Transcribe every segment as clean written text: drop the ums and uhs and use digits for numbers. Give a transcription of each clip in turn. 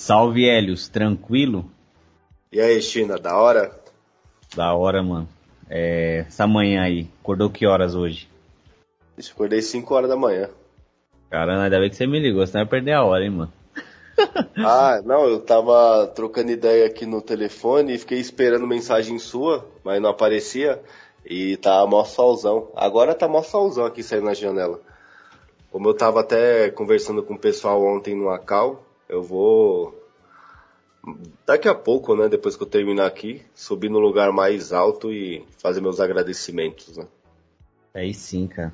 Salve, Hélios, tranquilo? E aí, China, da hora? Da hora, mano. Essa manhã aí, acordou que horas hoje? Acordei 5 horas da manhã. Caramba, ainda bem que você me ligou, senão eu ia perder a hora, hein, mano. Ah, não, eu tava trocando ideia aqui no telefone e fiquei esperando mensagem sua, mas não aparecia. E tá mó solzão. Agora tá mó solzão aqui saindo na janela. Como eu tava até conversando com o pessoal ontem no Acal, eu vou... daqui a pouco, né, depois que eu terminar aqui, subir no lugar mais alto e fazer meus agradecimentos, né? Aí sim, cara.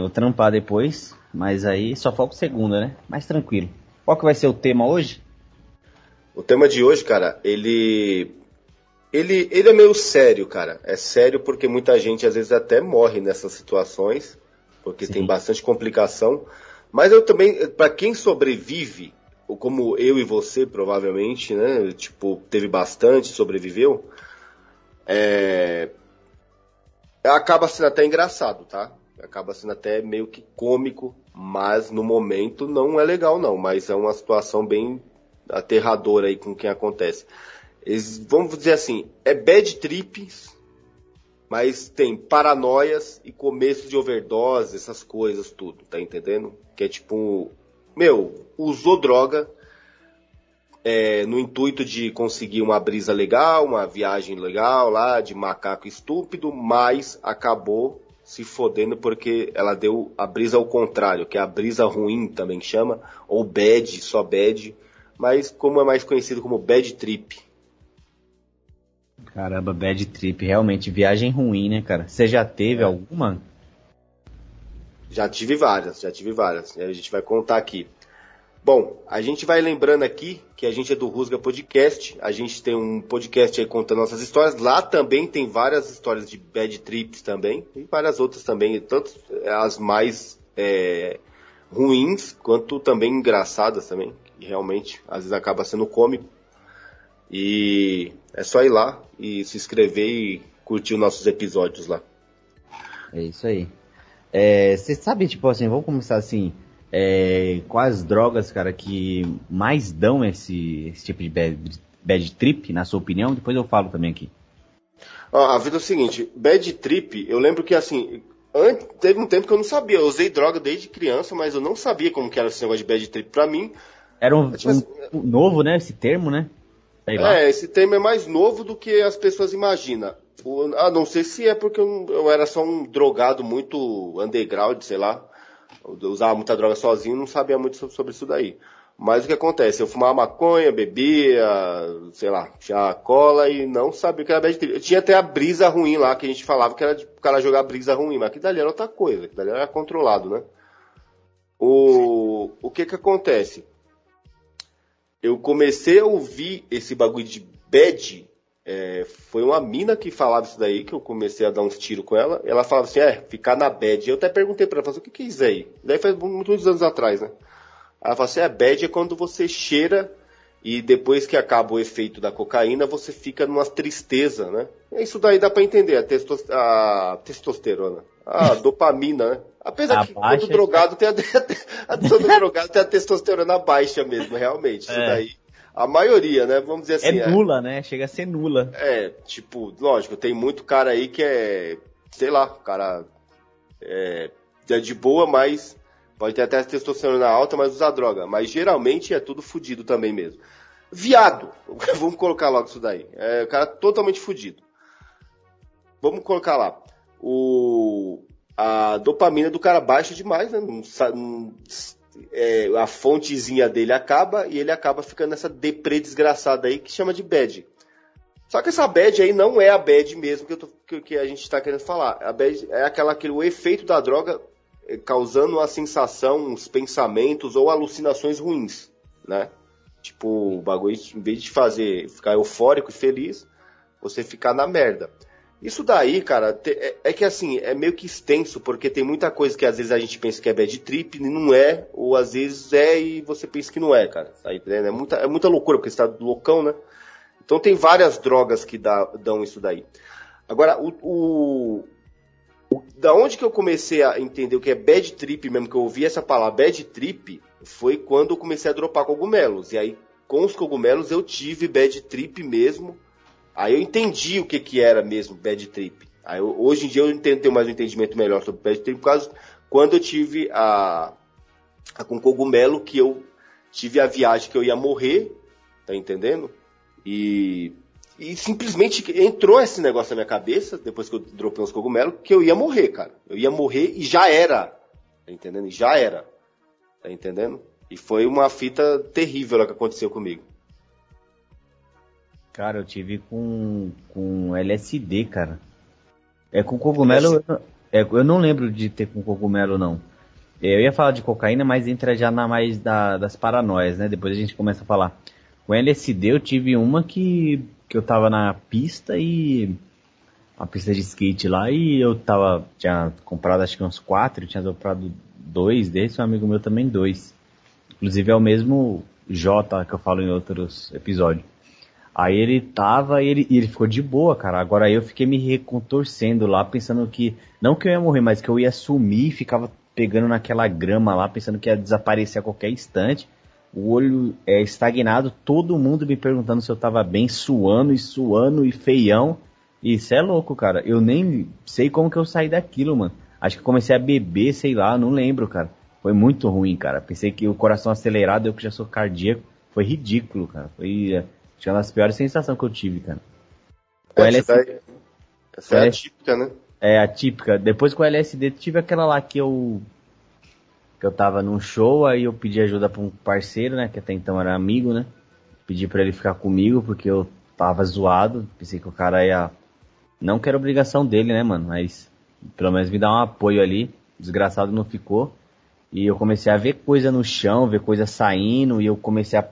Vou trampar depois, mas aí só falta segunda, né? Mais tranquilo. Qual que vai ser o tema hoje? O tema de hoje, cara, ele é meio sério, cara. É sério porque muita gente às vezes até morre nessas situações, porque Sim. Tem bastante complicação. Mas eu também, pra quem sobrevive, como eu e você provavelmente, né, tipo, teve bastante, sobreviveu, acaba sendo até engraçado, tá? Acaba sendo até meio que cômico, mas no momento não é legal não, mas é uma situação bem aterradora aí com quem acontece. Eles, vamos dizer assim, é bad trips, mas tem paranoias e começo de overdose, essas coisas tudo, tá entendendo? Que é tipo, meu, usou droga no intuito de conseguir uma brisa legal, uma viagem legal lá, de macaco estúpido, mas acabou se fodendo porque ela deu a brisa ao contrário, que é a brisa ruim também chama, ou bad, só bad, mas como é mais conhecido como bad trip. Caramba, bad trip, realmente, viagem ruim, né, cara? Você já teve alguma? Já tive várias, a gente vai contar aqui. Bom, a gente vai lembrando aqui que a gente é do Rusga Podcast, a gente tem um podcast aí contando nossas histórias, lá também tem várias histórias de bad trips também, e várias outras também, tanto as mais ruins, quanto também engraçadas também, e realmente, às vezes acaba sendo cômico, e é só ir lá e se inscrever e curtir os nossos episódios lá. É isso aí. Você sabe, tipo assim, vamos começar assim... quais drogas, cara, que mais dão esse tipo de bad trip, na sua opinião? Depois eu falo também aqui. A vida é o seguinte, bad trip, eu lembro que assim, teve um tempo que eu não sabia, eu usei droga desde criança, mas eu não sabia como que era esse negócio de bad trip pra mim. Era um novo, né, esse termo, né? Esse termo é mais novo do que as pessoas imaginam. Não sei se é porque eu era só um drogado muito underground, sei lá. Eu usava muita droga sozinho, não sabia muito sobre isso daí. Mas o que acontece? Eu fumava maconha, bebia, sei lá, tinha cola e não sabia o que era bad trip. Eu tinha até a brisa ruim lá, que a gente falava que era de o cara jogar brisa ruim, mas que dali era outra coisa, que dali era controlado, né? O que acontece? Eu comecei a ouvir esse bagulho de bad, foi uma mina que falava isso daí, que eu comecei a dar uns tiros com ela. Ela falava assim, ficar na bad. Eu até perguntei pra ela, falei, o que é isso aí? Daí faz muitos anos atrás, né? Ela falou assim, bad é quando você cheira e depois que acaba o efeito da cocaína, você fica numa tristeza, né? Isso daí dá pra entender, a testosterona, a dopamina, né? Apesar que todo drogado tem a testosterona baixa mesmo, realmente, isso daí. A maioria, né? Vamos dizer assim. É nula, né? Chega a ser nula. Tipo, lógico, tem muito cara aí que sei lá, o cara é de boa, mas pode ter até testosterona alta, mas usa droga. Mas geralmente é tudo fudido também mesmo. Viado! Vamos colocar logo isso daí. O cara totalmente fudido. Vamos colocar lá. A dopamina do cara baixa demais, né? A fontezinha dele acaba e ele acaba ficando nessa deprê desgraçada aí que chama de bad. Só que essa bad aí não é a bad mesmo que a gente está querendo falar. A bad é o efeito da droga causando a sensação, uns pensamentos ou alucinações ruins, né? Tipo, o bagulho, em vez de ficar eufórico e feliz, você ficar na merda. Isso daí, cara, que assim, é meio que extenso, porque tem muita coisa que às vezes a gente pensa que é bad trip, e não é, ou às vezes é e você pensa que não é, cara. É muita loucura, porque você tá loucão, né? Então tem várias drogas que dão isso daí. Agora, da onde que eu comecei a entender o que é bad trip mesmo, que eu ouvi essa palavra bad trip, foi quando eu comecei a dropar cogumelos. E aí com os cogumelos eu tive bad trip mesmo. Aí eu entendi o que, que era mesmo bad trip. Aí eu, hoje em dia eu tenho mais um entendimento melhor sobre bad trip, por causa quando eu tive a com cogumelo, que eu tive a viagem que eu ia morrer, tá entendendo? E simplesmente entrou esse negócio na minha cabeça, depois que eu dropei uns cogumelos, que eu ia morrer, cara. Eu ia morrer e já era. Tá entendendo? Já era. Tá entendendo? E foi uma fita terrível que aconteceu comigo. Cara, eu tive com LSD, cara. É com cogumelo... Eu não lembro de ter com cogumelo, não. Eu ia falar de cocaína, mas entra já na mais das paranoias, né? Depois a gente começa a falar. Com LSD eu tive uma que eu tava na pista e... a pista de skate lá, e eu tava... tinha comprado acho que uns 4, tinha comprado 2 desses, um amigo meu também 2. Inclusive é o mesmo Jota que eu falo em outros episódios. Aí ele tava, e ele ficou de boa, cara. Agora aí eu fiquei me recontorcendo lá, pensando que... não que eu ia morrer, mas que eu ia sumir, e ficava pegando naquela grama lá, pensando que ia desaparecer a qualquer instante. O olho estagnado, todo mundo me perguntando se eu tava bem, suando e feião. Isso é louco, cara. Eu nem sei como que eu saí daquilo, mano. Acho que eu comecei a beber, sei lá, não lembro, cara. Foi muito ruim, cara. Pensei que o coração acelerado, eu que já sou cardíaco. Foi ridículo, cara. Foi uma das piores sensações que eu tive, cara. Com LSD... essa é atípica, né? É, atípica. Depois com o LSD, tive aquela lá que eu tava num show, aí eu pedi ajuda pra um parceiro, né, que até então era amigo, né, pedi pra ele ficar comigo, porque eu tava zoado, pensei que o cara ia, não que era obrigação dele, né, mano, mas pelo menos me dar um apoio ali, desgraçado não ficou, e eu comecei a ver coisa no chão, ver coisa saindo, e eu comecei a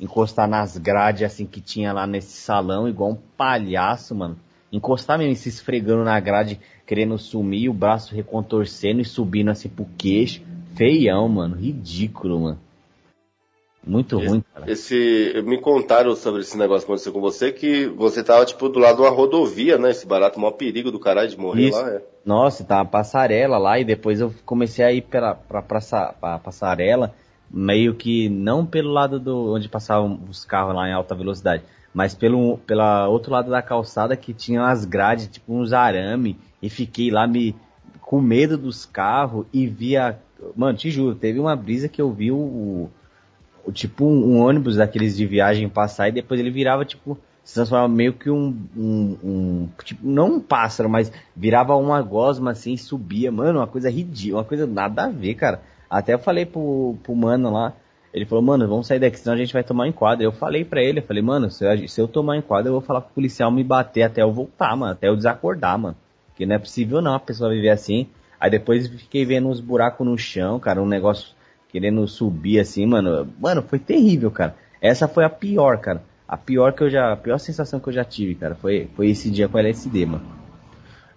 encostar nas grades, assim, que tinha lá nesse salão, igual um palhaço, mano, encostar mesmo, se esfregando na grade, querendo sumir, o braço recontorcendo e subindo, assim, pro queixo. Feião, mano. Ridículo, mano. Muito ruim, cara. Me contaram sobre esse negócio que aconteceu com você, que você tava, tipo, do lado de uma rodovia, né? Esse barato, o maior perigo do caralho de morrer. Isso. Lá, é. Nossa, tá uma passarela lá, e depois eu comecei a ir pra passarela, meio que não pelo lado onde passavam os carros lá em alta velocidade, mas pela outro lado da calçada que tinha umas grades, tipo uns arame, e fiquei lá com medo dos carros e via... Mano, te juro, teve uma brisa que eu vi tipo um ônibus daqueles de viagem passar e depois ele virava tipo, se transformava meio que tipo, não um pássaro, mas virava uma gosma assim e subia, mano, uma coisa ridícula, uma coisa nada a ver, cara. Até eu falei pro mano lá, ele falou, mano, vamos sair daqui, senão a gente vai tomar um enquadro. Eu falei pra ele, eu falei, mano, se eu tomar um enquadro eu vou falar pro policial me bater até eu voltar, mano, até eu desacordar, mano, porque não é possível não, a pessoa viver assim. Aí depois fiquei vendo uns buracos no chão, cara, um negócio querendo subir assim, mano. Mano, foi terrível, cara. Essa foi a pior, cara. A pior sensação que eu já tive, cara. Foi esse dia com a LSD, mano.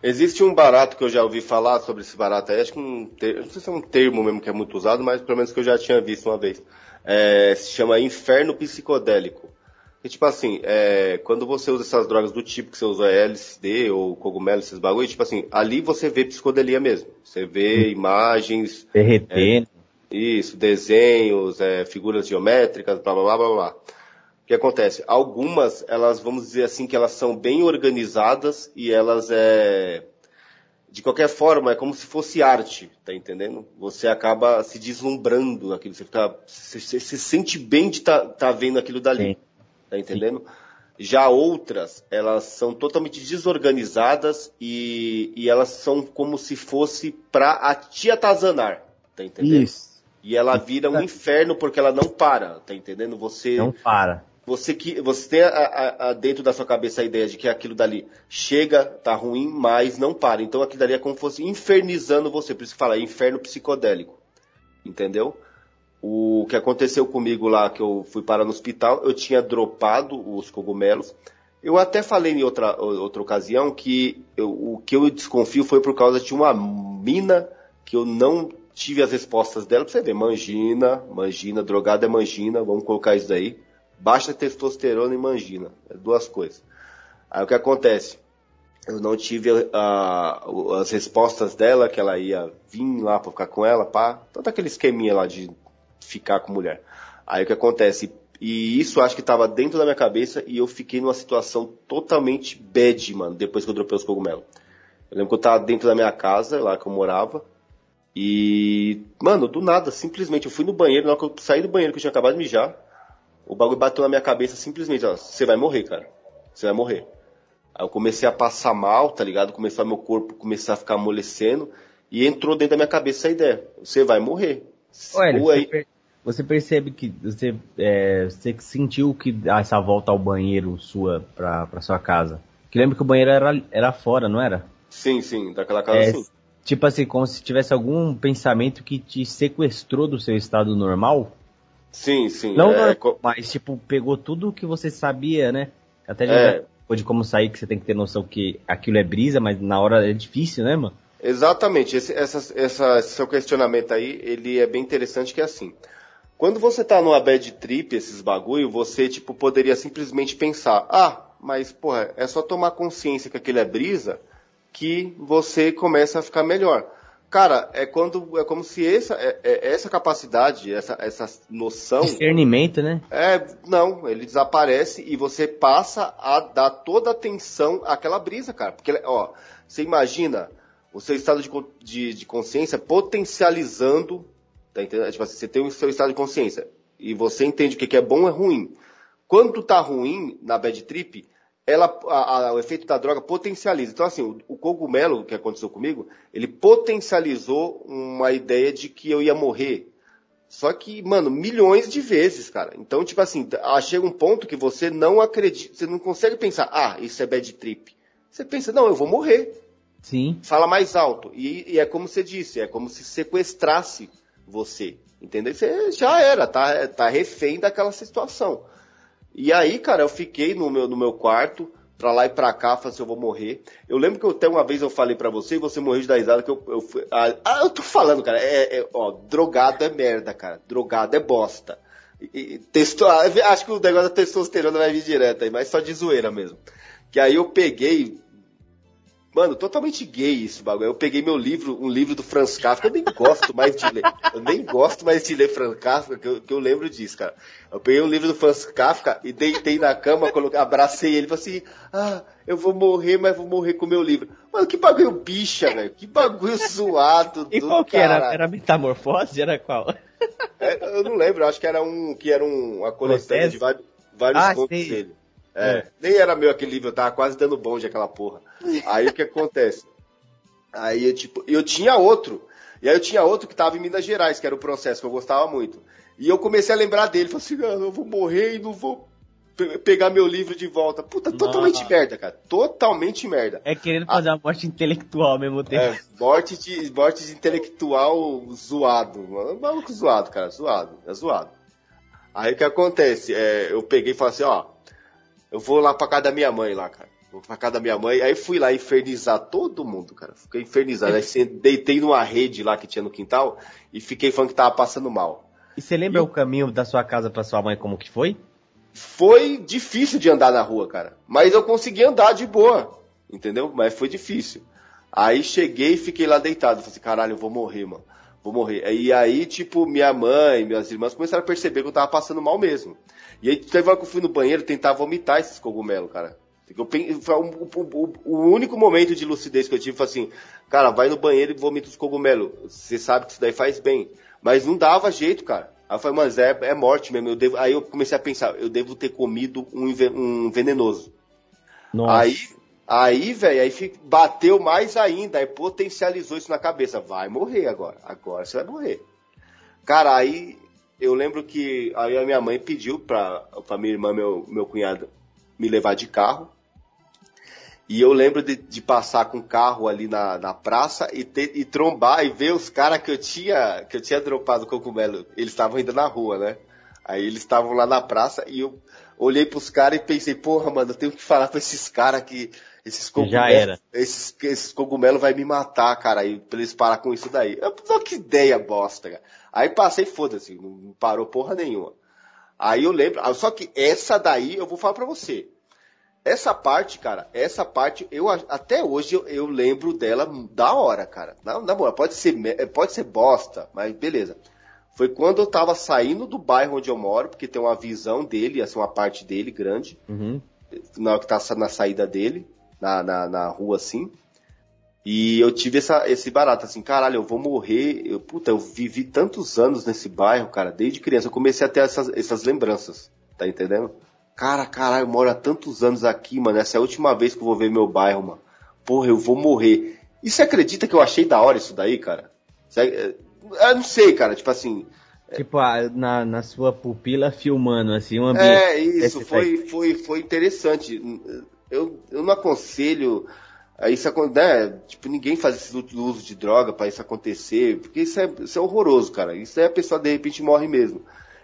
Existe um barato que eu já ouvi falar sobre esse barato aí. Acho que não sei se é um termo mesmo que é muito usado, mas pelo menos que eu já tinha visto uma vez. Se chama inferno psicodélico. E tipo assim, quando você usa essas drogas do tipo que você usa LSD ou cogumelo, esses bagulho, tipo assim, ali você vê psicodelia mesmo. Você vê imagens... derretendo. Isso, desenhos, figuras geométricas, blá, blá, blá, blá. O que acontece? Algumas, elas, vamos dizer assim, que elas são bem organizadas e elas de qualquer forma, é como se fosse arte, tá entendendo? Você acaba se deslumbrando naquilo, você se sente bem de tá vendo aquilo dali. Sim. Tá entendendo? Sim. Já outras, elas são totalmente desorganizadas e elas são como se fosse pra te atazanar, tá entendendo? Isso. E ela vira um inferno porque ela não para, tá entendendo? Você não para. Você tem dentro da sua cabeça a ideia de que aquilo dali chega, tá ruim, mas não para. Então aquilo dali é como se fosse infernizando você, por isso que fala inferno psicodélico, entendeu? O que aconteceu comigo lá, que eu fui parar no hospital, eu tinha dropado os cogumelos. Eu até falei em outra ocasião que o que eu desconfio foi por causa de uma mina que eu não tive as respostas dela. Pra você ver, mangina, drogada é mangina, vamos colocar isso daí. Baixa testosterona e mangina, é duas coisas. Aí o que acontece? Eu não tive as respostas dela, que ela ia vir lá pra ficar com ela, pá. Todo aquele esqueminha lá de ficar com mulher. Aí o que acontece? E isso acho que estava dentro da minha cabeça e eu fiquei numa situação totalmente bad, mano, depois que eu dropei os cogumelos. Eu lembro que eu tava dentro da minha casa, lá que eu morava, e, mano, do nada, simplesmente, eu fui no banheiro, na hora que eu saí do banheiro, que eu tinha acabado de mijar, o bagulho bateu na minha cabeça, simplesmente, ó, você vai morrer, cara, você vai morrer. Aí eu comecei a passar mal, tá ligado? Começou meu corpo, começar a ficar amolecendo, e entrou dentro da minha cabeça essa ideia, você vai morrer. Olha, você percebe que você sentiu que essa volta ao banheiro sua, pra sua casa, que lembra que o banheiro era fora, não era? Sim, sim, daquela casa sim. Tipo assim, como se tivesse algum pensamento que te sequestrou do seu estado normal? Sim, sim. Não, mas tipo, pegou tudo o que você sabia, né? Até já de como sair, que você tem que ter noção que aquilo é brisa, mas na hora é difícil, né, mano? Exatamente. Esse seu questionamento aí, ele é bem interessante, que é assim. Quando você tá numa bad trip, esses bagulho, você, tipo, poderia simplesmente pensar, mas, porra, é só tomar consciência que aquilo é brisa, que você começa a ficar melhor. Cara, é como se essa capacidade, essa noção... Discernimento, né? Não, ele desaparece e você passa a dar toda a atenção àquela brisa, cara. Porque, ó, você imagina o seu estado de consciência potencializando... Tá entendendo? Tipo assim, você tem o seu estado de consciência e você entende o que é bom e ruim. Quando tá ruim na bad trip... o efeito da droga potencializa. Então, assim, o cogumelo, que aconteceu comigo, ele potencializou uma ideia de que eu ia morrer. Só que, mano, milhões de vezes, cara. Então, tipo assim, chega um ponto que você não acredita, você não consegue pensar, isso é bad trip. Você pensa, não, eu vou morrer. Sim. Fala mais alto. E é como você disse, é como se sequestrasse você. Entendeu? Você já era, tá refém daquela situação. E aí, cara, eu fiquei no meu quarto, pra lá e pra cá, falei assim, eu vou morrer. Eu lembro que até uma vez eu falei pra você e você morreu de dar risada, que eu fui... eu tô falando, cara, drogado é merda, cara, drogado é bosta. Acho que o negócio da testosterona vai vir direto aí, mas só de zoeira mesmo. Que aí eu peguei, mano, totalmente gay isso, bagulho. Eu peguei meu livro, um livro do Franz Kafka, eu nem gosto mais de ler Franz Kafka, que eu lembro disso, cara. Eu peguei um livro do Franz Kafka e deitei na cama, abracei ele e falei assim, eu vou morrer, mas vou morrer com o meu livro. Mano, que bagulho bicha, velho, que bagulho zoado. E qual que era? Era Metamorfose? Era qual? Eu não lembro, acho que era uma coletânea de vários contos dele. Nem era meu aquele livro, eu tava quase dando bonde aquela porra. Aí o que acontece? Aí, tipo, eu tinha outro. E aí eu tinha outro que tava em Minas Gerais, que era o processo, que eu gostava muito. E eu comecei a lembrar dele, falei assim, eu vou morrer e não vou pegar meu livro de volta. Puta, totalmente merda, cara. Totalmente merda. É querendo fazer uma morte intelectual ao mesmo tempo. Morte de intelectual zoado. Mano, maluco zoado, cara. Zoado. É zoado. Aí o que acontece? Eu peguei e falei assim, eu vou lá pra casa da minha mãe lá, cara. Vou pra casa da minha mãe. Aí fui lá infernizar todo mundo, cara. Fiquei infernizado. Aí deitei numa rede lá que tinha no quintal e fiquei falando que tava passando mal. E você lembra o caminho da sua casa pra sua mãe como que foi? Foi difícil de andar na rua, cara. Mas eu consegui andar de boa. Entendeu? Mas foi difícil. Aí cheguei e fiquei lá deitado. Falei assim, caralho, eu vou morrer, mano. Vou morrer. E aí, tipo, minha mãe, minhas irmãs começaram a perceber que eu tava passando mal mesmo. E aí, teve uma hora que eu fui no banheiro tentar vomitar esses cogumelos, cara. O único momento de lucidez que eu tive foi assim, cara, vai no banheiro e vomita os cogumelos. Você sabe que isso daí faz bem. Mas não dava jeito, cara. Aí eu falei, mas é morte mesmo. Aí eu comecei a pensar, eu devo ter comido um venenoso. Nossa. Aí, velho, bateu mais ainda, aí potencializou isso na cabeça. Vai morrer agora. Agora você vai morrer. Cara, aí eu lembro que aí a minha mãe pediu pra minha irmã, meu cunhado, me levar de carro. E eu lembro de passar com o carro ali na praça e trombar e ver os caras que eu tinha dropado o cogumelo. Eles estavam ainda na rua, né? Aí eles estavam lá na praça e eu olhei pros caras e pensei, porra, mano, eu tenho que falar pra esses caras que... Esses cogumelos vai me matar, cara, e pra eles parar com isso daí. Que ideia bosta, cara. Aí passei, foda-se, não parou porra nenhuma. Aí eu lembro, só que essa daí eu vou falar pra você. Essa parte, cara, eu até hoje eu lembro dela da hora, cara. Na moral, pode ser bosta, mas beleza. Foi quando eu tava saindo do bairro onde eu moro, porque tem uma visão dele, assim, uma parte dele grande, na hora que tá na saída dele, na rua, assim. E eu tive esse barato, assim, caralho, eu vou morrer. Eu vivi tantos anos nesse bairro, cara, desde criança. Eu comecei a ter essas lembranças, tá entendendo? Cara, caralho, eu moro há tantos anos aqui, mano. Essa é a última vez que eu vou ver meu bairro, mano. Porra, eu vou morrer. E você acredita que eu achei da hora isso daí, cara? Eu não sei, cara, tipo assim... Tipo, na sua pupila filmando, assim, um ambiente... É, isso, foi interessante. Eu não aconselho... Isso, né? Tipo, ninguém faz esse uso de droga pra isso acontecer, porque isso é horroroso, cara. Isso aí a pessoa de repente morre mesmo.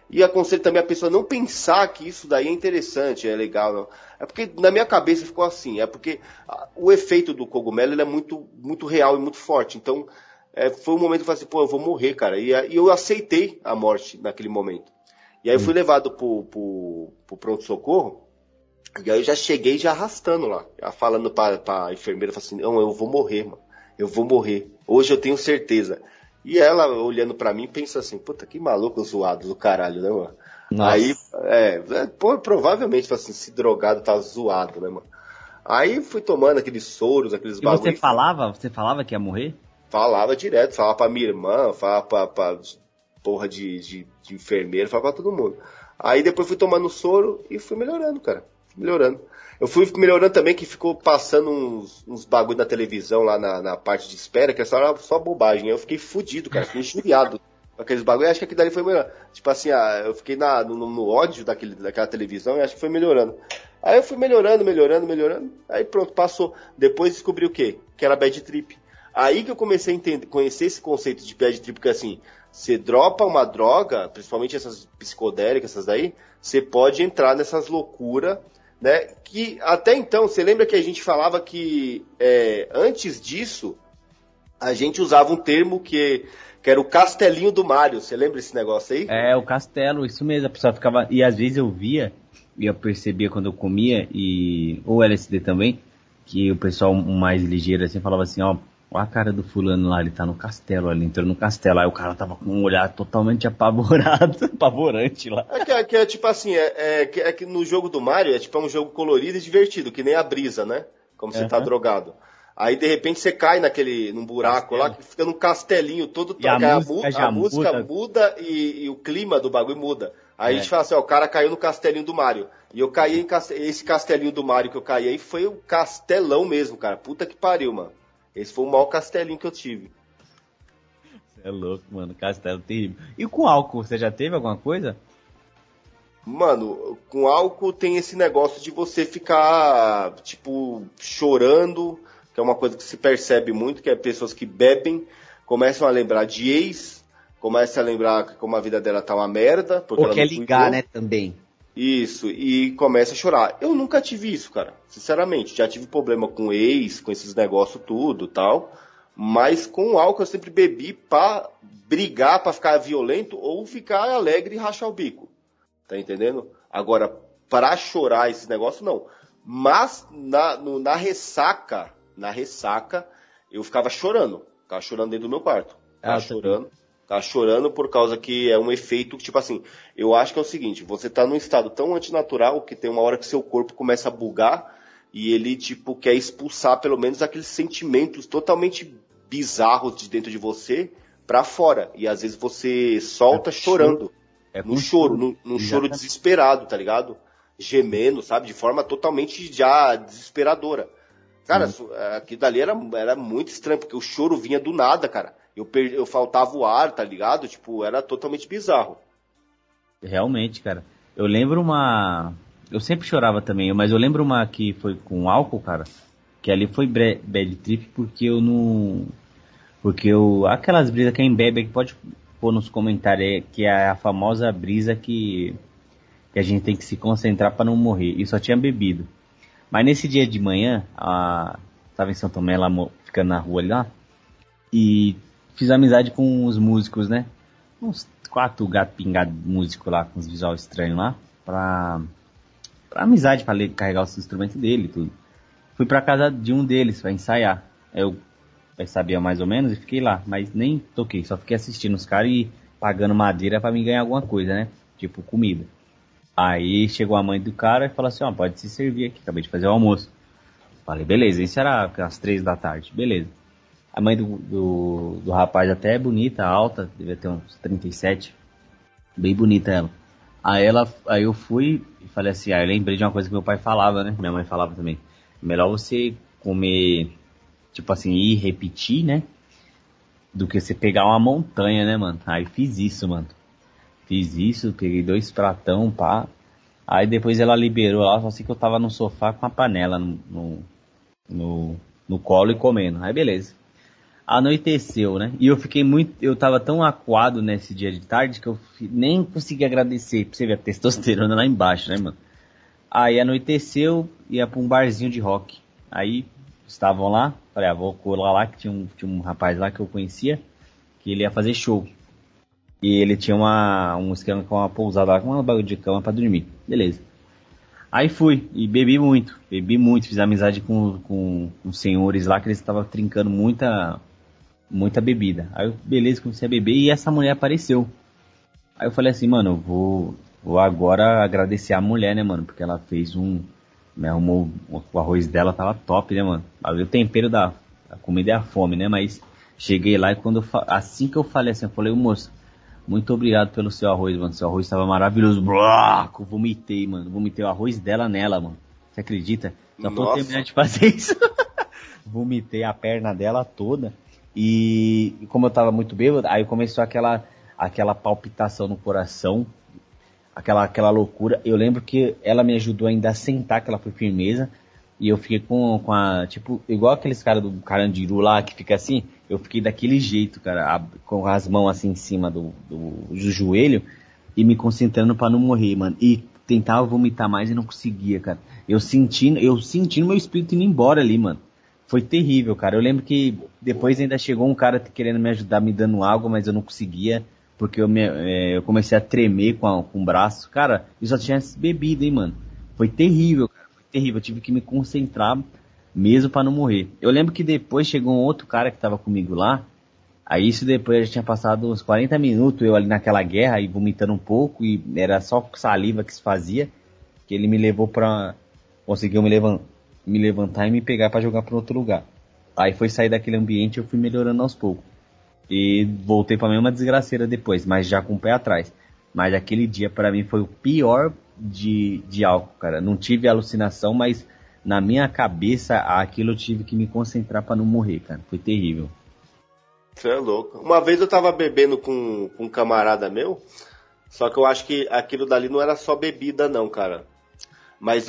E aconselho também a pessoa não pensar que isso daí é interessante, é legal, não. É porque na minha cabeça ficou assim, é porque o efeito do cogumelo ele é muito, muito real e muito forte. Então foi um momento que eu falei assim, pô, eu vou morrer, cara. E eu aceitei a morte naquele momento. E aí eu fui levado pro pronto-socorro. E aí eu já cheguei já arrastando lá, falando pra enfermeira, falando assim, não, eu vou morrer, mano, eu vou morrer, hoje eu tenho certeza. E ela, olhando pra mim, pensa assim, puta, que maluco zoado do caralho, né, mano? Nossa. Aí, pô, provavelmente, assim, se drogado tá zoado, né, mano? Aí fui tomando aqueles soros, aqueles bagulhos. E você falava que ia morrer? Falava direto, falava pra minha irmã, falava pra porra de enfermeiro, falava pra todo mundo. Aí depois fui tomando soro e fui melhorando, cara. Eu fui melhorando também, que ficou passando uns bagulho na televisão lá na parte de espera, que era só bobagem. Eu fiquei fudido, cara, fiquei injuriado com aqueles bagulho. Eu acho que aquilo dali foi melhor. Tipo assim, eu fiquei no ódio daquela televisão e acho que foi melhorando. Aí eu fui melhorando. Aí pronto, passou. Depois descobri o quê? Que era bad trip. Aí que eu comecei a conhecer esse conceito de bad trip, porque assim, você dropa uma droga, principalmente essas psicodélicas, essas daí, você pode entrar nessas loucuras, né? Que até então, você lembra que a gente falava que antes disso, a gente usava um termo que era o castelinho do Mário. Você lembra esse negócio aí? É, o castelo, isso mesmo. A pessoa ficava... E às vezes eu via, e eu percebia quando eu comia, ou LSD também, que o pessoal mais ligeiro assim falava assim, ó, a cara do fulano lá, ele tá no castelo, ele entrou no castelo. Aí o cara tava com um olhar totalmente apavorante lá. É tipo assim, que no jogo do Mario, tipo um jogo colorido e divertido, que nem a brisa, né? Como você tá drogado. Aí de repente você cai num buraco castelo. Lá, que fica num castelinho todo. E a música muda e o clima do bagulho muda. Aí a gente fala assim, ó, o cara caiu no castelinho do Mario. E eu caí esse castelinho do Mario que eu caí aí foi um castelão mesmo, cara. Puta que pariu, mano. Esse foi o maior castelinho que eu tive. Você é louco, mano. Castelo terrível. E com álcool, você já teve alguma coisa? Mano, com álcool tem esse negócio de você ficar, tipo, chorando. Que é uma coisa que se percebe muito. Que é pessoas que bebem. Começam a lembrar de ex. Começam a lembrar como a vida dela tá uma merda. Porque ela quer ligar, né, também. Isso, e começa a chorar. Eu nunca tive isso, cara, sinceramente. Já tive problema com ex, com esses negócios tudo e tal. Mas com álcool eu sempre bebi pra brigar, pra ficar violento ou ficar alegre e rachar o bico. Tá entendendo? Agora, pra chorar esses negócios, não. Mas na ressaca, eu ficava chorando. Ficava chorando dentro do meu quarto. Ficava chorando. Tá chorando por causa que é um efeito, tipo assim, eu acho que é o seguinte, você tá num estado tão antinatural que tem uma hora que seu corpo começa a bugar e ele, tipo, quer expulsar pelo menos aqueles sentimentos totalmente bizarros de dentro de você pra fora. E às vezes você solta chorando, num choro desesperado, tá ligado? Gemendo, sabe? De forma totalmente já desesperadora. Cara, aquilo dali era muito estranho, porque o choro vinha do nada, cara. Eu faltava o ar, tá ligado? Tipo, era totalmente bizarro. Realmente, cara. Eu lembro uma... Eu sempre chorava também, mas eu lembro uma que foi com álcool, cara. Que ali foi bad trip porque eu não... Porque eu... Aquelas brisas, quem bebe aqui pode pôr nos comentários, que é a famosa brisa que a gente tem que se concentrar pra não morrer. E só tinha bebido. Mas nesse dia de manhã, tava em São Tomé, lá ficando na rua ali lá. E... Fiz amizade com uns músicos, né? Uns 4 gato pingado músico lá, com uns visual estranho lá, pra amizade, pra carregar os instrumentos dele e tudo. Fui pra casa de um deles pra ensaiar. Eu sabia mais ou menos e fiquei lá, mas nem toquei, só fiquei assistindo os caras e pagando madeira pra mim ganhar alguma coisa, né? Tipo, comida. Aí chegou a mãe do cara e falou assim, ó, pode se servir aqui, acabei de fazer o almoço. Falei, beleza, isso era às 3 da tarde, beleza. A mãe do rapaz até é bonita, alta, devia ter uns 37, bem bonita ela. Aí eu fui e falei assim, aí eu lembrei de uma coisa que meu pai falava, né? Minha mãe falava também, melhor você comer, tipo assim, ir repetir, né? Do que você pegar uma montanha, né, mano? Aí fiz isso, mano. Fiz isso, peguei 2 pratão, pá. Aí depois ela liberou lá, só assim que eu tava no sofá com a panela no colo e comendo. Aí beleza. Anoiteceu, né? E eu fiquei muito... Eu tava tão acuado nesse dia de tarde que eu nem consegui agradecer. Pra você ver a testosterona lá embaixo, né, mano? Aí anoiteceu, ia pra um barzinho de rock. Aí estavam lá, falei, ah, vou colar lá, que tinha um rapaz lá que eu conhecia, que ele ia fazer show. E ele tinha um esquema com uma pousada lá, com uma bagulho de cama pra dormir. Beleza. Aí fui e bebi muito. Fiz amizade com os senhores lá, que eles estavam trincando muita bebida. Aí eu, beleza, comecei a beber e essa mulher apareceu. Aí eu falei assim, mano, eu vou agora agradecer a mulher, né, mano? Porque ela fez me arrumou, o arroz dela tava top, né, mano? O tempero da comida é a fome, né? Mas cheguei lá e assim que eu falei assim, eu falei, moço, muito obrigado pelo seu arroz, mano. Seu arroz estava maravilhoso. Bloco, vomitei, mano. Vomitei o arroz dela nela, mano. Você acredita? Só vou terminar de fazer isso. Vomitei a perna dela toda. E como eu tava muito bêbado, aí começou aquela palpitação no coração. Aquela loucura. Eu lembro que ela me ajudou ainda a sentar, que ela foi firmeza. E eu fiquei com a... Tipo, igual aqueles caras do Carandiru lá, que fica assim... Eu fiquei daquele jeito, cara, com as mãos assim em cima do joelho e me concentrando pra não morrer, mano. E tentava vomitar mais e não conseguia, cara. Eu sentindo meu espírito indo embora ali, mano. Foi terrível, cara. Eu lembro que depois ainda chegou um cara querendo me ajudar, me dando água, mas eu não conseguia, porque eu comecei a tremer com o braço. Cara, eu só tinha bebido, hein, mano. Foi terrível, cara. Foi terrível. Eu tive que me concentrar mesmo pra não morrer. Eu lembro que depois chegou um outro cara que tava comigo lá. Aí isso depois já tinha passado uns 40 minutos. Eu ali naquela guerra e vomitando um pouco. E era só saliva que se fazia. Que ele me levou pra... Conseguiu me levantar e me pegar pra jogar pra outro lugar. Aí foi sair daquele ambiente e eu fui melhorando aos poucos. E voltei pra mesma desgraceira depois. Mas já com o pé atrás. Mas aquele dia pra mim foi o pior de álcool, cara. Não tive alucinação, mas... Na minha cabeça, aquilo eu tive que me concentrar pra não morrer, cara. Foi terrível. Você é louco. Uma vez eu tava bebendo com um camarada meu, só que eu acho que aquilo dali não era só bebida não, cara. Mas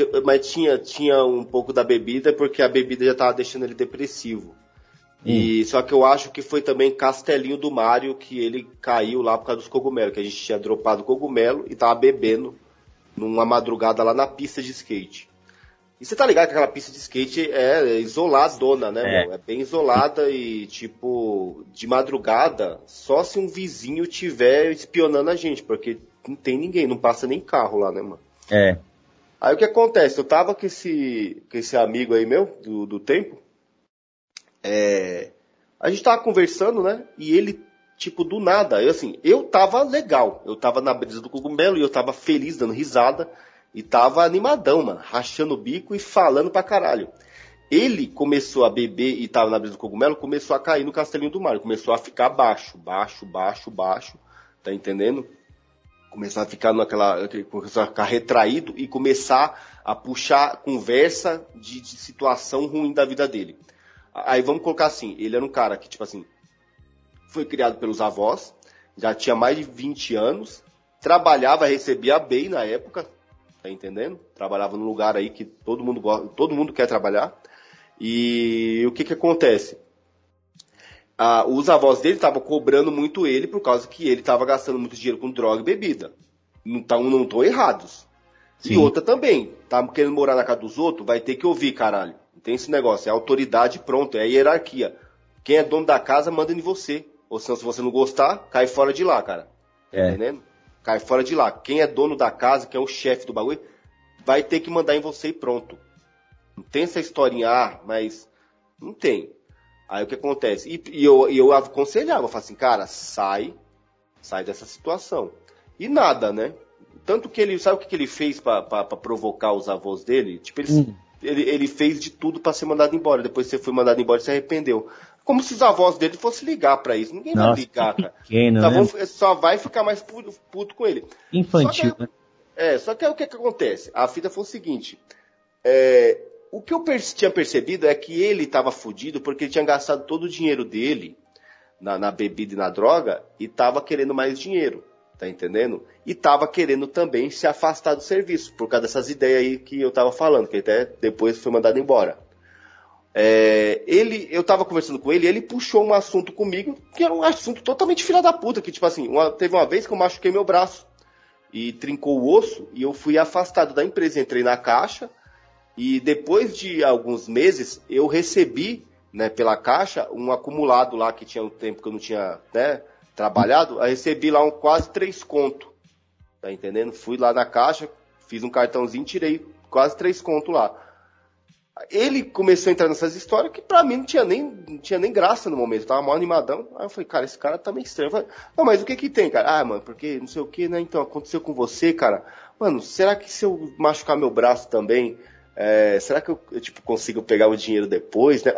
tinha um pouco da bebida, porque a bebida já tava deixando ele depressivo. E só que eu acho que foi também Castelinho do Mário que ele caiu lá por causa dos cogumelos, que a gente tinha dropado cogumelo e tava bebendo numa madrugada lá na pista de skate. E você tá ligado que aquela pista de skate é isoladona, né, meu? É bem isolada e, tipo, de madrugada, só se um vizinho tiver espionando a gente, porque não tem ninguém, não passa nem carro lá, né, mano? É. Aí o que acontece? Eu tava com esse amigo aí meu, do tempo, a gente tava conversando, né, e ele, tipo, do nada, eu tava legal, eu tava na brisa do cogumelo e eu tava feliz, dando risada, e tava animadão, mano, rachando o bico e falando pra caralho. Ele começou a beber e tava na brisa do cogumelo, começou a cair no Castelinho do Mário, começou a ficar baixo, tá entendendo? Começou a ficar começou a ficar retraído e começar a puxar conversa de situação ruim da vida dele. Aí vamos colocar assim, ele era um cara que, tipo assim, foi criado pelos avós, já tinha mais de 20 anos, trabalhava, recebia bem na época, tá entendendo? Trabalhava num lugar aí que todo mundo gosta, todo mundo quer trabalhar. E o que acontece? Os avós dele estavam cobrando muito ele por causa que ele estava gastando muito dinheiro com droga e bebida. Não estão errados. Sim. E outra também, tá querendo morar na casa dos outros, vai ter que ouvir, caralho. Não tem esse negócio, é autoridade, pronto, é hierarquia. Quem é dono da casa manda em você. Ou senão, se você não gostar, cai fora de lá, cara. Tá entendendo? Cai fora de lá. Quem é dono da casa, que é o chefe do bagulho, vai ter que mandar em você e pronto. Não tem essa historinha, mas não tem. Aí o que acontece? E eu aconselhava, eu falava assim, cara, sai, sai dessa situação. E nada, né? Tanto que ele, sabe o que ele fez pra provocar os avós dele? Tipo, ele fez de tudo pra ser mandado embora. Depois que você foi mandado embora, se arrependeu. Como se os avós dele fossem ligar pra isso. Ninguém vai ligar, cara. Pequeno, só vai ficar mais puto com ele. Infantil, né? Só que é o que acontece. A fita foi o seguinte. O que eu tinha percebido é que ele tava fudido porque ele tinha gastado todo o dinheiro dele na bebida e na droga e tava querendo mais dinheiro. Tá entendendo? E tava querendo também se afastar do serviço, por causa dessas ideias aí que eu tava falando, que até depois foi mandado embora. Eu tava conversando com ele, e ele puxou um assunto comigo, que era um assunto totalmente filha da puta, que tipo assim, teve uma vez que eu machuquei meu braço, e trincou o osso, e eu fui afastado da empresa, entrei na caixa, e depois de alguns meses, eu recebi, né, pela caixa, um acumulado lá, que tinha um tempo que eu não tinha, né, trabalhado, aí recebi lá quase 3 conto, tá entendendo? Fui lá na caixa, fiz um cartãozinho, tirei quase 3 conto lá. Ele começou a entrar nessas histórias que pra mim não tinha nem graça no momento, eu tava mal animadão. Aí eu falei, cara, esse cara tá meio estranho. Eu falei, não, mas o que tem, cara? Ah, mano, porque não sei o que, né? Então, aconteceu com você, cara. Mano, será que se eu machucar meu braço também, será que eu tipo, consigo pegar o dinheiro depois, né?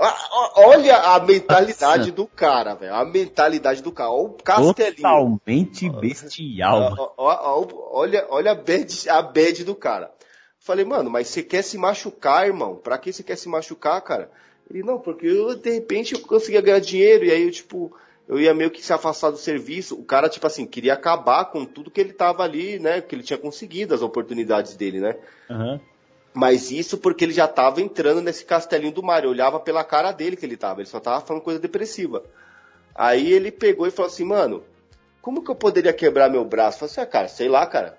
Olha a mentalidade do cara, velho. A mentalidade do cara. Olha o castelinho. Totalmente bestial. Olha a bad do cara. Falei, mano, mas você quer se machucar, irmão? Pra que você quer se machucar, cara? Ele, não, porque eu, de repente, eu conseguia ganhar dinheiro. E aí, eu, tipo, eu ia meio que se afastar do serviço. O cara, tipo assim, queria acabar com tudo que ele tava ali, né? Que ele tinha conseguido, as oportunidades dele, né? Aham. Mas isso porque ele já estava entrando nesse castelinho do mar. Eu olhava pela cara dele que ele estava. Ele só estava falando coisa depressiva. Aí ele pegou e falou assim, mano, como que eu poderia quebrar meu braço? Eu falei assim, cara, sei lá, cara.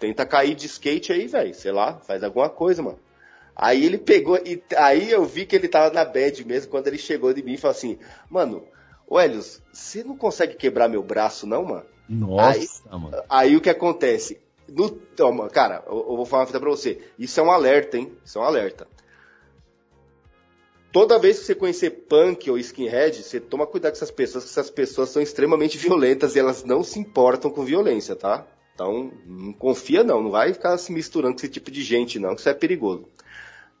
Tenta cair de skate aí, velho. Sei lá, faz alguma coisa, mano. Aí ele pegou e aí eu vi que ele estava na bad mesmo quando ele chegou de mim e falou assim, mano, ô Hélios, você não consegue quebrar meu braço não, mano? Nossa, mano. Aí o que acontece? Cara, eu vou falar uma fita pra você. Isso é um alerta, hein? Isso é um alerta. Toda vez que você conhecer punk ou skinhead, você toma cuidado com essas pessoas, que essas pessoas são extremamente violentas e elas não se importam com violência, tá? Então, não confia não. Não vai ficar se misturando com esse tipo de gente, não, que isso é perigoso.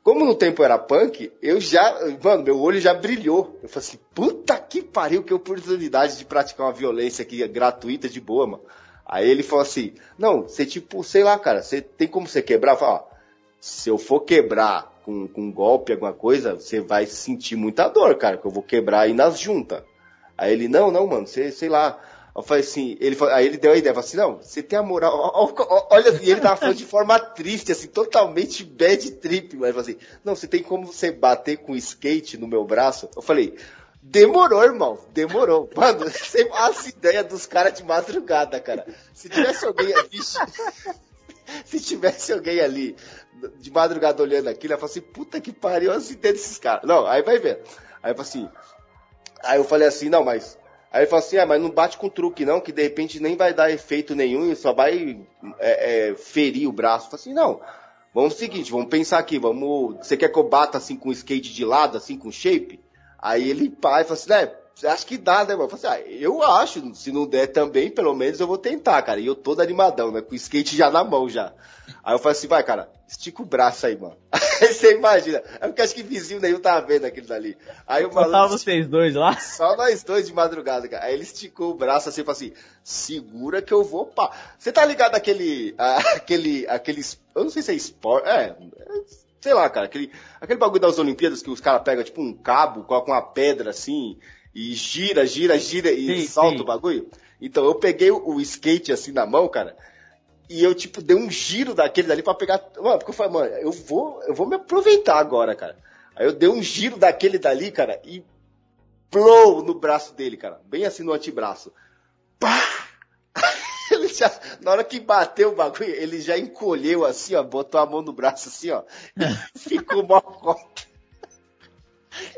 Como no tempo eu era punk, eu já... Mano, meu olho já brilhou. Eu falei assim, puta que pariu, que oportunidade de praticar uma violência aqui gratuita de boa, mano. Aí ele falou assim, não, você tipo, sei lá, cara, você tem como você quebrar? Eu falei, ó, se eu for quebrar com um golpe, alguma coisa, você vai sentir muita dor, cara, que eu vou quebrar aí nas juntas. Aí ele, não, mano, você, sei lá. Eu falei assim, aí ele deu a ideia, falou assim, não, você tem a moral, olha, e ele tava falando de forma triste, assim, totalmente bad trip, mas ele falou assim, não, você tem como você bater com skate no meu braço? Eu falei... Demorou, irmão. Demorou. Mano, você faz ideia dos caras de madrugada, cara. Se tivesse alguém ali... Se tivesse alguém ali de madrugada olhando aquilo, eu falo assim, puta que pariu, as ideias desses caras. Não, aí vai ver. Aí eu falo assim... Aí eu falei assim, não, mas... Aí ele falou assim, mas não bate com truque não, que de repente nem vai dar efeito nenhum e só vai ferir o braço. Eu falo assim, não... Vamos o seguinte, vamos pensar aqui, vamos... Você quer que eu bata assim com skate de lado, assim com shape? Aí ele pá e falou assim, né, acho que dá, né, mano? Eu falei assim, eu acho, se não der também, pelo menos eu vou tentar, cara. E eu todo animadão, né, com o skate já na mão, já. Aí eu falei assim, vai, cara, estica o braço aí, mano. Aí você imagina, é porque acho que vizinho nenhum tava vendo aqueles ali. Aí o maluco... Só vocês dois lá? Só nós dois de madrugada, cara. Aí ele esticou o braço assim, falou assim, segura que eu vou, pá. Você tá ligado aquele, eu não sei se é esporte, sei lá, cara, aquele bagulho das Olimpíadas que os caras pegam tipo um cabo, colocam uma pedra assim, e gira e solta o bagulho. Então eu peguei o skate assim na mão, cara, e eu tipo dei um giro daquele dali pra pegar... Mano, porque eu falei, mano, eu vou me aproveitar agora, cara. Aí eu dei um giro daquele dali, cara, e blow no braço dele, cara, bem assim no antebraço. Pá! Ele já, na hora que bateu o bagulho, ele já encolheu assim, ó, botou a mão no braço assim, ó, e ficou mocota.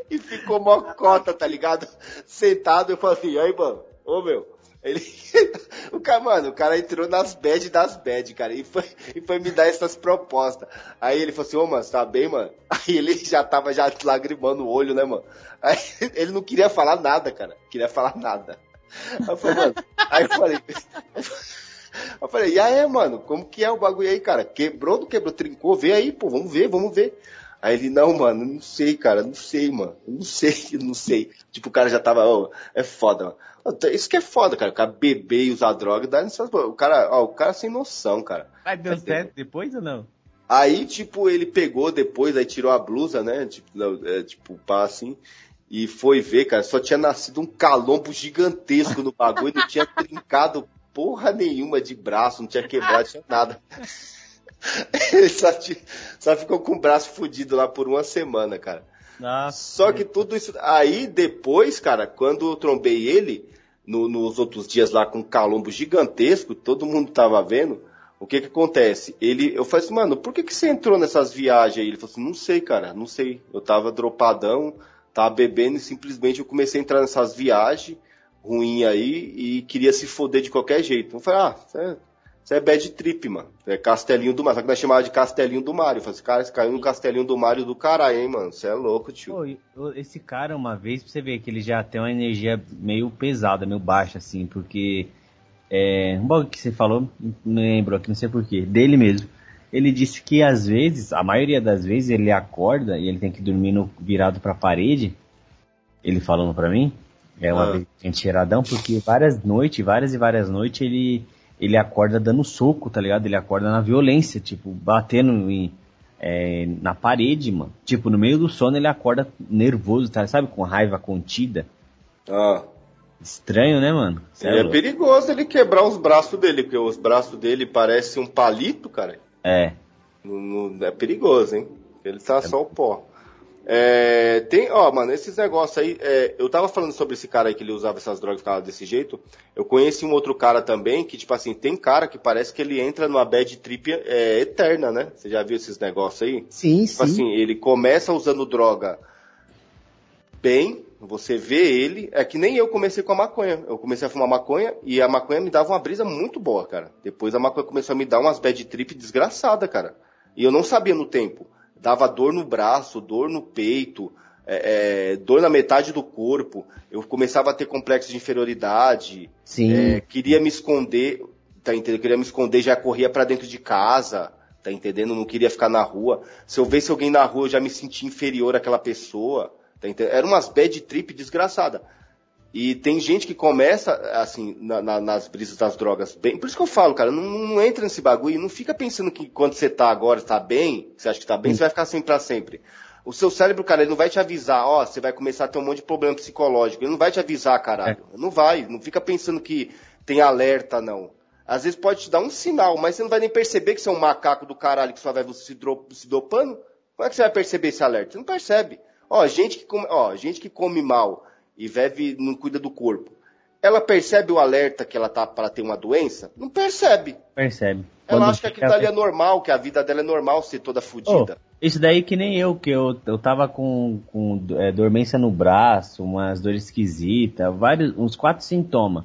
E ficou mocota, tá ligado? Sentado, eu falei assim, aí, mano, ô, meu. O cara entrou nas bad das bad, cara, e foi me dar essas propostas. Aí ele falou assim, ô, mano, você tá bem, mano? Aí ele já tava lagrimando o olho, né, mano? Aí ele não queria falar nada, cara, Aí eu falei, mano, e aí, mano, como que é o bagulho aí, cara? Quebrou, não quebrou, trincou, vê aí, pô, vamos ver. Aí ele, não, mano, não sei, mano. Tipo, o cara já tava, ó, é foda, mano. Isso que é foda, cara, o cara beber e usar droga, dá licença, o cara, ó, o cara sem noção, cara. Mas deu certo depois ou não? Aí, tipo, ele pegou depois, aí tirou a blusa, né, tipo, pá, assim, e foi ver, cara, só tinha nascido um calombo gigantesco no bagulho, não tinha trincado porra nenhuma de braço, não tinha quebrado, tinha nada. Ele só ficou com o braço fudido lá por uma semana, cara. Nossa. Só que tudo isso... Aí, depois, cara, quando eu trombei ele, nos outros dias lá com um calombo gigantesco, todo mundo tava vendo, o que que acontece? Eu falei assim, mano, por que que você entrou nessas viagens aí? Ele falou assim, não sei, cara, não sei. Eu tava dropadão, tava bebendo e simplesmente eu comecei a entrar nessas viagens ruins aí e queria se foder de qualquer jeito. Eu falei, isso é bad trip, mano. É Castelinho do Mar. Só que nós chamávamos de Castelinho do Mário. Eu falei assim, cara, esse caiu no Castelinho do Mário do caralho, hein, mano. Você é louco, tio. Pô, esse cara, uma vez, pra você ver que ele já tem uma energia meio pesada, meio baixa, assim, porque... um bagulho que você falou, não lembro aqui, não sei porquê, dele mesmo. Ele disse que às vezes, a maioria das vezes, ele acorda e ele tem que dormir virado pra parede. Ele falando pra mim. É uma vez que a gente era dão, porque várias e várias noites, ele acorda dando soco, tá ligado? Ele acorda na violência, tipo, batendo na parede, mano. Tipo, no meio do sono ele acorda nervoso, tá? Sabe? Com raiva contida. Ah. Estranho, né, mano? É perigoso ele quebrar os braços dele, porque os braços dele parecem um palito, cara. É. É perigoso, hein? Ele tá só o pó. Tem, ó, mano, esses negócios aí, eu tava falando sobre esse cara aí que ele usava essas drogas e ficava desse jeito. Eu conheci um outro cara também que, tipo assim, tem cara que parece que ele entra numa bad trip eterna, né? Você já viu esses negócios aí? Sim, tipo assim, ele começa usando droga bem, você vê ele... É que nem eu comecei com a maconha. Eu comecei a fumar maconha e a maconha me dava uma brisa muito boa, cara. Depois a maconha começou a me dar umas bad trip desgraçada, cara. E eu não sabia no tempo. Dava dor no braço, dor no peito, dor na metade do corpo. Eu começava a ter complexo de inferioridade. Sim. Queria me esconder, tá entendendo? Queria me esconder, já corria pra dentro de casa, tá entendendo? Não queria ficar na rua. Se eu visse alguém na rua, eu já me sentia inferior àquela pessoa, tá entendendo? Era umas bad trip desgraçada. E tem gente que começa, assim, nas brisas das drogas bem. Por isso que eu falo, cara, não entra nesse bagulho e não fica pensando que quando você tá agora, tá bem, você acha que tá bem, você vai ficar assim pra sempre. O seu cérebro, cara, ele não vai te avisar, ó, você vai começar a ter um monte de problema psicológico. Ele não vai te avisar, caralho. Não vai, não fica pensando que tem alerta, não. Às vezes pode te dar um sinal, mas você não vai nem perceber que você é um macaco do caralho que só vai se dopando. Como é que você vai perceber esse alerta? Você não percebe. Ó, gente que come mal... e vive, não cuida do corpo. Ela percebe o alerta que ela tá para ter uma doença? Não percebe. Percebe. Ela acha que aquilo ali é normal, que a vida dela é normal ser toda fodida. Oh, isso daí que nem eu, que eu tava com dormência no braço, umas dores esquisitas, uns 4 sintomas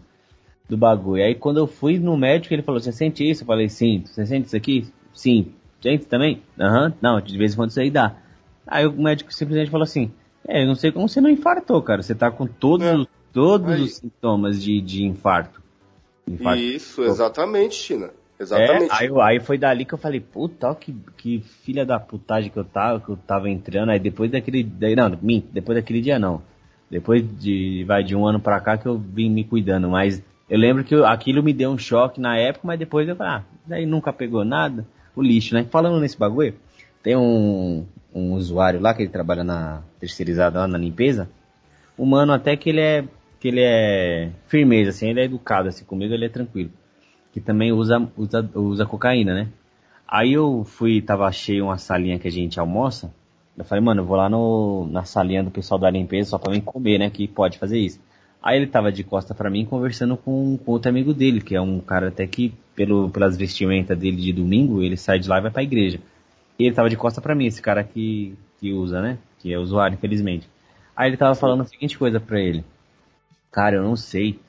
do bagulho. Aí quando eu fui no médico, ele falou, você sente isso? Eu falei, sinto. Você sente isso aqui? Sim. Sente também? Aham. Não, de vez em quando isso aí dá. Aí o médico simplesmente falou assim, eu não sei como você não infartou, cara. Você tá com todos os sintomas de infarto. Isso, exatamente, China. Exatamente. Aí foi dali que eu falei, puta, que filha da putagem que eu tava entrando. Aí depois daquele... depois daquele dia não. Depois de um ano pra cá que eu vim me cuidando. Mas eu lembro que aquilo me deu um choque na época, mas depois eu falei, daí nunca pegou nada. O lixo, né? Falando nesse bagulho, tem um usuário lá que ele trabalha na terceirizada, lá na limpeza, o mano até que ele é firmeza, assim, ele é educado, assim, comigo ele é tranquilo, que também usa cocaína, né? Aí eu tava cheio uma salinha que a gente almoça, eu falei, mano, eu vou lá na salinha do pessoal da limpeza só pra mim comer, né, que pode fazer isso. Aí ele tava de costa pra mim conversando com outro amigo dele, que é um cara até que, pelas vestimentas dele de domingo, ele sai de lá e vai pra igreja. E ele tava de costa pra mim, esse cara que usa, né? Que é usuário, infelizmente. Aí ele tava falando a seguinte coisa pra ele. Cara, eu não sei.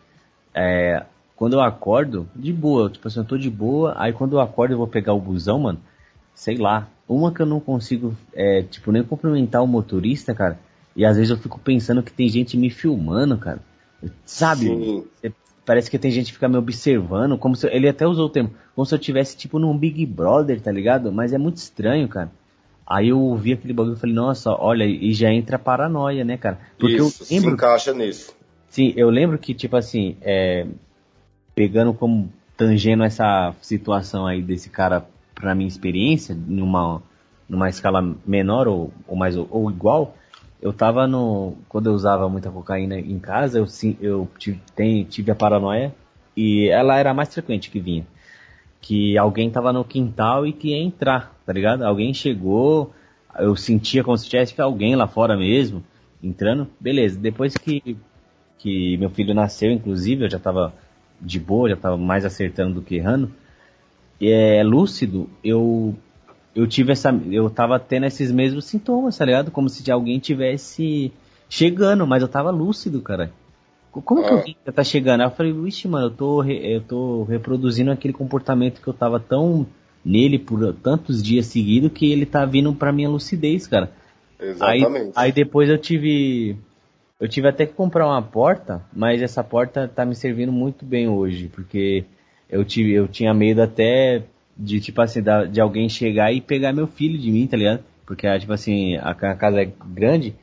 Quando eu acordo, de boa. Tipo assim, eu tô de boa. Aí quando eu acordo, eu vou pegar o busão, mano. Sei lá. Uma que eu não consigo, nem cumprimentar o motorista, cara. E às vezes eu fico pensando que tem gente me filmando, cara. Sabe? Sim. Parece que tem gente que fica me observando, como se eu, ele até usou o termo, como se eu tivesse tipo num Big Brother, tá ligado? Mas é muito estranho, cara. Aí eu ouvi aquele bagulho e falei, nossa, olha, e já entra a paranoia, né, cara? Porque isso, eu lembro, se encaixa nisso. Sim, eu lembro que, tipo assim, pegando como, tangendo essa situação aí desse cara pra minha experiência, numa escala menor ou mais ou igual, eu tava no... Quando eu usava muita cocaína em casa, eu tive a paranoia e ela era a mais frequente que vinha. Que alguém tava no quintal e que ia entrar, tá ligado? Alguém chegou, eu sentia como se tivesse alguém lá fora mesmo, entrando. Beleza, depois que meu filho nasceu, inclusive, eu já tava de boa, já tava mais acertando do que errando. E lúcido, eu tava tendo esses mesmos sintomas, tá ligado? Como se alguém tivesse chegando, mas eu tava lúcido, cara. Como que alguém tá chegando? Aí eu falei, vixe, mano, eu tô reproduzindo aquele comportamento que eu tava tão nele por tantos dias seguidos que ele tá vindo pra minha lucidez, cara. Exatamente. Aí depois eu tive até que comprar uma porta, mas essa porta tá me servindo muito bem hoje, porque eu tinha medo até de, tipo assim, de alguém chegar e pegar meu filho de mim, tá ligado? Porque, tipo assim, a casa é grande.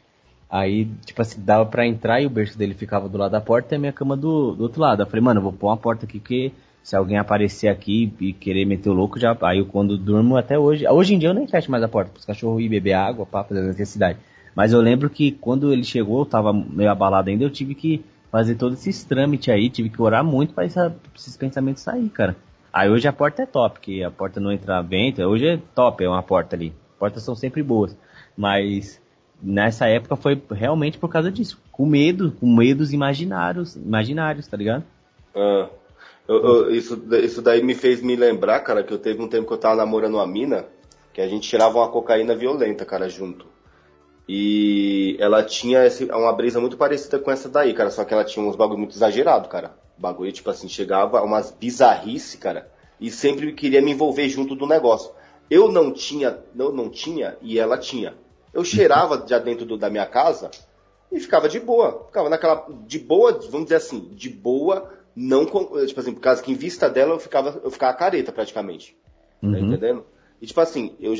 Aí, tipo assim, dava pra entrar e o berço dele ficava do lado da porta e a minha cama do outro lado. Eu falei, mano, eu vou pôr uma porta aqui porque se alguém aparecer aqui e querer meter o louco, já... Aí eu quando durmo até hoje... Hoje em dia eu nem fecho mais a porta, pros cachorros ir beber água, pá, fazer necessidade. Mas eu lembro que quando ele chegou, eu tava meio abalado ainda, eu tive que fazer todo esse trâmite aí, tive que orar muito pra esses pensamentos sair, cara. Aí hoje a porta é top, porque a porta não entra vento, hoje é top, é uma porta ali. Portas são sempre boas, mas... Nessa época foi realmente por causa disso. Com medo, com medos imaginários, tá ligado? Ah, isso daí me fez me lembrar, cara, que eu teve um tempo que eu tava namorando uma mina, que a gente tirava uma cocaína violenta, cara, junto. E ela tinha uma brisa muito parecida com essa daí, cara, só que ela tinha uns bagulho muito exagerado, cara. Bagulho, tipo assim, chegava umas bizarrice, cara, e sempre queria me envolver junto do negócio. Eu não tinha e ela tinha. Eu cheirava já dentro da minha casa e ficava de boa. Ficava naquela... De boa, vamos dizer assim, de boa, não... Tipo assim, por causa que em vista dela eu ficava careta praticamente. Uhum. Tá entendendo? E tipo assim, eu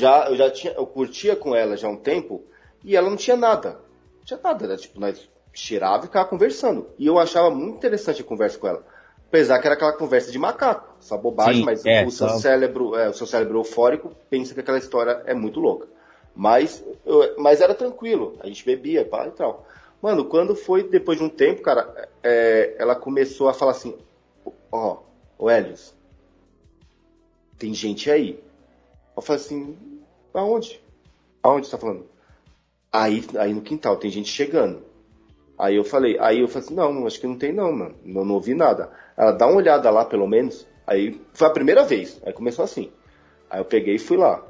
curtia com ela já há um tempo e ela não tinha nada. Não tinha nada, era tipo, nós cheirava e ficava conversando. E eu achava muito interessante a conversa com ela. Apesar que era aquela conversa de macaco, essa bobagem, sim, mas o seu cérebro eufórico pensa que aquela história é muito louca. Mas era tranquilo, a gente bebia pá, e tal. Mano, quando foi depois de um tempo, cara, ela começou a falar assim, ó, ô Hélios, tem gente aí. Eu falei assim, aonde? Aonde você tá falando? Aí no quintal, tem gente chegando. Aí eu falei assim, não, acho que não tem não, mano, não ouvi nada. Ela, dá uma olhada lá pelo menos. Aí foi a primeira vez, aí começou assim. Aí eu peguei e fui lá.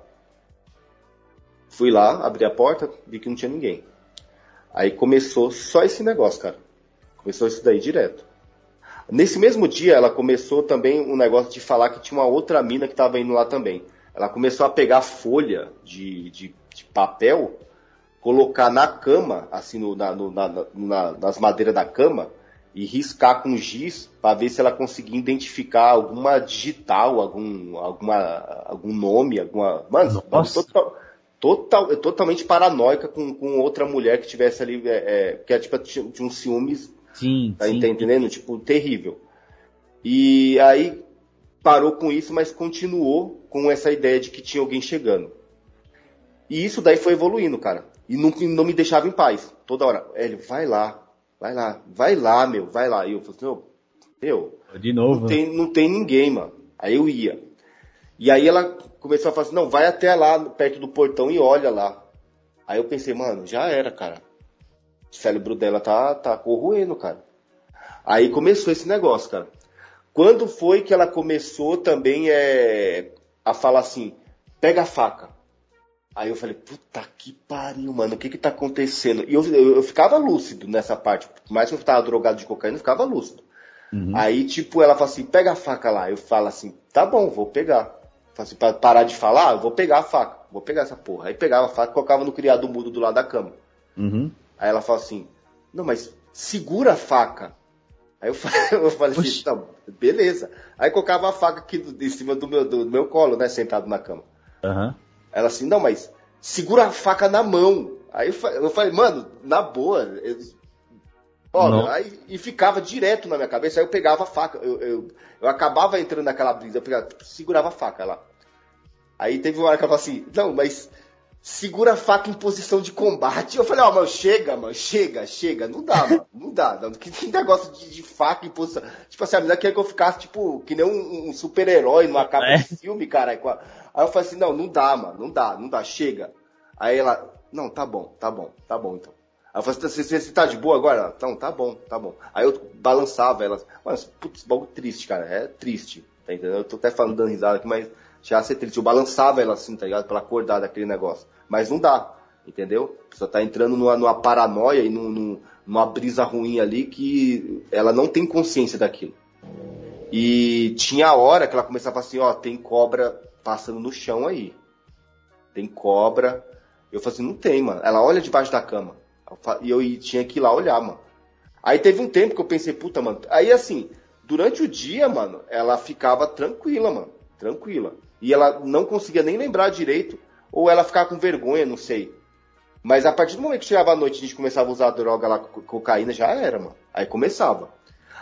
Abri a porta, vi que não tinha ninguém. Aí começou só esse negócio, cara. Começou isso daí direto. Nesse mesmo dia, ela começou também um negócio de falar que tinha uma outra mina que tava indo lá também. Ela começou a pegar folha de papel, colocar na cama, assim, nas madeiras da cama, e riscar com giz para ver se ela conseguia identificar alguma digital, algum nome, alguma... Mano, totalmente paranoica com outra mulher que tivesse ali, que era tipo de uns ciúmes, sim, tá sim, entendendo? Sim. Tipo, terrível. E aí parou com isso, mas continuou com essa ideia de que tinha alguém chegando. E isso daí foi evoluindo, cara. E não me deixava em paz. Toda hora, Hélio, vai lá. E eu falei assim, meu, de novo, não tem ninguém, mano. Aí eu ia. E aí ela começou a falar assim, não, vai até lá, perto do portão e olha lá. Aí eu pensei, mano, já era, cara. O cérebro dela tá corroendo, cara. Aí começou esse negócio, cara. Quando foi que ela começou também a falar assim, pega a faca. Aí eu falei, puta que pariu, mano, o que que tá acontecendo? E eu ficava lúcido nessa parte, por mais que eu tava drogado de cocaína, eu ficava lúcido. Uhum. Aí, tipo, ela fala assim, pega a faca lá. Eu falo assim, tá bom, vou pegar. Assim, pra parar de falar, eu vou pegar a faca, vou pegar essa porra. Aí pegava a faca e colocava no criado mudo do lado da cama. Uhum. Aí ela fala assim, não, mas segura a faca. Aí eu falei assim, tá, beleza. Aí colocava a faca aqui em cima do meu colo, né, sentado na cama. Uhum. Ela assim, não, mas segura a faca na mão. Aí eu falei, mano, na boa. Olha, aí, e ficava direto na minha cabeça, aí eu pegava a faca. Eu acabava entrando naquela brisa, eu pegava, segurava a faca lá. Aí teve uma hora que ela falou assim, não, mas segura a faca em posição de combate. Eu falei, ó, mas chega, não dá, que negócio de faca em posição, tipo assim, a menina queria que eu ficasse, tipo, que nem um super-herói numa capa de filme, cara, aí eu falei assim, não dá, chega. Aí ela, não, tá bom, então. Aí eu falei assim, você tá de boa agora? Ela, não, tá bom. Aí eu balançava ela, mas, putz, bagulho triste, cara, é triste, tá entendendo? Eu tô até falando, dando risada aqui, mas... Já ser triste, eu balançava ela assim, tá ligado? Pra ela acordar daquele negócio. Mas não dá, entendeu? Só tá entrando numa paranoia e numa brisa ruim ali que ela não tem consciência daquilo. E tinha a hora que ela começava assim, ó, tem cobra passando no chão aí. Tem cobra. Eu falei assim, não tem, mano. Ela olha debaixo da cama. E eu tinha que ir lá olhar, mano. Aí teve um tempo que eu pensei, puta, mano. Aí assim, durante o dia, mano, ela ficava tranquila, mano. Tranquila. E ela não conseguia nem lembrar direito, ou ela ficava com vergonha, não sei. Mas a partir do momento que chegava a noite, a gente começava a usar a droga lá, cocaína, já era, mano. Aí começava.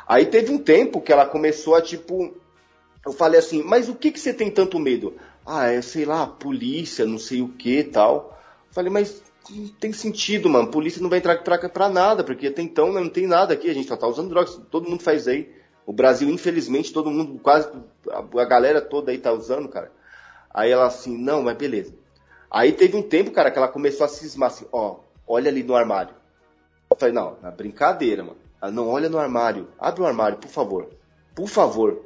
Aí teve um tempo que ela começou a, tipo... Eu falei assim, mas o que você tem tanto medo? Ah, é, sei lá, polícia, não sei o que e tal. Eu falei, mas não tem sentido, mano. Polícia não vai entrar pra nada, porque até então não tem nada aqui. A gente só tá usando drogas, todo mundo faz aí. O Brasil, infelizmente, todo mundo, quase a galera toda aí tá usando, cara. Aí ela assim, não, mas beleza. Aí teve um tempo, cara, que ela começou a cismar assim, ó, olha ali no armário. Eu falei, não, é brincadeira, mano. Ela, não, olha no armário, abre o armário, por favor.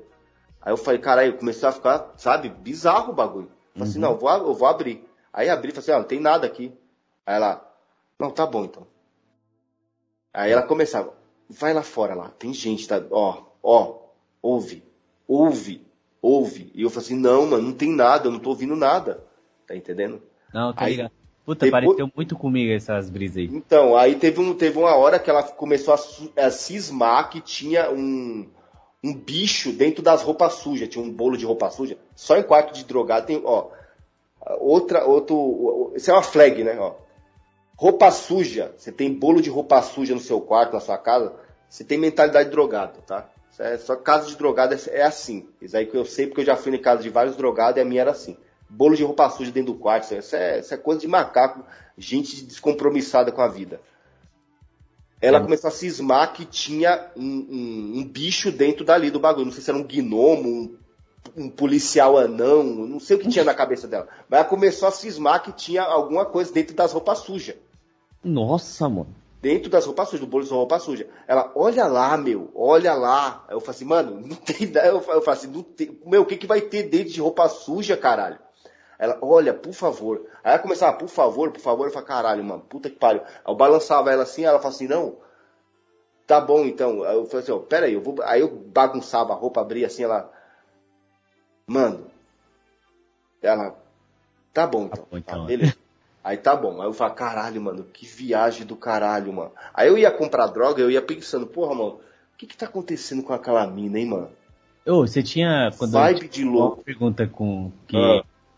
Aí eu falei, caralho, começou a ficar, sabe, bizarro o bagulho. Eu falei assim, não, eu vou abrir. Aí abri, falei assim, ó, não tem nada aqui. Aí ela, não, tá bom então. Aí ela começava, vai lá fora lá, tem gente, tá, ouve. E eu falei assim, não, mano, não tem nada, eu não tô ouvindo nada. Tá entendendo? Não, tá ligado. Puta, depois... pareceu muito comigo essas brisas aí. Então, aí teve uma hora que ela começou a cismar que tinha um bicho dentro das roupas sujas, tinha um bolo de roupa suja. Só em quarto de drogado tem, ó, isso é uma flag, né, ó. Roupa suja, você tem bolo de roupa suja no seu quarto, na sua casa, você tem mentalidade de drogado, tá? Só casa de drogado é assim. Isso aí que eu sei porque eu já fui em casa de vários drogados e a minha era assim. Bolo de roupa suja dentro do quarto. Isso é coisa de macaco. Gente descompromissada com a vida. Ela começou a cismar que tinha um bicho dentro dali do bagulho. Não sei se era um gnomo, um policial anão. Não sei o que tinha na cabeça dela. Mas ela começou a cismar que tinha alguma coisa dentro das roupas sujas. Nossa, mano. Dentro das roupas sujas, do bolso da roupa suja. Ela, olha lá, meu, olha lá. Eu falei assim, mano, não tem... Eu falei assim, não tem... Meu, o que vai ter dentro de roupa suja, caralho? Ela, olha, por favor. Aí ela começava, por favor. Eu falei, caralho, mano, puta que pariu. Aí eu balançava ela assim, ela falou assim, não, tá bom, então. Aí eu falei assim, ó, pera aí, eu vou... Aí eu bagunçava a roupa, abria assim, ela... Mano. Ela, tá bom, então. Tá, beleza. Aí tá bom, aí eu falo, caralho, mano, que viagem do caralho, mano. Aí eu ia comprar droga, eu ia pensando, porra, mano, o que tá acontecendo com aquela mina, hein, mano? Ô, você tinha... Quando vibe de louco. Uma pergunta com... que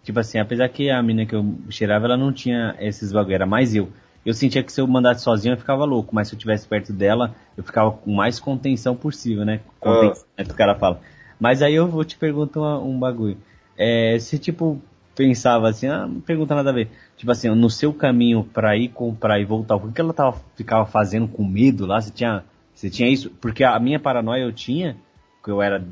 tipo assim, apesar que a mina que eu cheirava, ela não tinha esses bagulho, era mais eu. Eu sentia que se eu mandasse sozinho, eu ficava louco, mas se eu estivesse perto dela, eu ficava com mais contenção possível, né? Contenção, né, que o cara fala. Mas aí eu vou te perguntar um bagulho. É, se, tipo... Pensava assim, ah, não pergunta nada a ver. Tipo assim, no seu caminho pra ir comprar e voltar, o que ela ficava fazendo com medo lá? Você tinha isso? Porque a minha paranoia eu tinha, que eu era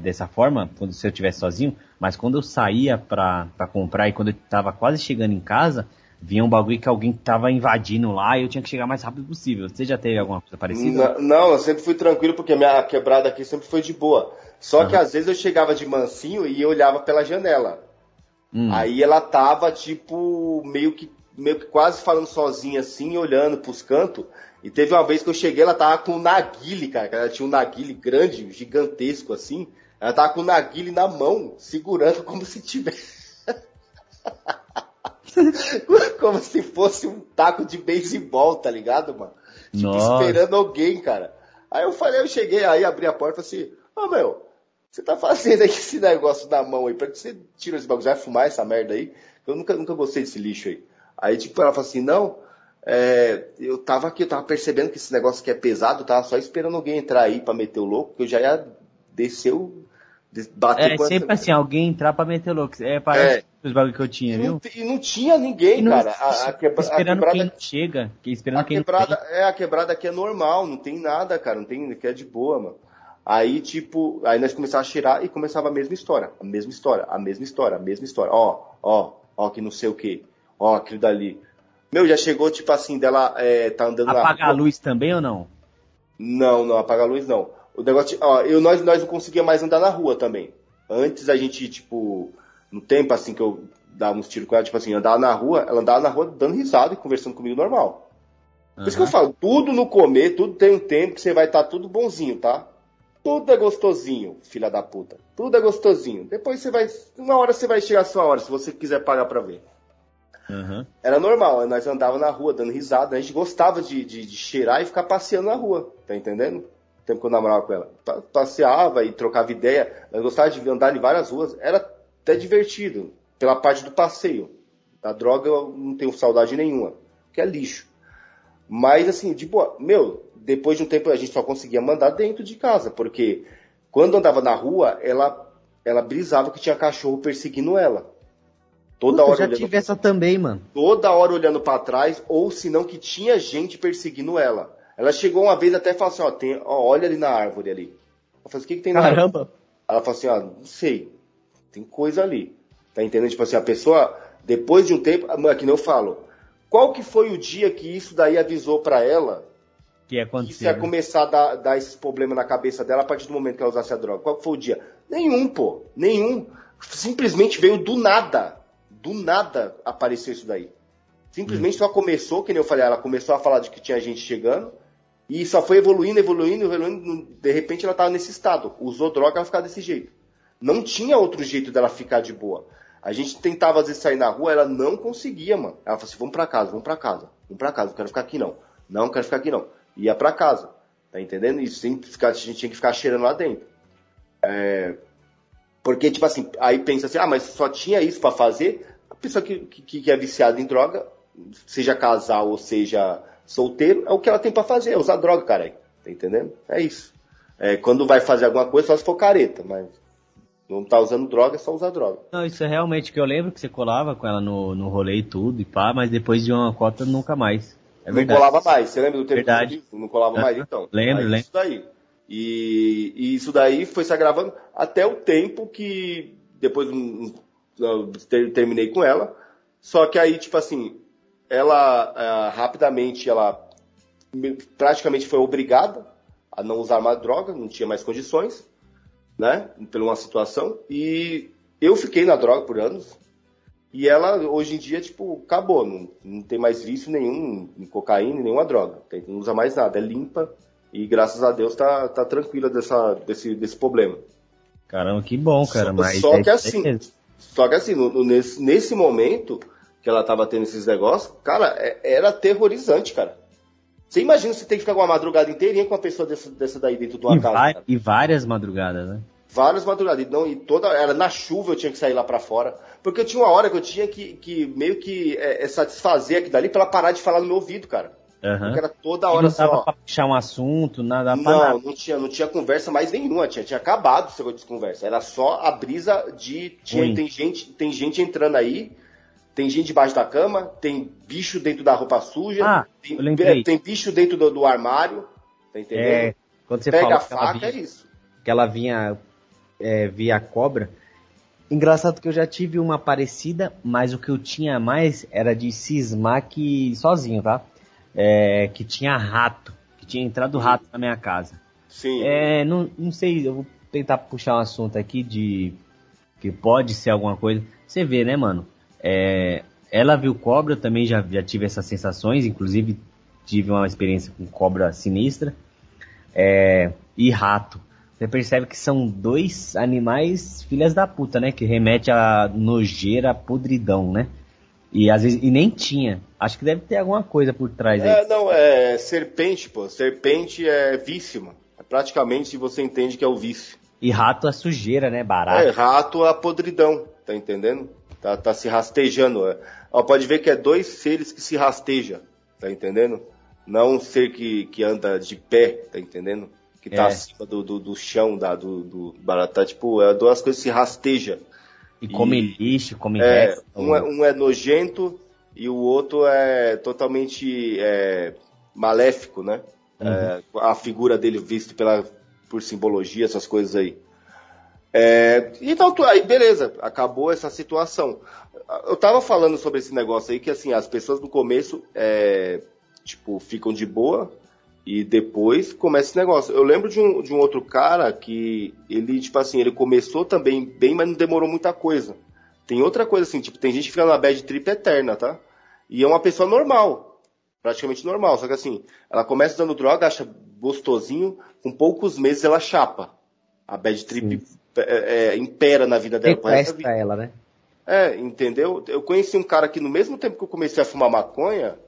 dessa forma, quando se eu estivesse sozinho, mas quando eu saía pra comprar e quando eu tava quase chegando em casa, vinha um bagulho que alguém tava invadindo lá e eu tinha que chegar mais rápido possível. Você já teve alguma coisa parecida? Não, eu sempre fui tranquilo porque a minha quebrada aqui sempre foi de boa. Só que às vezes eu chegava de mansinho e eu olhava pela janela. Aí ela tava, tipo, meio que quase falando sozinha, assim, olhando pros cantos. E teve uma vez que eu cheguei, ela tava com um narguile, cara. Ela tinha um narguile grande, gigantesco, assim. Ela tava com o narguile na mão, segurando como se tivesse... como se fosse um taco de beisebol, tá ligado, mano? Tipo, Nossa. Esperando alguém, cara. Aí eu falei, eu cheguei aí, abri a porta e falei assim, meu, você tá fazendo aí esse negócio na mão aí, pra que você tira esse bagulho, vai fumar essa merda aí? Eu nunca gostei desse lixo aí. Aí tipo, ela falou assim, não, eu tava aqui, eu tava percebendo que esse negócio aqui é pesado, eu tava só esperando alguém entrar aí pra meter o louco, que eu já ia descer o... É sempre assim, alguém entrar pra meter louco. Parece os bagulho que eu tinha, viu? E não tinha ninguém, não, cara. Esperando quem chega. Esperando quem chega. A quebrada aqui é normal, não tem nada, cara. Não tem, que é de boa, mano. Aí, tipo, aí nós começávamos a tirar e começava a mesma história. A mesma história, a mesma história, a mesma história. Ó, que não sei o que. Ó, aquilo dali. Meu, já chegou, tipo assim, dela tá andando lá. Apagar a luz também ou não? Não, apagar a luz não. O negócio, nós não conseguíamos mais andar na rua também. Antes a gente, tipo, no tempo assim que eu dava uns tiros com ela, tipo assim, ela andava na rua dando risada e conversando comigo normal. Por isso que eu falo, tudo no comer, tudo tem um tempo que você vai estar tudo bonzinho, tá? Tudo é gostosinho, filha da puta. Tudo é gostosinho. Depois você vai, uma hora você vai chegar a sua hora, se você quiser pagar pra ver. Uhum. Era normal, nós andávamos na rua dando risada, a gente gostava de cheirar e ficar passeando na rua, tá entendendo? Tempo que eu namorava com ela, passeava e trocava ideia, eu gostava de andar em várias ruas, era até divertido, pela parte do passeio, da droga eu não tenho saudade nenhuma, que é lixo, mas assim, de boa, meu, depois de um tempo a gente só conseguia mandar dentro de casa, porque quando andava na rua, ela brisava que tinha cachorro perseguindo ela, toda hora eu já tive essa também, mano. Toda hora olhando pra trás, ou se não que tinha gente perseguindo ela. Ela chegou uma vez até e falou assim, olha ali na árvore ali. Eu falei, o que tem na árvore? Caramba! Ela falou assim, não sei, tem coisa ali. Tá entendendo? Tipo assim, a pessoa, depois de um tempo, que nem eu falo, qual que foi o dia que isso daí avisou pra ela que ia acontecer, que ia começar a dar esses problemas na cabeça dela a partir do momento que ela usasse a droga? Qual que foi o dia? Nenhum. Simplesmente veio do nada. Do nada apareceu isso daí. Simplesmente só começou, que nem eu falei, ela começou a falar de que tinha gente chegando, e só foi evoluindo, de repente ela tava nesse estado, usou droga, ela ficava desse jeito. Não tinha outro jeito dela ficar de boa. A gente tentava às vezes sair na rua, ela não conseguia, mano. Ela falou assim, vamos pra casa, não quero ficar aqui não quero ficar aqui não. Ia pra casa, tá entendendo? Isso, a gente tinha que ficar cheirando lá dentro. Porque, tipo assim, aí pensa assim, mas só tinha isso pra fazer? A pessoa que é viciada em droga, seja casal ou seja... solteiro, é o que ela tem pra fazer, é usar droga, cara. Tá entendendo? É isso. Quando vai fazer alguma coisa, só se for careta, mas não tá usando droga, é só usar droga. Não, isso é realmente que eu lembro que você colava com ela no rolê e tudo, e pá, mas depois de uma cota, nunca mais. Não colava mais, você lembra do tempo? Verdade. Que não colava mais, então. Lembro. Isso daí. E isso daí foi se agravando até o tempo que depois eu terminei com ela, só que aí, tipo assim... Ela rapidamente, ela praticamente foi obrigada a não usar mais droga, não tinha mais condições, né? Por uma situação. E eu fiquei na droga por anos. E ela, hoje em dia, tipo, acabou. Não tem mais vício nenhum em cocaína, nenhuma droga. Não usa mais nada. É limpa e, graças a Deus, tá tranquila desse problema. Caramba, que bom, cara. Só que assim, nesse momento... que ela tava tendo esses negócios, cara, era aterrorizante, cara. Você imagina você ter que ficar uma madrugada inteirinha com uma pessoa dessa daí dentro de uma casa. Cara. E várias madrugadas, né? Várias madrugadas. Era na chuva, eu tinha que sair lá pra fora. Porque eu tinha uma hora que eu tinha que meio que satisfazer aquilo dali pra ela parar de falar no meu ouvido, cara. Uhum. Porque era toda hora assim, pra puxar um assunto, nada pra nada. Não tinha conversa mais nenhuma, tinha acabado o seu de conversa. Era só a brisa de... Tem gente entrando aí... Tem gente debaixo da cama, tem bicho dentro da roupa suja, tem bicho dentro do armário, tá entendendo? Quando você pega a faca, é isso. Que ela via a cobra. Engraçado que eu já tive uma parecida, mas o que eu tinha mais era de cismar que sozinho, tá? Que tinha rato, que tinha entrado rato na minha casa. Sim. Não sei, eu vou tentar puxar um assunto aqui de que pode ser alguma coisa. Você vê, né, mano? Ela viu cobra, eu também já tive essas sensações, inclusive tive uma experiência com cobra sinistra, e rato. Você percebe que são dois animais filhas da puta, né? Que remete à nojeira, à podridão, né? E às vezes nem tinha. Acho que deve ter alguma coisa por trás aí. Serpente, pô. Serpente é vício, mano. praticamente você entende que é o vício. E rato é sujeira, né? Barato. É, rato é a podridão, tá entendendo? Tá se rastejando. Ó, pode ver que é dois seres que se rastejam, tá entendendo? Não um ser que anda de pé, tá entendendo? Que tá acima do chão, do barato. Tá, tipo, é duas coisas que se rastejam. E come lixo, come resto. Um é nojento e o outro é totalmente maléfico, né? Uhum. É, a figura dele visto por simbologia, essas coisas aí. Então, aí beleza, acabou essa situação. Eu tava falando sobre esse negócio aí, que assim, as pessoas no começo ficam de boa e depois começa esse negócio. Eu lembro de um outro cara que ele, ele começou também bem, mas não demorou muita coisa. Tem outra coisa assim, tem gente que fica na bad trip eterna, tá? E é uma pessoa normal, praticamente normal, só que assim, ela começa dando droga, acha gostosinho, com poucos meses ela chapa. A bad trip impera na vida dela. Sequestra ela, né? É, entendeu? Eu conheci um cara que no mesmo tempo que eu comecei a fumar maconha,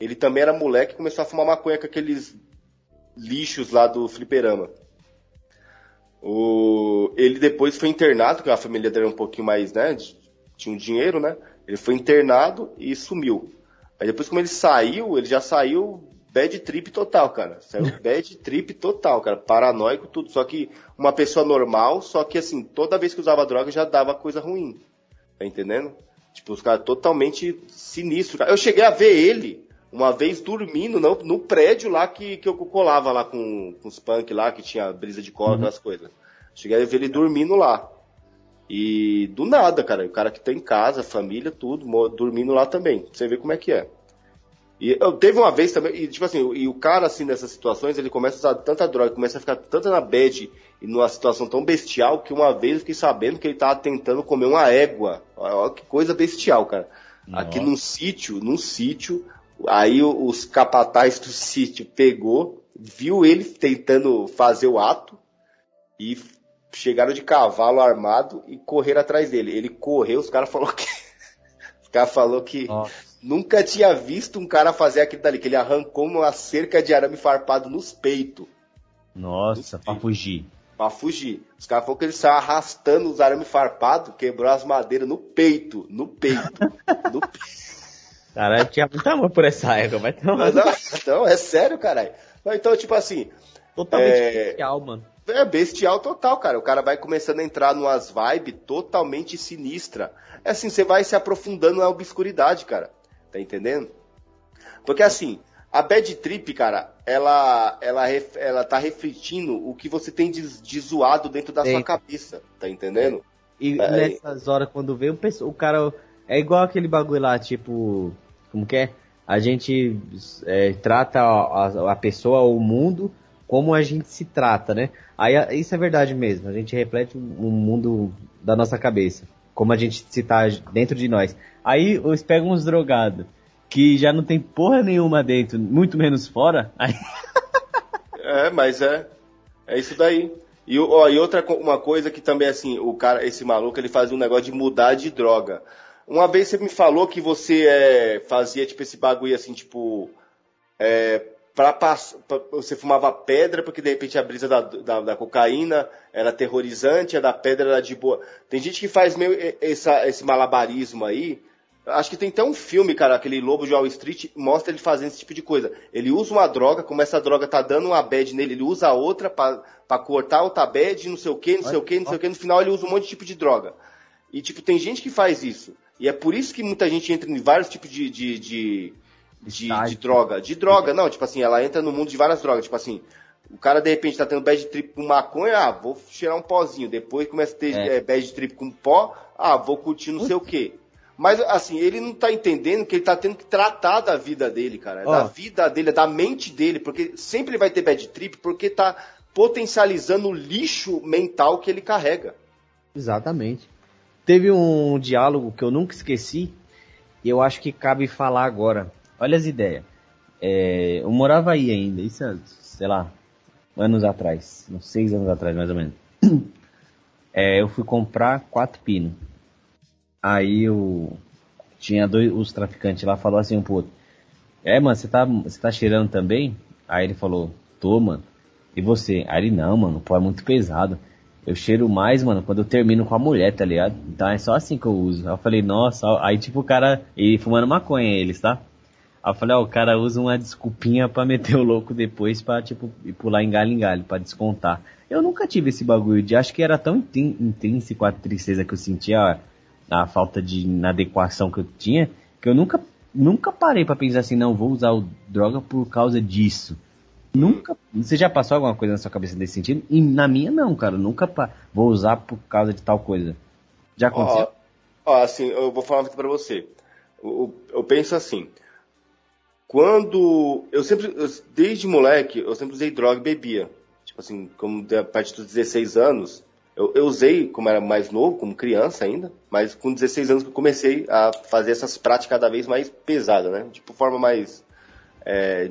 ele também era moleque e começou a fumar maconha com aqueles lixos lá do fliperama. Ele depois foi internado, porque a família dele era um pouquinho mais, né? Tinha um dinheiro, né? Ele foi internado e sumiu. Aí depois, como ele saiu, ele já saiu bad trip total, cara. Saiu bad trip total, cara. Paranoico, tudo. Só que uma pessoa normal, só que assim, toda vez que usava droga já dava coisa ruim. Tá entendendo? Os caras totalmente sinistros. Eu cheguei a ver ele uma vez dormindo no prédio lá que eu colava lá com os punk lá, que tinha brisa de cola, aquelas coisas. Cheguei a ver ele dormindo lá. E do nada, cara. O cara que tá em casa, família, tudo, dormindo lá também. Você vê como é que é. E eu teve uma vez também, e o cara, assim, nessas situações, ele começa a usar tanta droga, começa a ficar tanta na bad e numa situação tão bestial, que uma vez eu fiquei sabendo que ele tava tentando comer uma égua. Olha que coisa bestial, cara. Nossa. Aqui num sítio, aí os capatazes do sítio pegou, viu ele tentando fazer o ato e chegaram de cavalo armado e correram atrás dele. Ele correu, os caras falaram que Nossa. Nunca tinha visto um cara fazer aquilo dali, que ele arrancou uma cerca de arame farpado nos peitos. Nossa, pra fugir. Pra fugir. Os caras falaram que ele saiu arrastando os arames farpados, quebrou as madeiras no peito. Caralho, tinha muita amor por essa égua, vai ter uma... Não, é sério, caralho. Então, totalmente bestial, mano. É bestial total, cara. O cara vai começando a entrar numas vibes totalmente sinistra. É assim, você vai se aprofundando na obscuridade, cara. Tá entendendo? Porque assim, a bad trip, cara, ela tá refletindo o que você tem de zoado dentro da sua cabeça, tá entendendo? E nessas horas, quando vem o cara, é igual aquele bagulho lá, como que é? A gente trata a pessoa, o mundo, como a gente se trata, né? Aí, isso é verdade mesmo, a gente reflete o mundo da nossa cabeça, como a gente se tá dentro de nós. Aí eles pegam uns drogados que já não tem porra nenhuma dentro, muito menos fora. Aí... É isso daí. E uma coisa que também, assim, o cara, esse maluco, ele fazia um negócio de mudar de droga. Uma vez você me falou que você fazia, esse bagulho, assim, você fumava pedra, porque de repente a brisa da cocaína era aterrorizante, a da pedra era de boa. Tem gente que faz meio esse malabarismo aí. Acho que tem até um filme, cara, aquele Lobo de Wall Street, mostra ele fazendo esse tipo de coisa. Ele usa uma droga, como essa droga tá dando uma bad nele, ele usa outra pra cortar outra bad, não sei o que, no final ele usa um monte de tipo de droga. E tem gente que faz isso. E é por isso que muita gente entra em vários tipos de droga, não, ela entra no mundo de várias drogas, o cara de repente tá tendo bad trip com maconha, vou cheirar um pozinho, depois começa a ter bad trip com pó, vou curtir não sei o que, mas assim, ele não tá entendendo que ele tá tendo que tratar da vida dele, cara, da vida dele, da mente dele, porque sempre ele vai ter bad trip, porque tá potencializando o lixo mental que ele carrega. Exatamente. Teve um diálogo que eu nunca esqueci, e eu acho que cabe falar agora. Olha as ideias. Eu morava aí ainda, isso sei lá, anos atrás, uns 6 anos atrás mais ou menos. Eu fui comprar 4 pinos. Aí eu tinha os traficantes lá, falou assim um pro outro: mano, você tá cheirando também? Aí ele falou: tô, mano. E você? Aí ele, não, mano, pô, é muito pesado. Eu cheiro mais, mano, quando eu termino com a mulher, tá ligado? Então é só assim que eu uso. Aí eu falei, nossa, aí tipo o cara, ele fumando maconha, eles, tá? Aí eu falei, ó, o cara usa uma desculpinha pra meter o louco depois pra, tipo, pular em galho, pra descontar. Eu nunca tive esse bagulho de, acho que era tão intrínseco a tristeza que eu sentia, a falta de inadequação que eu tinha, que eu nunca parei pra pensar assim, não, vou usar droga por causa disso. Nunca. Você já passou alguma coisa na sua cabeça nesse sentido? E na minha não, cara. Nunca vou usar por causa de tal coisa. Já aconteceu? Ó, assim, eu vou falar aqui pra você. Eu penso assim. Quando... desde moleque, eu sempre usei droga e bebia. Tipo assim, como a partir dos 16 anos... Eu usei, como era mais novo, como criança ainda. Mas com 16 anos que eu comecei a fazer essas práticas cada vez mais pesadas, né? Tipo, forma mais...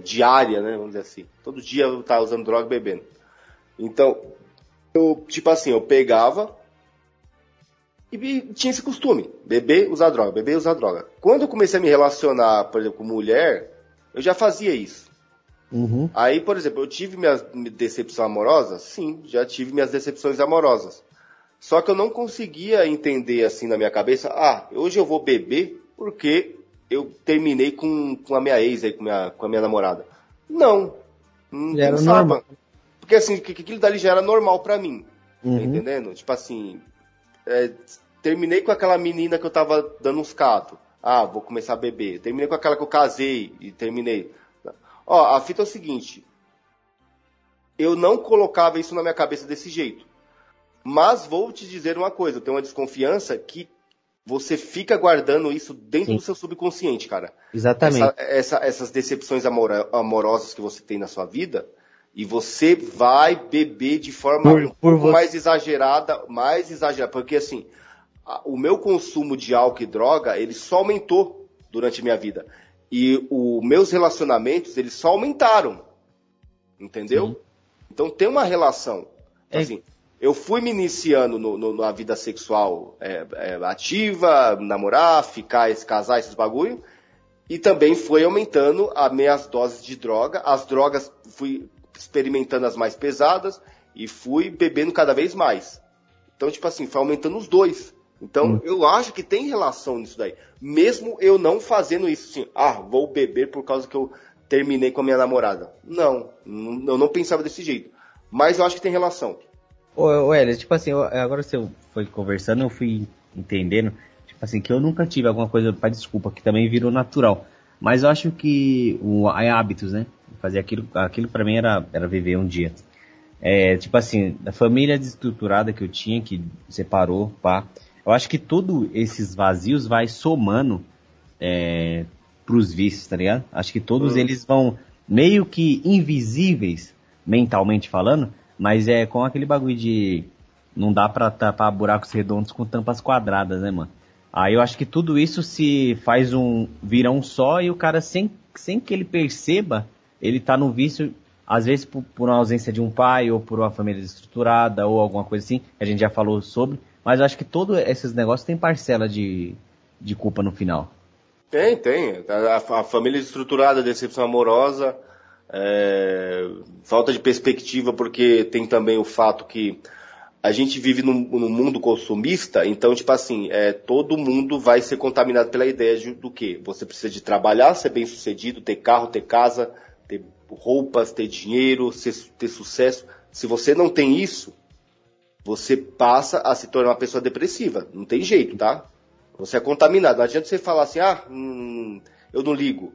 diária, né, vamos dizer assim. Todo dia eu tava usando droga e bebendo. Então, eu, tipo assim, eu pegava e tinha esse costume. Beber, usar droga, beber, usar droga. Quando eu comecei a me relacionar, por exemplo, com mulher, eu já fazia isso. Uhum. Aí, por exemplo, eu tive minhas decepções amorosas? Sim, já tive minhas decepções amorosas. Só que eu não conseguia entender assim na minha cabeça, hoje eu vou beber porque... eu terminei com a minha ex, aí, com a minha namorada. Não era normal. Porque assim, aquilo dali já era normal pra mim. Uhum. Tá entendendo? Tipo assim, terminei com aquela menina que eu tava dando uns catos. Vou começar a beber. Terminei com aquela que eu casei e terminei. Ó, a fita é o seguinte. Eu não colocava isso na minha cabeça desse jeito. Mas vou te dizer uma coisa. Eu tenho uma desconfiança que você fica guardando isso dentro Sim. do seu subconsciente, cara. Exatamente. Essas decepções amorosas que você tem na sua vida, e você vai beber de forma mais exagerada, porque assim, o meu consumo de álcool e droga, ele só aumentou durante a minha vida. E os meus relacionamentos, eles só aumentaram. Entendeu? Sim. Então tem uma relação. Assim... eu fui me iniciando na vida sexual ativa, namorar, casar, esses bagulho. E também foi aumentando as minhas doses de droga. As drogas, fui experimentando as mais pesadas e fui bebendo cada vez mais. Então, tipo assim, foi aumentando os dois. Então, eu acho que tem relação nisso daí. Mesmo eu não fazendo isso assim, vou beber por causa que eu terminei com a minha namorada. Não, eu não pensava desse jeito. Mas eu acho que tem relação. Ô, Hélios, tipo assim, agora você foi conversando, eu fui entendendo, tipo assim, que eu nunca tive alguma coisa pra desculpa, que também virou natural. Mas eu acho que é hábitos, né? Fazer aquilo pra mim era viver um dia. Tipo assim, da família desestruturada que eu tinha, que separou, pá. Eu acho que todos esses vazios vai somando pros vícios, tá ligado? Acho que todos eles vão meio que invisíveis, mentalmente falando, mas é com aquele bagulho de não dá pra tapar buracos redondos com tampas quadradas, né, mano? Aí eu acho que tudo isso se faz vira um só, e o cara, sem que ele perceba, ele tá no vício, às vezes por uma ausência de um pai, ou por uma família desestruturada, ou alguma coisa assim, a gente já falou sobre, mas eu acho que todos esses negócios tem parcela de culpa no final. Tem. A família desestruturada, decepção amorosa... falta de perspectiva, porque tem também o fato que a gente vive num mundo consumista, então, tipo assim, todo mundo vai ser contaminado pela ideia do quê? Você precisa de trabalhar, ser bem sucedido, ter carro, ter casa, ter roupas, ter dinheiro, ter sucesso. Se você não tem isso, você passa a se tornar uma pessoa depressiva. Não tem jeito, tá? Você é contaminado. Não adianta você falar assim, eu não ligo.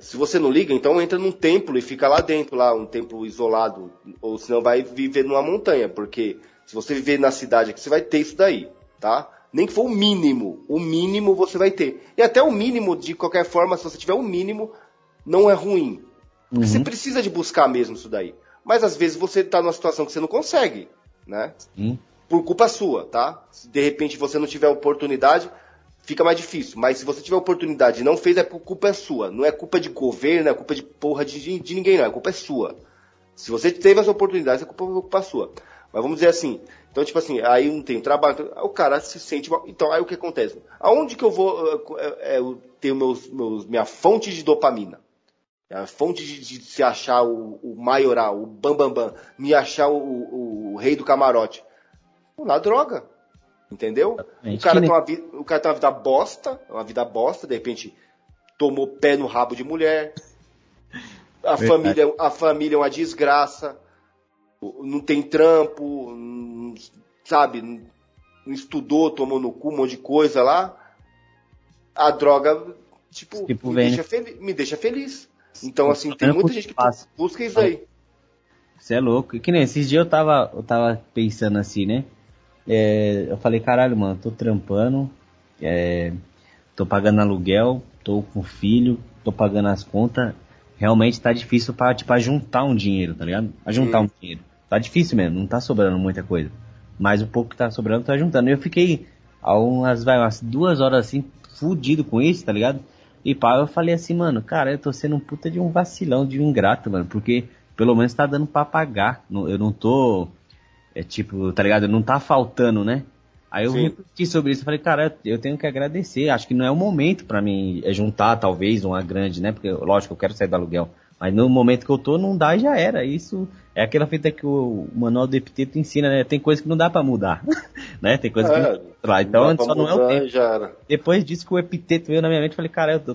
Se você não liga, então entra num templo e fica lá dentro, lá um templo isolado, ou senão vai viver numa montanha, porque se você viver na cidade aqui, você vai ter isso daí, tá? Nem que for o mínimo você vai ter. E até o mínimo, de qualquer forma, se você tiver o mínimo, não é ruim. Porque você precisa de buscar mesmo isso daí. Mas às vezes você tá numa situação que você não consegue, né? Sim. Por culpa sua, tá? Se de repente você não tiver oportunidade... fica mais difícil, mas se você tiver oportunidade e não fez, a culpa é sua. Não é culpa de governo, é culpa de porra de ninguém, não. A culpa é sua. Se você teve essa oportunidade, a culpa é sua. Mas vamos dizer assim, então tipo assim, aí não tem trabalho, o cara se sente mal. Então aí o que acontece? Aonde que eu vou ter minha fonte de dopamina? A fonte de se achar o maioral, o bambambam, me achar o rei do camarote. Na droga. Entendeu? O cara tem uma vida bosta, de repente tomou pé no rabo de mulher. A família é uma desgraça. Não tem trampo, sabe? Não estudou, tomou no cu um monte de coisa lá. A droga, me deixa feliz. Então, assim, tem muita gente que busca isso aí. Isso é louco. E que nem esses dias eu tava pensando assim, né? Eu falei, caralho, mano, tô trampando, tô pagando aluguel, tô com filho, tô pagando as contas. Realmente tá difícil pra juntar um dinheiro, tá ligado? Tá difícil mesmo, não tá sobrando muita coisa. Mas o pouco que tá sobrando, tá juntando. Eu fiquei umas 2 horas assim, fudido com isso, tá ligado? E pá, eu falei assim, mano, cara, eu tô sendo um puta de um vacilão, de um ingrato, mano, porque pelo menos tá dando pra pagar. Eu não tô, tá ligado? Não tá faltando, né? Aí eu refleti sobre isso, eu falei, cara, eu tenho que agradecer. Acho que não é o momento pra mim juntar, talvez, uma grande, né? Porque, lógico, eu quero sair do aluguel. Mas no momento que eu tô, não dá e já era. Isso é aquela fita que o Manual do Epiteto ensina, né? Tem coisa que não dá pra mudar, né? Tem coisa que não dá. Então, só não é o tempo. Já era. Depois disso que o Epiteto veio na minha mente, eu falei, cara, eu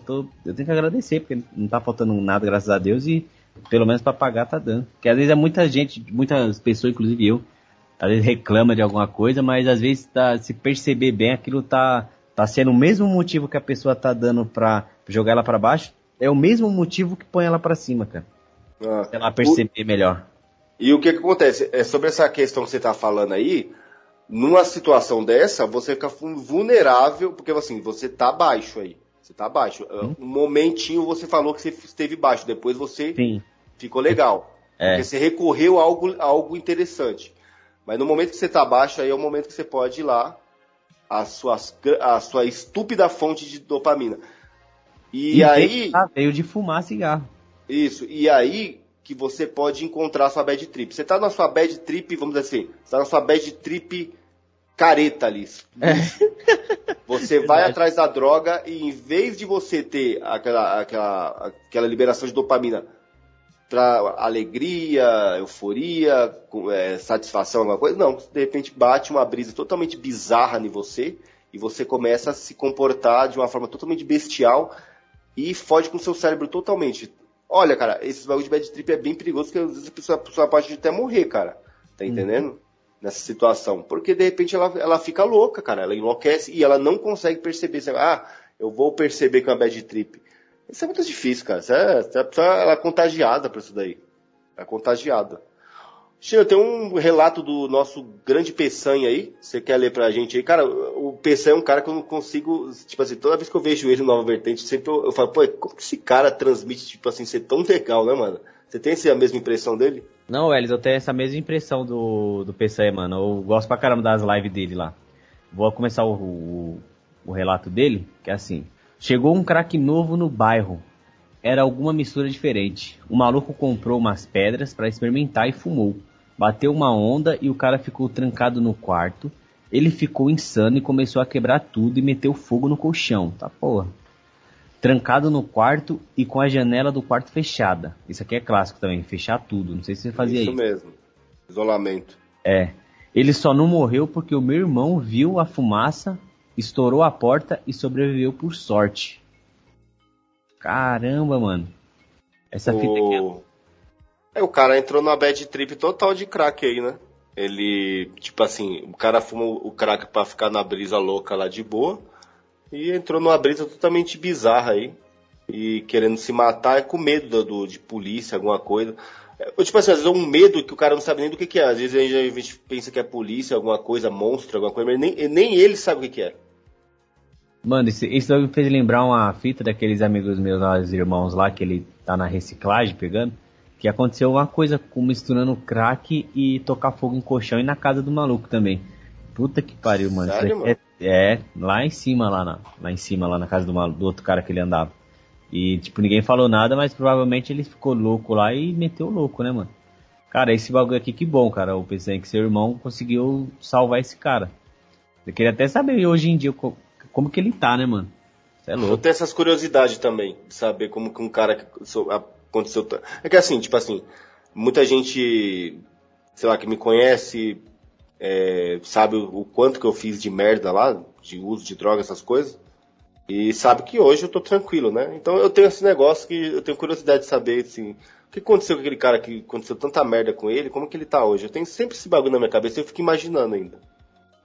tenho que agradecer, porque não tá faltando nada, graças a Deus, e pelo menos pra pagar tá dando. Porque às vezes é muita gente, muitas pessoas, inclusive eu, às vezes reclama de alguma coisa, mas às vezes se perceber bem, aquilo tá sendo o mesmo motivo que a pessoa tá dando pra jogar ela pra baixo, é o mesmo motivo que põe ela pra cima, cara. Se ela perceber melhor. E o que acontece? É sobre essa questão que você tá falando aí, numa situação dessa, você fica vulnerável, porque assim, você tá baixo aí. Você tá baixo. Um momentinho você falou que você esteve baixo, depois você ficou legal. Porque você recorreu a algo interessante. Mas no momento que você está baixo, aí é o momento que você pode ir lá a sua estúpida fonte de dopamina. E aí... veio de fumar cigarro. Isso. E aí que você pode encontrar a sua bad trip. Você está na sua bad trip, vamos dizer assim, você está na sua bad trip careta ali. Você vai atrás da droga e em vez de você ter aquela liberação de dopamina... alegria, euforia, satisfação, alguma coisa. Não, de repente bate uma brisa totalmente bizarra em você e você começa a se comportar de uma forma totalmente bestial e fode com o seu cérebro totalmente. Olha, cara, esse bagulho de bad trip é bem perigoso porque às vezes a pessoa pode até morrer, cara. Tá entendendo? Nessa situação. Porque de repente ela fica louca, cara. Ela enlouquece e ela não consegue perceber. Eu vou perceber que é uma bad trip. Isso é muito difícil, cara. A pessoa é contagiada por isso daí. É contagiada. Chino, tem um relato do nosso grande Peçanha aí. Você quer ler pra gente aí? Cara, o Peçanha é um cara que eu não consigo... Tipo assim, toda vez que eu vejo ele no Nova Vertente, sempre eu falo, pô, como que esse cara transmite, tipo assim, ser tão legal, né, mano? Você tem a mesma impressão dele? Não, Hélios, eu tenho essa mesma impressão do Peçanha, mano. Eu gosto pra caramba das lives dele lá. Vou começar o relato dele, que é assim... Chegou um craque novo no bairro. Era alguma mistura diferente. O maluco comprou umas pedras para experimentar e fumou. Bateu uma onda e o cara ficou trancado no quarto. Ele ficou insano e começou a quebrar tudo e meteu fogo no colchão. Tá porra. Trancado no quarto e com a janela do quarto fechada. Isso aqui é clássico também, fechar tudo. Não sei se você fazia isso. Isso mesmo. Isolamento. É. Ele só não morreu porque o meu irmão viu a fumaça... Estourou a porta e sobreviveu por sorte. Caramba, mano. Essa fita aqui é... O cara entrou na bad trip total de crack aí, né? Ele, tipo assim, o cara fumou o crack pra ficar na brisa louca lá de boa. E entrou numa brisa totalmente bizarra aí. E querendo se matar com medo de polícia, alguma coisa. Tipo assim, às vezes é um medo que o cara não sabe nem do que é. Às vezes a gente pensa que é polícia, alguma coisa, monstro, alguma coisa, mas nem ele sabe o que é. Mano, isso me fez lembrar uma fita daqueles amigos meus, os irmãos lá, que ele tá na reciclagem pegando, que aconteceu uma coisa misturando crack e tocar fogo em colchão e na casa do maluco também. Puta que pariu, mano. Sério, mano? Lá em cima, lá na casa do outro cara que ele andava. E, tipo, ninguém falou nada, mas provavelmente ele ficou louco lá e meteu louco, né, mano? Cara, esse bagulho aqui, que bom, cara. Eu pensei que seu irmão conseguiu salvar esse cara. Eu queria até saber hoje em dia como que ele tá, né, mano? Isso é louco. Eu tenho essas curiosidades também, de saber como que um cara aconteceu tanto. É que assim, tipo assim, muita gente, sei lá, que me conhece, sabe o quanto que eu fiz de merda lá, de uso de droga, essas coisas, e sabe que hoje eu tô tranquilo, né? Então eu tenho esse negócio que eu tenho curiosidade de saber, assim, o que aconteceu com aquele cara que aconteceu tanta merda com ele, como que ele tá hoje? Eu tenho sempre esse bagulho na minha cabeça, eu fico imaginando ainda.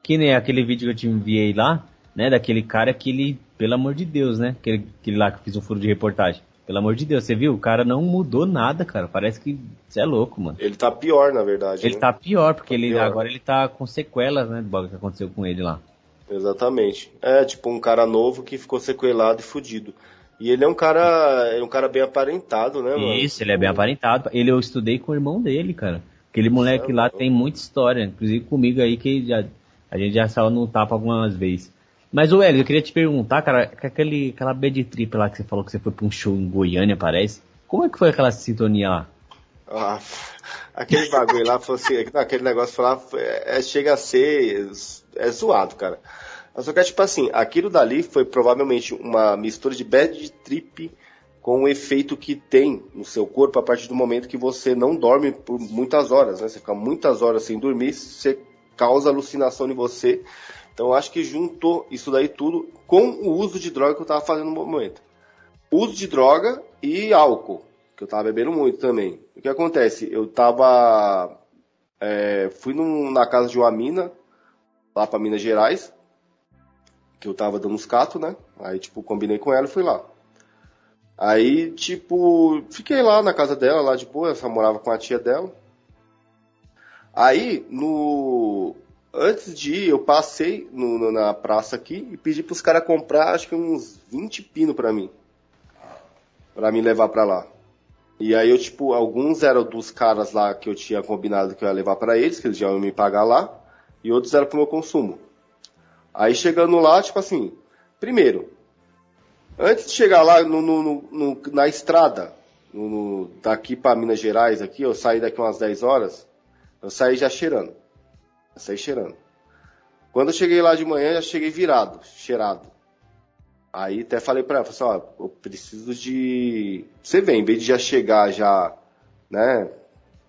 Que nem aquele vídeo que eu te enviei lá, né, daquele cara que ele, pelo amor de Deus, né, aquele lá que fiz um furo de reportagem. Pelo amor de Deus, você viu? O cara não mudou nada, cara. Parece que você é louco, mano. Ele tá pior, na verdade. Ele, né? Tá pior, porque tá pior. Agora ele tá com sequelas, né, do bagulho que aconteceu com ele lá. Exatamente. É, tipo, um cara novo que ficou sequelado e fudido. E ele é um cara bem aparentado, né, mano? Isso, ele é bem aparentado. Ele, eu estudei com o irmão dele, cara. Aquele moleque lá tem muita história, inclusive comigo aí, que a gente já saiu no tapa algumas vezes. Mas, ô Hélio, eu queria te perguntar, cara, aquela bad trip lá que você falou que você foi pra um show em Goiânia, parece. Como é que foi aquela sintonia lá? Ah, aquele bagulho lá, foi assim, aquele negócio foi lá, chega a ser... É zoado, cara. Só que, tipo assim, aquilo dali foi provavelmente uma mistura de bad trip com o efeito que tem no seu corpo a partir do momento que você não dorme por muitas horas, né? Você fica muitas horas sem dormir, você causa alucinação em você. Então eu acho que juntou isso daí tudo com o uso de droga que eu tava fazendo no momento. Uso de droga e álcool, que eu tava bebendo muito também. O que acontece? Eu tava... fui na casa de uma mina, lá pra Minas Gerais, que eu tava dando uns catos, né? Aí, tipo, combinei com ela e fui lá. Aí, tipo, fiquei lá na casa dela, lá de boa, ela morava com a tia dela. Aí, antes de ir, eu passei na praça aqui e pedi pros caras comprar, acho que uns 20 pino pra mim. Pra me levar pra lá. E aí eu, tipo, alguns eram dos caras lá que eu tinha combinado que eu ia levar pra eles, que eles já iam me pagar lá. E outros eram pro meu consumo. Aí chegando lá, tipo assim, primeiro, antes de chegar lá na estrada, daqui pra Minas Gerais, aqui, eu saí daqui umas 10 horas, eu saí já cheirando. Quando eu cheguei lá de manhã, já cheguei virado, cheirado. Aí até falei pra ela, falei assim, ó, eu preciso de... Você vê, em vez de já chegar já, né,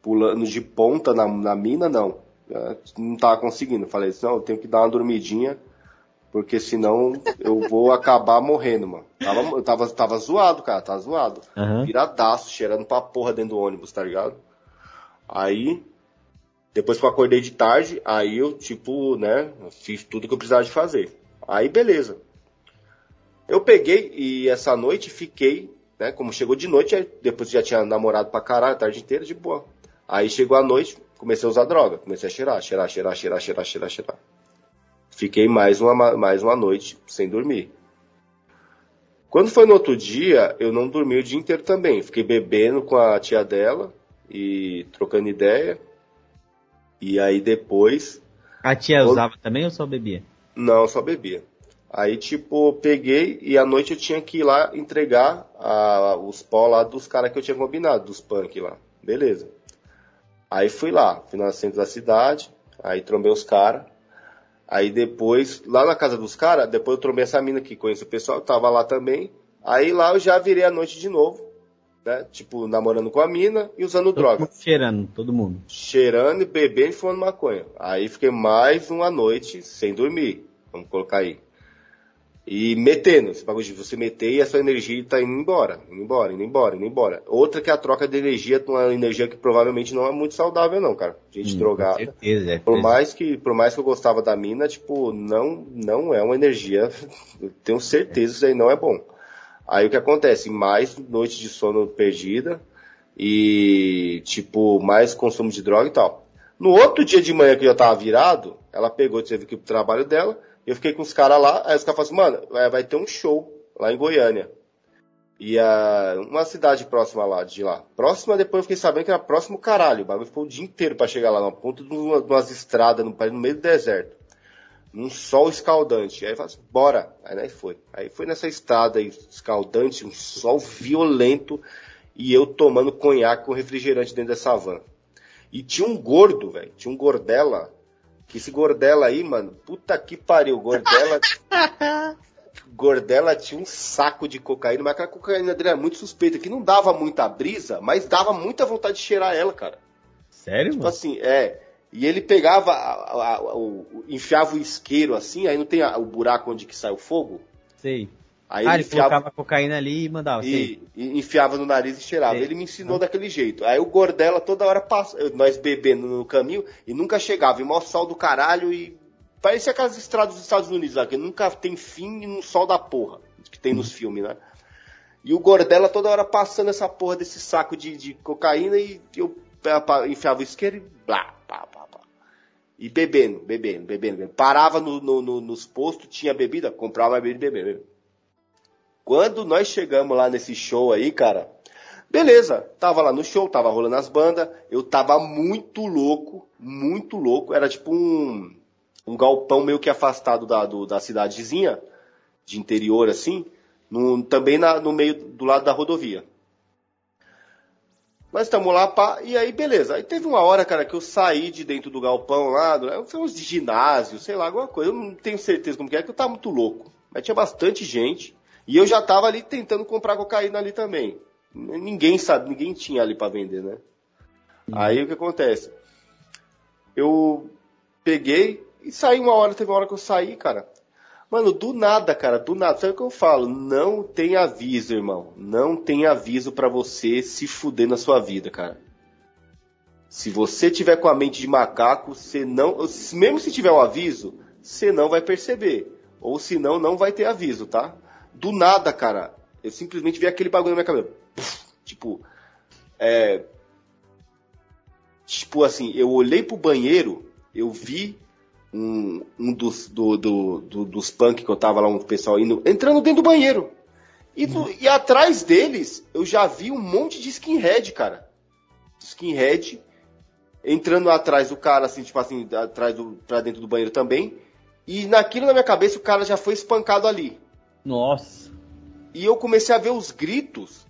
pulando de ponta na mina, não. Eu não tava conseguindo. Eu falei assim, não, eu tenho que dar uma dormidinha, porque senão eu vou acabar morrendo, mano. Eu tava zoado, cara, tava zoado. Uhum. Viradaço, cheirando pra porra dentro do ônibus, tá ligado? Aí... Depois que eu acordei de tarde, aí eu, tipo, né, fiz tudo que eu precisava de fazer. Aí, beleza. Eu peguei e essa noite fiquei, né, como chegou de noite, aí depois já tinha namorado pra caralho a tarde inteira, de boa. Aí chegou a noite, comecei a usar droga, comecei a cheirar. Fiquei mais uma noite sem dormir. Quando foi no outro dia, eu não dormi o dia inteiro também. Fiquei bebendo com a tia dela e trocando ideia. E aí depois... A tia usava também ou só bebia? Não, só bebia. Aí, tipo, peguei e à noite eu tinha que ir lá entregar os pó lá dos caras que eu tinha combinado, dos punk lá. Beleza. Aí fui lá, fui no centro da cidade, aí trombei os caras. Aí depois, lá na casa dos caras, depois eu trombei essa mina que conhece o pessoal, tava lá também. Aí lá eu já virei à noite de novo. Né? Tipo, namorando com a mina e usando droga. Todo mundo. Cheirando e bebendo e fumando maconha. Aí fiquei mais uma noite sem dormir. Vamos colocar aí. E metendo. Esse bagulho de você meter e a sua energia tá indo embora. Outra que é a troca de energia, uma energia que provavelmente não é muito saudável, não, cara. Gente drogada. Com certeza, por mais que eu gostava da mina, tipo, não é uma energia. Eu tenho certeza que isso aí não é bom. Aí o que acontece? Mais noites de sono perdida e, tipo, mais consumo de droga e tal. No outro dia de manhã que eu já tava virado, ela pegou, teve que ir pro trabalho dela, eu fiquei com os caras lá, aí os caras falaram assim, mano, vai ter um show lá em Goiânia. E uma cidade próxima lá, de lá. Próxima, depois eu fiquei sabendo que era próximo caralho, o bagulho ficou o dia inteiro pra chegar lá, na ponta de umas estradas, no meio do deserto. Num sol escaldante. Aí eu falei assim, bora. Aí foi. Aí foi nessa estrada aí, escaldante, um sol violento, e eu tomando conhaque com refrigerante dentro dessa van. E tinha um gordo, velho. Tinha um gordela. Que esse gordela aí, mano, puta que pariu. Gordela Gordela tinha um saco de cocaína, mas aquela cocaína dele era muito suspeita, que não dava muita brisa, mas dava muita vontade de cheirar ela, cara. Sério, tipo, mano? Assim, é. E ele pegava, enfiava o isqueiro assim, aí não tem o buraco onde que sai o fogo? Sei. Aí ele enfiava, colocava a cocaína ali e mandava. E enfiava no nariz e cheirava. Sei. Ele me ensinou daquele jeito. Aí o Gordela toda hora passa, nós bebendo no caminho e nunca chegava. E mó sol do caralho e... Parecia aquelas estradas dos Estados Unidos lá, que nunca tem fim e um sol da porra, que tem nos filmes, né? E o Gordela toda hora passando essa porra desse saco de cocaína e eu enfiava o isqueiro e blá, pá, pá, pá. E bebendo. Parava nos postos, tinha bebida, comprava mais bebida e bebendo. Quando nós chegamos lá nesse show aí, cara, beleza, tava lá no show, tava rolando as bandas, eu tava muito louco, era tipo um galpão meio que afastado da cidadezinha, de interior assim, também no meio do lado da rodovia. Nós estamos lá, pá, e aí beleza. Aí teve uma hora, cara, que eu saí de dentro do galpão lá, foi uns de ginásio, sei lá, alguma coisa, eu não tenho certeza como que eu tava muito louco, mas tinha bastante gente, e eu já tava ali tentando comprar cocaína ali também. Ninguém tinha ali pra vender, né? Aí o que acontece? Eu peguei, e saí teve uma hora que eu saí, cara. Mano, do nada. Sabe o que eu falo? Não tem aviso, irmão. Não tem aviso pra você se fuder na sua vida, cara. Se você tiver com a mente de macaco, você não... Mesmo se tiver um aviso, você não vai perceber. Ou se não, não vai ter aviso, tá? Do nada, cara. Eu simplesmente vi aquele bagulho na minha cabeça. Tipo... Tipo assim, eu olhei pro banheiro, eu vi... dos punk que eu tava lá, um pessoal entrando dentro do banheiro. E atrás deles, eu já vi um monte de skinhead, cara. Skinhead entrando atrás do cara, assim, tipo assim, pra dentro do banheiro também. E naquilo na minha cabeça, o cara já foi espancado ali. Nossa. E eu comecei a ver os gritos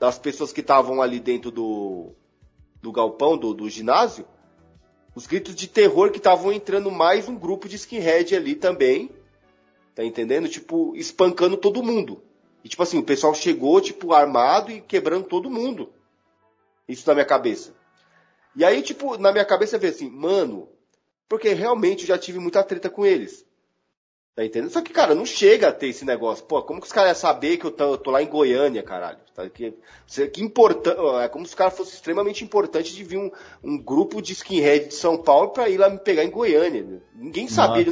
das pessoas que estavam ali dentro do galpão, do ginásio. Os gritos de terror que estavam entrando mais um grupo de skinhead ali também. Tá entendendo? Tipo, espancando todo mundo. E tipo assim, o pessoal chegou, tipo, armado e quebrando todo mundo. Isso na minha cabeça. E aí, tipo, na minha cabeça eu vejo assim, mano... Porque realmente eu já tive muita treta com eles. Tá entendendo? Só que, cara, não chega a ter esse negócio. Pô, como que os caras iam saber que eu tô lá em Goiânia, caralho? Tá? Que importante. É como se os caras fossem extremamente importantes de vir um grupo de skinhead de São Paulo pra ir lá me pegar em Goiânia. Né? Ninguém sabia.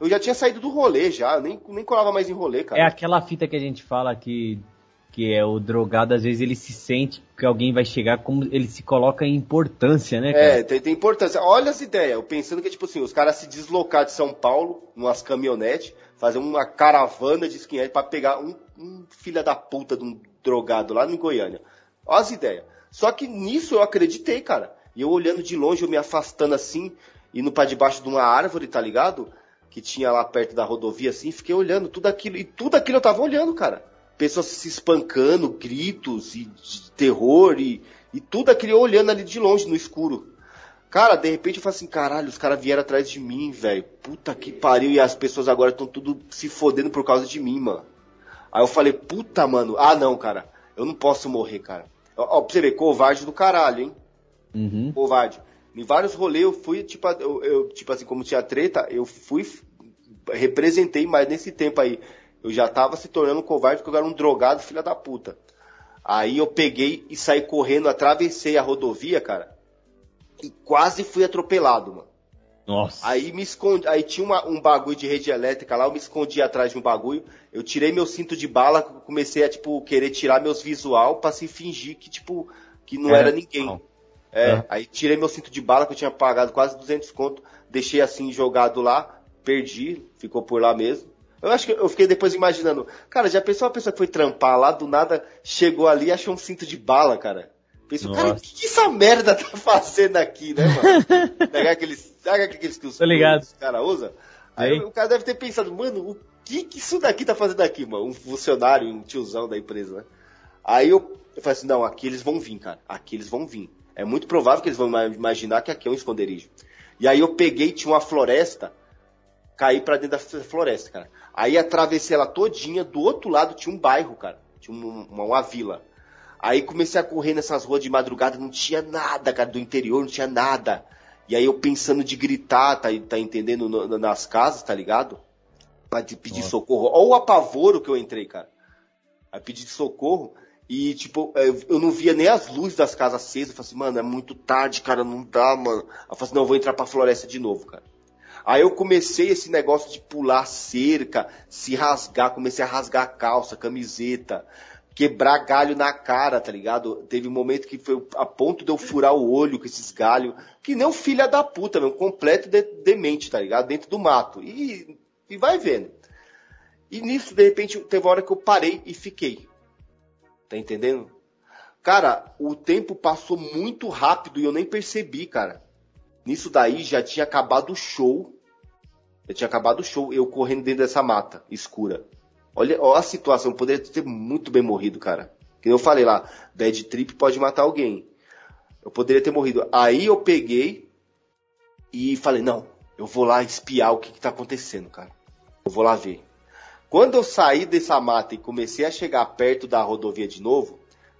Eu já tinha saído do rolê já. Nem colava mais em rolê, cara. É aquela fita que a gente fala que é o drogado, às vezes ele se sente que alguém vai chegar, como ele se coloca em importância, né, cara? É, tem importância. Olha as ideias, eu pensando que, tipo assim, os caras se deslocar de São Paulo, umas caminhonetes, fazer uma caravana de skinhead pra pegar um filho da puta de um drogado lá em Goiânia. Olha as ideias. Só que nisso eu acreditei, cara. E eu olhando de longe, eu me afastando assim, indo pra debaixo de uma árvore, tá ligado? Que tinha lá perto da rodovia, assim, fiquei olhando tudo aquilo. E tudo aquilo eu tava olhando, cara. Pessoas se espancando, gritos e terror e tudo aquilo olhando ali de longe, no escuro. Cara, de repente eu falo assim, caralho, os caras vieram atrás de mim, velho. Puta que pariu, e as pessoas agora estão tudo se fodendo por causa de mim, mano. Aí eu falei, puta, mano, ah não, cara, eu não posso morrer, cara. Ó, pra você ver, covarde do caralho, hein? Uhum. Covarde. Em vários rolês eu fui, tipo, tipo assim, como tinha treta, eu fui, representei, mas nesse tempo aí... Eu já tava se tornando um covarde porque eu era um drogado, filha da puta. Aí eu peguei e saí correndo, atravessei a rodovia, cara. E quase fui atropelado, mano. Nossa. Aí me escondi. Aí tinha um bagulho de rede elétrica lá, eu me escondi atrás de um bagulho. Eu tirei meu cinto de bala, comecei a, tipo, querer tirar meus visual pra se fingir que, tipo, que não era ninguém. Não. Aí tirei meu cinto de bala, que eu tinha pagado quase 200 conto. Deixei assim, jogado lá. Perdi, ficou por lá mesmo. Eu acho que eu fiquei depois imaginando, cara, já pensou uma pessoa que foi trampar lá, do nada, chegou ali e achou um cinto de bala, cara. Pensou, nossa, cara, o que essa merda tá fazendo aqui, né, mano? Pegar aqueles que os caras usam. Aí o cara deve ter pensado, mano, o que isso daqui tá fazendo aqui, mano? Um funcionário, um tiozão da empresa, né? Aí eu falei assim, não, aqui eles vão vir, cara. Aqui eles vão vir. É muito provável que eles vão imaginar que aqui é um esconderijo. E aí eu peguei, tinha uma floresta. caí pra dentro da floresta, cara. Aí atravessei ela todinha, do outro lado tinha um bairro, cara. Tinha uma vila. Aí comecei a correr nessas ruas de madrugada, não tinha nada, cara, do interior, não tinha nada. E aí eu pensando de gritar, tá entendendo, nas casas, tá ligado? Pra pedir socorro. Olha o apavoro que eu entrei, cara. Aí pedi socorro e, tipo, eu não via nem as luzes das casas acesas. Eu falei assim, mano, é muito tarde, cara, não dá, mano. Aí eu falei assim, não, eu vou entrar pra floresta de novo, cara. Aí eu comecei esse negócio de pular cerca, se rasgar, comecei a rasgar a calça, camiseta, quebrar galho na cara, tá ligado? Teve um momento que foi a ponto de eu furar o olho com esses galhos, que nem um filho da puta, meu, completo demente, tá ligado? Dentro do mato. E vai vendo. E nisso, de repente, teve uma hora que eu parei e fiquei. Tá entendendo? Cara, o tempo passou muito rápido e eu nem percebi, cara. Nisso daí já tinha acabado o show. Eu correndo dentro dessa mata escura. Olha a situação. Eu poderia ter muito bem morrido, cara. Que eu falei lá, Dead Trip pode matar alguém. Eu poderia ter morrido. Aí eu peguei e falei, não, eu vou lá espiar o que tá acontecendo, cara. Eu vou lá ver. Quando eu saí dessa mata e comecei a chegar perto da rodovia de novo,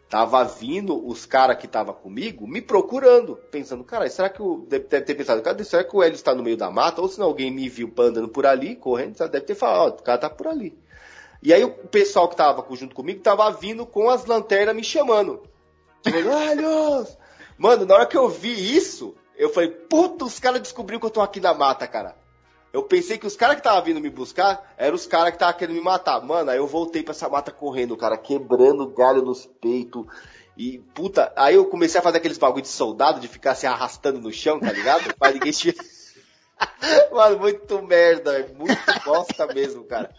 tava vindo os caras que tava comigo me procurando, pensando, cara, será que o... Deve ter pensado, cara, será que o Hélio está no meio da mata? Ou se não, alguém me viu andando por ali, correndo, deve ter falado, ó, o cara tá por ali. E aí o pessoal que tava junto comigo tava vindo com as lanternas me chamando. Hélio! Mano, na hora que eu vi isso, eu falei, puta, os caras descobriram que eu tô aqui na mata, cara. Eu pensei que os caras que estavam vindo me buscar eram os caras que estavam querendo me matar. Mano, aí eu voltei pra essa mata correndo, cara, quebrando galho nos peitos. E, puta, aí eu comecei a fazer aqueles bagulho de soldado, de ficar se arrastando no chão, tá ligado? Pra ninguém te... Mano, muito merda, muito bosta mesmo, cara.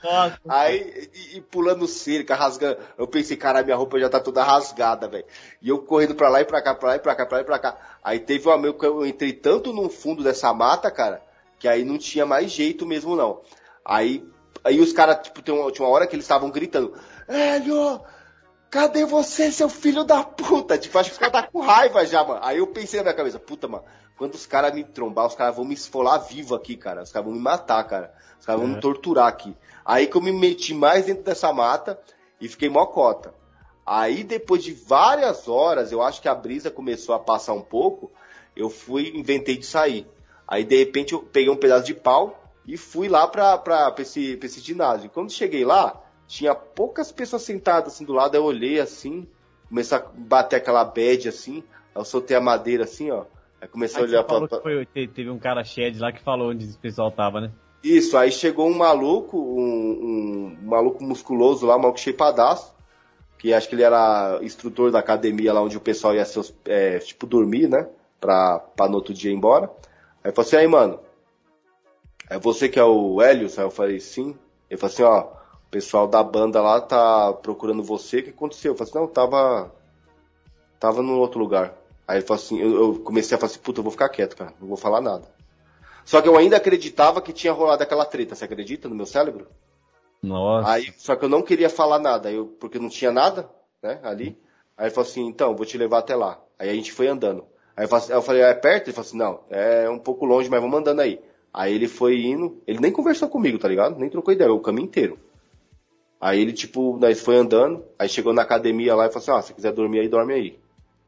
Aí, e pulando cerca, rasgando. Eu pensei, caralho, minha roupa já tá toda rasgada, velho. E eu correndo pra lá e pra cá, pra lá e pra cá, pra lá e pra cá. Aí teve um amigo que eu entrei tanto no fundo dessa mata, cara, que aí não tinha mais jeito mesmo, não. Aí os caras, tipo, tinha uma hora que eles estavam gritando, Hélio, cadê você, seu filho da puta? Tipo, acho que os caras tá com raiva já, mano. Aí eu pensei na minha cabeça, puta, mano, quando os caras me trombar, os caras vão me esfolar vivo aqui, cara. Os caras vão me matar, cara. Os caras vão me torturar aqui. Aí que eu me meti mais dentro dessa mata e fiquei mocota. Aí, depois de várias horas, eu acho que a brisa começou a passar um pouco, eu inventei de sair. Aí, de repente, eu peguei um pedaço de pau e fui lá pra esse ginásio. Quando cheguei lá, tinha poucas pessoas sentadas, assim, do lado. Aí eu olhei, assim, comecei a bater aquela bad, assim. Aí eu soltei a madeira, assim, ó. Aí comecei a olhar pra... Teve um cara shed lá que falou onde o pessoal tava, né? Isso, aí chegou um maluco, um maluco musculoso lá, um maluco cheipadaço, que acho que ele era instrutor da academia lá onde o pessoal ia, tipo, dormir, né? Pra no outro dia ir embora. Aí eu falei assim, aí, mano, é você que é o Hélios? Aí eu falei, sim. Ele falou assim, ó, o pessoal da banda lá tá procurando você, o que aconteceu? Eu falei assim, não, tava num outro lugar. Aí ele falou assim, eu comecei a falar assim, puta, eu vou ficar quieto, cara, não vou falar nada. Só que eu ainda acreditava que tinha rolado aquela treta, você acredita, no meu cérebro? Nossa. Aí, só que eu não queria falar nada, porque não tinha nada, né, ali. Aí ele falou assim, então, vou te levar até lá. Aí a gente foi andando. Aí eu falei, é perto? Ele falou assim, não, é um pouco longe, mas vamos andando aí. Aí ele foi indo, ele nem conversou comigo, tá ligado? Nem trocou ideia, o caminho inteiro. Aí ele, tipo, nós foi andando, aí chegou na academia lá e falou assim, ó, se quiser dormir aí, dorme aí,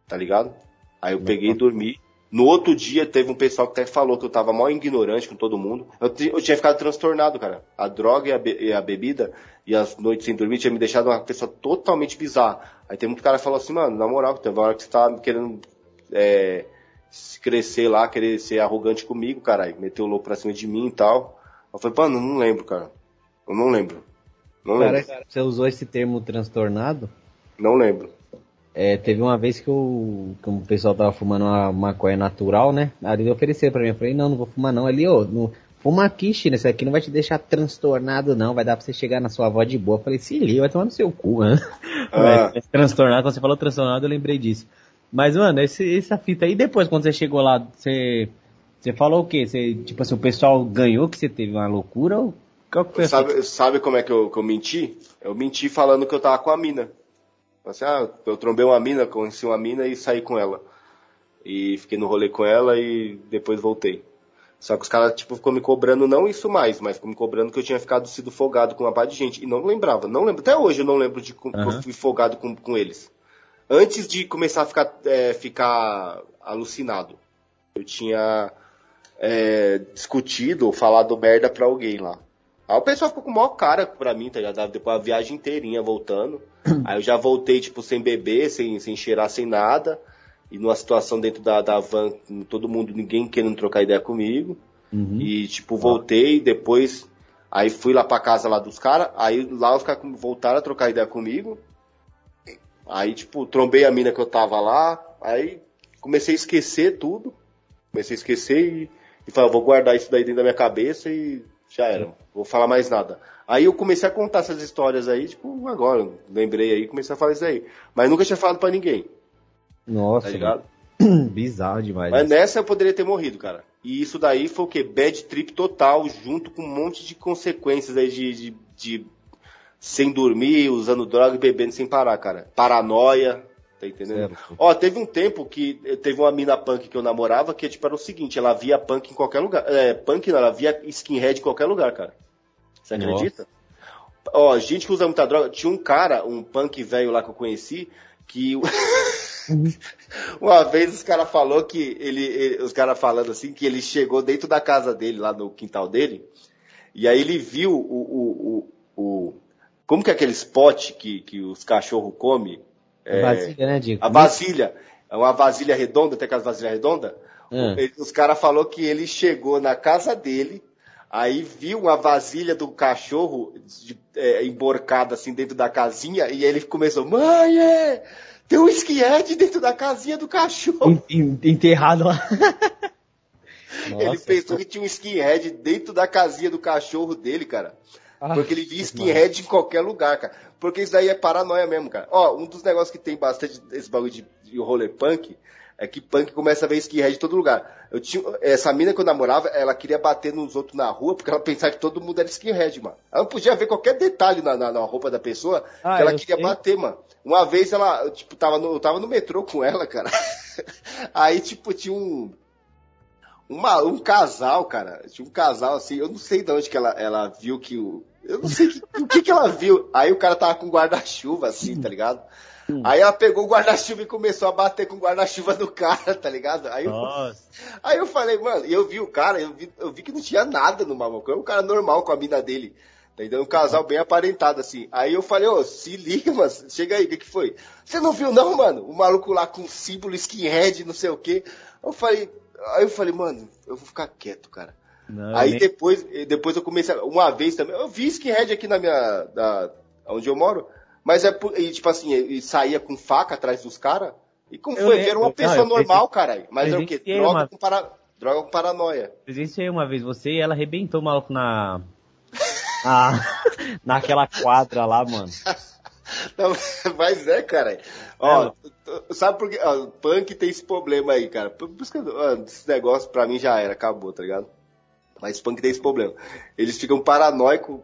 tá ligado? Aí eu peguei e dormi. No outro dia teve um pessoal que até falou que eu tava mal ignorante com todo mundo. Eu tinha ficado transtornado, cara. A droga e a bebida e as noites sem dormir tinha me deixado uma pessoa totalmente bizarra. Aí tem um cara que falou assim, mano, na moral, tem uma hora que você tá querendo... se crescer lá, querer ser arrogante comigo, caralho, meteu o louco pra cima de mim e tal. Eu falei, mano, não lembro, cara. Eu não lembro. Cara, você usou esse termo transtornado? Não lembro. Teve uma vez que o pessoal tava fumando uma maconha natural, né? Aí ele ofereceu pra mim, eu falei, não vou fumar não. Ali, ô, não fuma aqui, China, isso aqui não vai te deixar transtornado não, vai dar pra você chegar na sua avó de boa. Eu falei, se liga, vai tomar no seu cu, né? Transtornado, quando você falou transtornado, eu lembrei disso. Mas, mano, essa fita aí, depois, quando você chegou lá, você falou o quê? Você, tipo assim, o pessoal ganhou que você teve uma loucura? Ou qual que foi? Sabe como é que eu menti? Eu menti falando que eu tava com a mina. Assim, eu trombei uma mina, conheci uma mina e saí com ela. E fiquei no rolê com ela e depois voltei. Só que os caras, tipo, ficou me cobrando, não isso mais, mas ficou me cobrando que eu tinha ficado sido folgado com uma par de gente. E não lembrava, não lembro. Até hoje eu não lembro de que eu fui folgado com eles. Antes de começar a ficar alucinado, eu tinha discutido ou falado merda pra alguém lá. Aí o pessoal ficou com o maior cara pra mim, tá ligado? Depois a viagem inteirinha voltando. Aí eu já voltei, tipo, sem beber, sem cheirar, sem nada. E numa situação dentro da van, todo mundo, ninguém querendo trocar ideia comigo. Uhum. E, tipo, voltei, depois... Aí fui lá pra casa lá dos caras, aí lá os caras voltaram a trocar ideia comigo. Aí, tipo, trombei a mina que eu tava lá. Aí comecei a esquecer tudo. Comecei a esquecer e falei, vou guardar isso daí dentro da minha cabeça e já era. Não vou falar mais nada. Aí eu comecei a contar essas histórias aí, tipo, agora. Lembrei aí, comecei a falar isso aí. Mas nunca tinha falado pra ninguém. Nossa, tá ligado? Bizarro demais. Mas nessa eu poderia ter morrido, cara. E isso daí foi o quê? Bad trip total, junto com um monte de consequências aí de sem dormir, usando droga e bebendo sem parar, cara. Paranoia, tá entendendo? Certo. Ó, teve um tempo que teve uma mina punk que eu namorava que, tipo, era o seguinte, ela via punk em qualquer lugar. Punk não, ela via skinhead em qualquer lugar, cara. Você acredita? Ó, gente que usa muita droga. Tinha um cara, um punk velho lá que eu conheci, que... Uma vez os caras falaram que os caras falando assim, que ele chegou dentro da casa dele, lá no quintal dele, e aí ele viu como que é aquele spot que os cachorros comem? Vasilha, né, Diego? A vasilha. É uma vasilha redonda, tem aquelas vasilhas redondas? Os caras falaram que ele chegou na casa dele, aí viu a vasilha do cachorro emborcada assim dentro da casinha, e aí ele começou, mãe! Tem um skinhead dentro da casinha do cachorro. Enterrado lá. Nossa, ele pensou que tinha um skinhead dentro da casinha do cachorro dele, cara. Porque ele via skinhead em qualquer lugar, cara. Porque isso daí é paranoia mesmo, cara. Ó, um dos negócios que tem bastante esse bagulho de rolê punk é que punk começa a ver skinhead em todo lugar. Essa mina que eu namorava, ela queria bater nos outros na rua porque ela pensava que todo mundo era skinhead, mano. Ela não podia ver qualquer detalhe na roupa da pessoa que ela queria bater, mano. Uma vez ela, tipo, eu tava no metrô com ela, cara. Aí, tipo, tinha um casal, cara. Tinha um casal, assim, eu não sei de onde que ela viu que o... Eu não sei o que ela viu. Aí o cara tava com guarda-chuva, assim, tá ligado? Aí ela pegou o guarda-chuva e começou a bater com o guarda-chuva do cara, tá ligado? Aí eu falei, mano, e eu vi o cara, eu vi que não tinha nada no maluco. Era um cara normal com a mina dele, tá entendendo? Um casal bem aparentado, assim. Aí eu falei, ô, se liga, mano, chega aí, o que foi? Você não viu não, mano? O maluco lá com símbolo skinhead, não sei o quê. Aí eu falei, mano, eu vou ficar quieto, cara. Não, aí depois eu comecei, uma vez também, eu vi skinhead aqui na minha, onde eu moro, mas tipo assim, ele saía com faca atrás dos caras, e como foi, era uma pessoa normal, caralho, mas era o quê? Droga com paranoia. Presenciei uma vez você e ela arrebentou o maluco naquela quadra lá, mano. Não, mas cara. Ó, sabe por que punk tem esse problema aí, cara? Esse negócio pra mim já era, acabou, tá ligado? Mas punk tem esse problema. Eles ficam paranoicos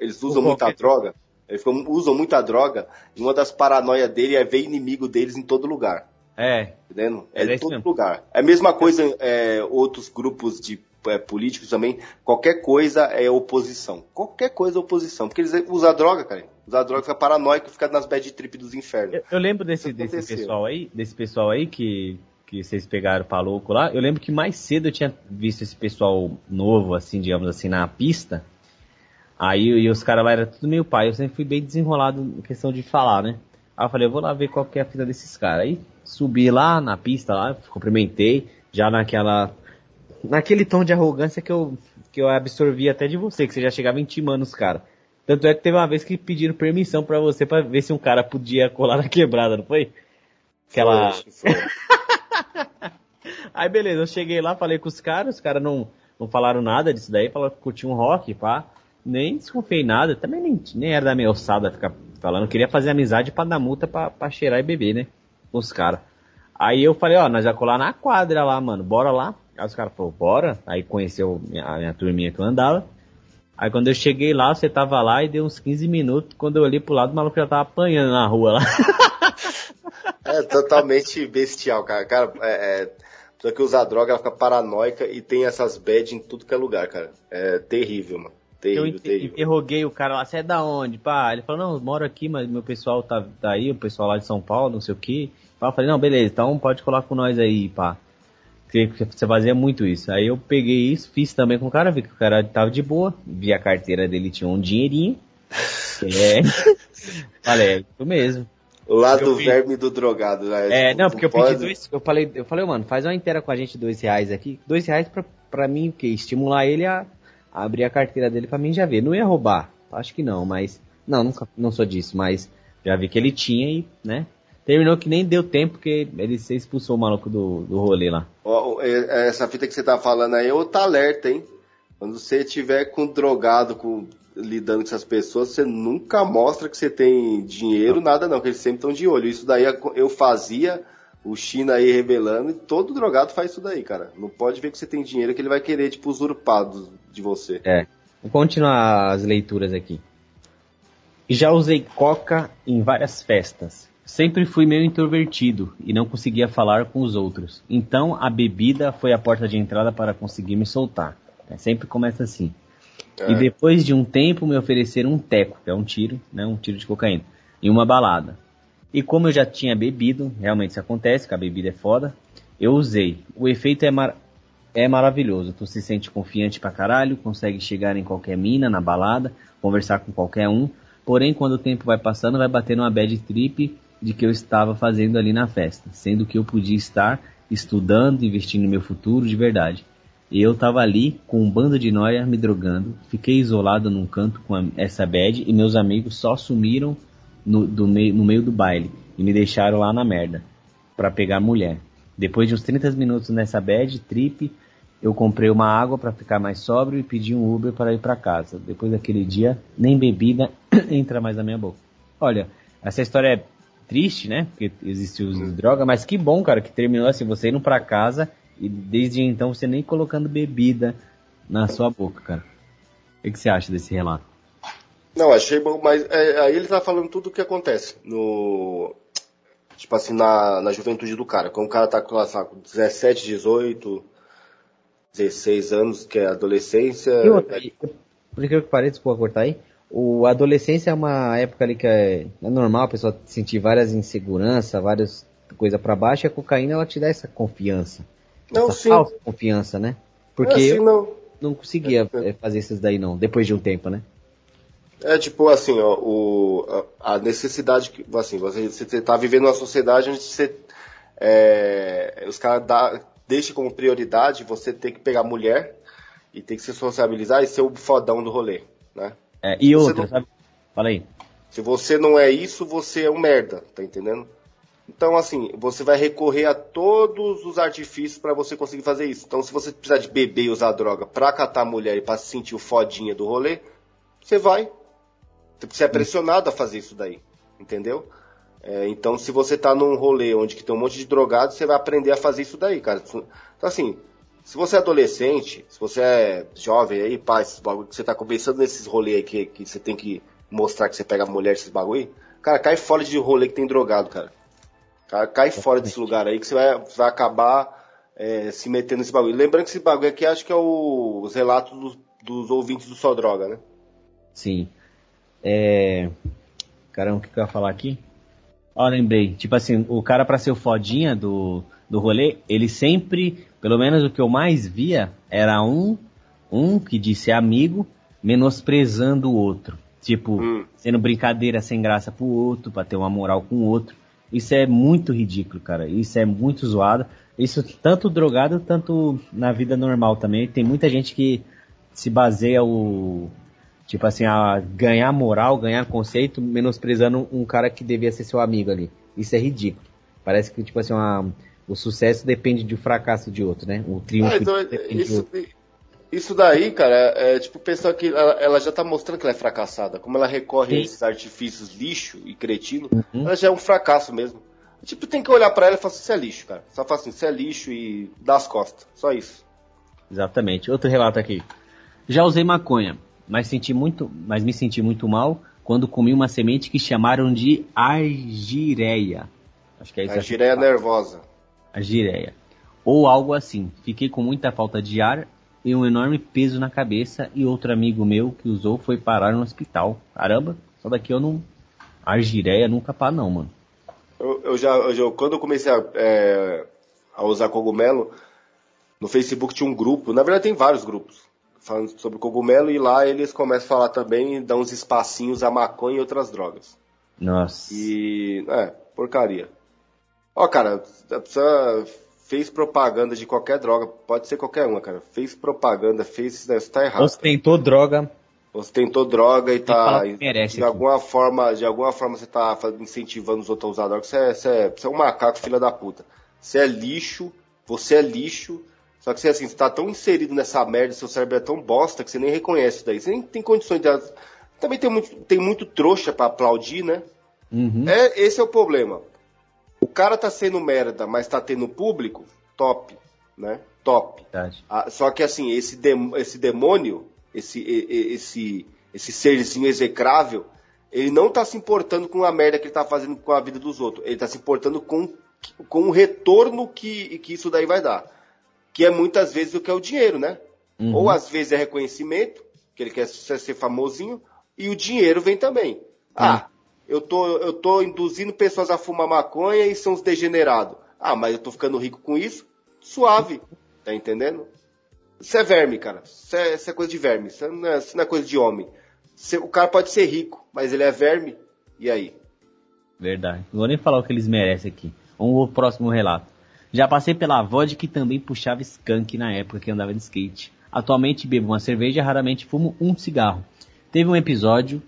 eles usam muita droga. Eles usam muita droga. E uma das paranoias dele é ver inimigo deles em todo lugar. Entendendo? É em todo lugar. É a mesma coisa, outros grupos de políticos também. Qualquer coisa é oposição. Qualquer coisa é oposição. Porque eles usam droga, cara. Usar droga, fica paranoico, fica nas bad trip dos infernos. Eu lembro desse pessoal aí que vocês pegaram pra louco lá. Eu lembro que mais cedo eu tinha visto esse pessoal novo, assim, digamos assim, na pista. Aí os caras lá eram tudo meio pai. Eu sempre fui bem desenrolado em questão de falar, né? Aí eu falei, eu vou lá ver qual que é a fita desses caras. Aí subi lá na pista, lá, cumprimentei, já naquele tom de arrogância que eu absorvi até de você, que você já chegava intimando os caras. Tanto é que teve uma vez que pediram permissão pra você pra ver se um cara podia colar na quebrada, não foi? Aquela... Foi. Aí beleza, eu cheguei lá, falei com os caras não falaram nada disso daí, falaram que curtiam um rock, pá, nem desconfiei nada, também nem era da minha ossada ficar falando, queria fazer amizade pra dar multa pra cheirar e beber, né, com os caras. Aí eu falei, nós já colar na quadra lá, mano, bora lá. Aí os caras falaram, bora, aí conheceu a minha turminha que eu andava, aí quando eu cheguei lá, você tava lá e deu uns 15 minutos, quando eu olhei pro lado, o maluco já tava apanhando na rua lá. É totalmente bestial, cara. Cara, Só que usar droga, ela fica paranoica e tem essas bad em tudo que é lugar, cara. É terrível, mano. Terrível. Eu interroguei o cara lá, você é da onde? Pá, ele falou, não, eu moro aqui, mas meu pessoal tá aí, o pessoal lá de São Paulo, não sei o que. Eu falei, não, beleza, então pode colar com nós aí, pá. Você fazia muito isso. Aí eu peguei isso, fiz também com o cara, vi que o cara tava de boa, vi a carteira dele, tinha um dinheirinho. É. Falei, é isso mesmo. Lá do verme do drogado, né? É, não, porque eu pedi dois. Eu falei, mano, faz uma inteira com a gente, R$2 aqui. R$2 pra mim, o quê? Estimular ele a abrir a carteira dele pra mim já ver. Não ia roubar. Acho que não, mas. Não, nunca, não sou disso, mas já vi que ele tinha e, né? Terminou que nem deu tempo, porque ele se expulsou o maluco do rolê lá. Oh, essa fita que você tá falando aí, tá alerta, hein? Quando você tiver com drogado, lidando com essas pessoas, você nunca mostra que você tem dinheiro, nada não, porque eles sempre estão de olho. Isso daí eu fazia, o China aí revelando, e todo drogado faz isso daí, cara. Não pode ver que você tem dinheiro, que ele vai querer, tipo, usurpar de você. É. Vou continuar as leituras aqui. Já usei coca em várias festas. Sempre fui meio introvertido e não conseguia falar com os outros. Então, a bebida foi a porta de entrada para conseguir me soltar. Sempre começa assim. É. E depois de um tempo me ofereceram um teco, que é um tiro, né? Um tiro de cocaína, em uma balada. E como eu já tinha bebido, realmente isso acontece, que a bebida é foda, eu usei. O efeito é maravilhoso, tu se sente confiante pra caralho, consegue chegar em qualquer mina, na balada, conversar com qualquer um. Porém, quando o tempo vai passando, vai bater numa bad trip de que eu estava fazendo ali na festa, sendo que eu podia estar estudando, investindo no meu futuro de verdade. E eu tava ali com um bando de nóia me drogando, fiquei isolado num canto com essa bad e meus amigos só sumiram no meio do baile e me deixaram lá na merda pra pegar mulher. Depois de uns 30 minutos nessa bad trip, eu comprei uma água pra ficar mais sóbrio e pedi um Uber pra ir pra casa. Depois daquele dia, nem bebida entra mais na minha boca. Olha, essa história é triste, né? Porque existe o uso de droga, mas que bom, cara, que terminou assim, você indo pra casa. E desde então você nem colocando bebida na sua boca, cara. O que você acha desse relato? Não, achei bom, mas aí ele tá falando tudo o que acontece no... Tipo assim, na juventude do cara. Quando o cara tá com 17, 18, 16 anos, que é adolescência... E outra, por que eu parei, desculpa cortar aí. A adolescência é uma época ali que é normal a pessoa sentir várias inseguranças, várias coisas pra baixo, e a cocaína ela te dá essa confiança. Não, sim. Falsa confiança, né? Porque assim, eu não conseguia fazer isso daí, não, depois de um tempo, né? É tipo assim, ó, a necessidade que, assim, você tá vivendo uma sociedade onde você, os caras deixam como prioridade você ter que pegar mulher e ter que se sociabilizar e ser o fodão do rolê, né? É, e outra, sabe? Fala aí. Se você não é isso, você é um merda, tá entendendo? Então, assim, você vai recorrer a todos os artifícios pra você conseguir fazer isso. Então, se você precisar de beber e usar droga pra catar a mulher e pra se sentir o fodinha do rolê, você vai. Você é pressionado a fazer isso daí, entendeu? Então, se você tá num rolê onde que tem um monte de drogado, você vai aprender a fazer isso daí, cara. Então, assim, se você é adolescente, se você é jovem aí, pá, esses bagulho que você tá começando nesses rolês aí que você tem que mostrar que você pega a mulher, esses bagulho, cara, cai fora de rolê que tem drogado, cara. Cai fora desse lugar aí que você vai acabar se metendo nesse bagulho. Lembrando que esse bagulho aqui acho que é os relatos dos ouvintes do Só Droga, né? Sim. Caramba, o que eu ia falar aqui? Lembrei. Tipo assim, o cara pra ser o fodinha do rolê, ele sempre, pelo menos o que eu mais via, era um que disse amigo, menosprezando o outro. Tipo, sendo brincadeira sem graça pro outro, pra ter uma moral com o outro. Isso é muito ridículo, cara. Isso é muito zoado. Isso tanto drogado, tanto na vida normal também. Tem muita gente que se baseia tipo assim, a ganhar moral, ganhar conceito, menosprezando um cara que devia ser seu amigo ali. Isso é ridículo. Parece que, tipo assim, o sucesso depende do fracasso de outro, né? O triunfo depende de outro. Isso daí, cara, tipo, pessoa que ela já tá mostrando que ela é fracassada. Como ela recorre a esses artifícios lixo e cretino, ela já é um fracasso mesmo. Tipo, tem que olhar pra ela e falar assim, você é lixo, cara. Só fala assim, você é lixo e dá as costas. Só isso. Exatamente. Outro relato aqui. Já usei maconha, mas me senti muito mal quando comi uma semente que chamaram de argireia. Acho que é isso. Argireia nervosa. Argireia. ou algo assim. Fiquei com muita falta de ar e um enorme peso na cabeça, e outro amigo meu que usou foi parar no hospital. Caramba, só daqui eu não... Argireia nunca pá não, mano. Eu quando eu comecei a usar cogumelo, no Facebook tinha um grupo, na verdade tem vários grupos, falando sobre cogumelo, e lá eles começam a falar também e dão uns espacinhos a maconha e outras drogas. Nossa. E... porcaria. Ó, cara, a pessoa fez propaganda de qualquer droga, pode ser qualquer uma, cara. Fez propaganda, fez... Isso tá errado. Ostentou droga. Ostentou droga e tá... De alguma forma você tá incentivando os outros a usar droga. Você é um macaco, filha da puta. Você é lixo... Só que você tá tão inserido nessa merda, seu cérebro é tão bosta que você nem reconhece isso daí. Você nem tem condições de... Também tem muito trouxa pra aplaudir, né? Uhum. Esse é o problema. O cara tá sendo merda, mas tá tendo público, top, né? Top. Só que assim, esse demônio, esse serzinho execrável, ele não tá se importando com a merda que ele tá fazendo com a vida dos outros. Ele tá se importando com o retorno que isso daí vai dar. Que é muitas vezes o que é o dinheiro, né? Uhum. Ou às vezes é reconhecimento, que ele quer ser famosinho, e o dinheiro vem também. Eu tô induzindo pessoas a fumar maconha e são uns degenerados. Ah, mas eu tô ficando rico com isso? Suave, tá entendendo? Isso é verme, cara. Isso é coisa de verme, isso não é coisa de homem. O cara pode ser rico, mas ele é verme, e aí? Verdade. Não vou nem falar o que eles merecem aqui. Vamos pro próximo relato. Já passei pela VOD, que também puxava skunk na época que andava de skate. Atualmente bebo uma cerveja, raramente fumo um cigarro. Teve um episódio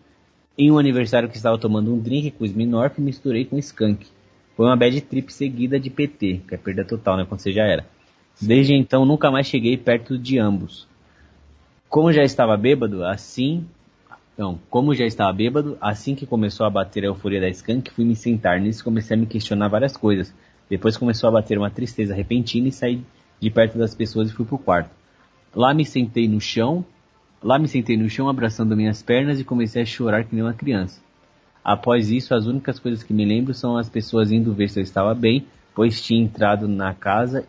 em um aniversário que estava tomando um drink com os menor e misturei com skunk. Foi uma bad trip seguida de PT, que é perda total, né? Quando você já era. Desde então nunca mais cheguei perto de ambos. Como já estava bêbado, assim que começou a bater a euforia da skunk, fui me sentar. Nisso comecei a me questionar várias coisas. Depois começou a bater uma tristeza repentina e saí de perto das pessoas e fui pro quarto. Lá me sentei no chão, abraçando minhas pernas, e comecei a chorar que nem uma criança. Após isso, as únicas coisas que me lembro são as pessoas indo ver se eu estava bem, pois tinha entrado na casa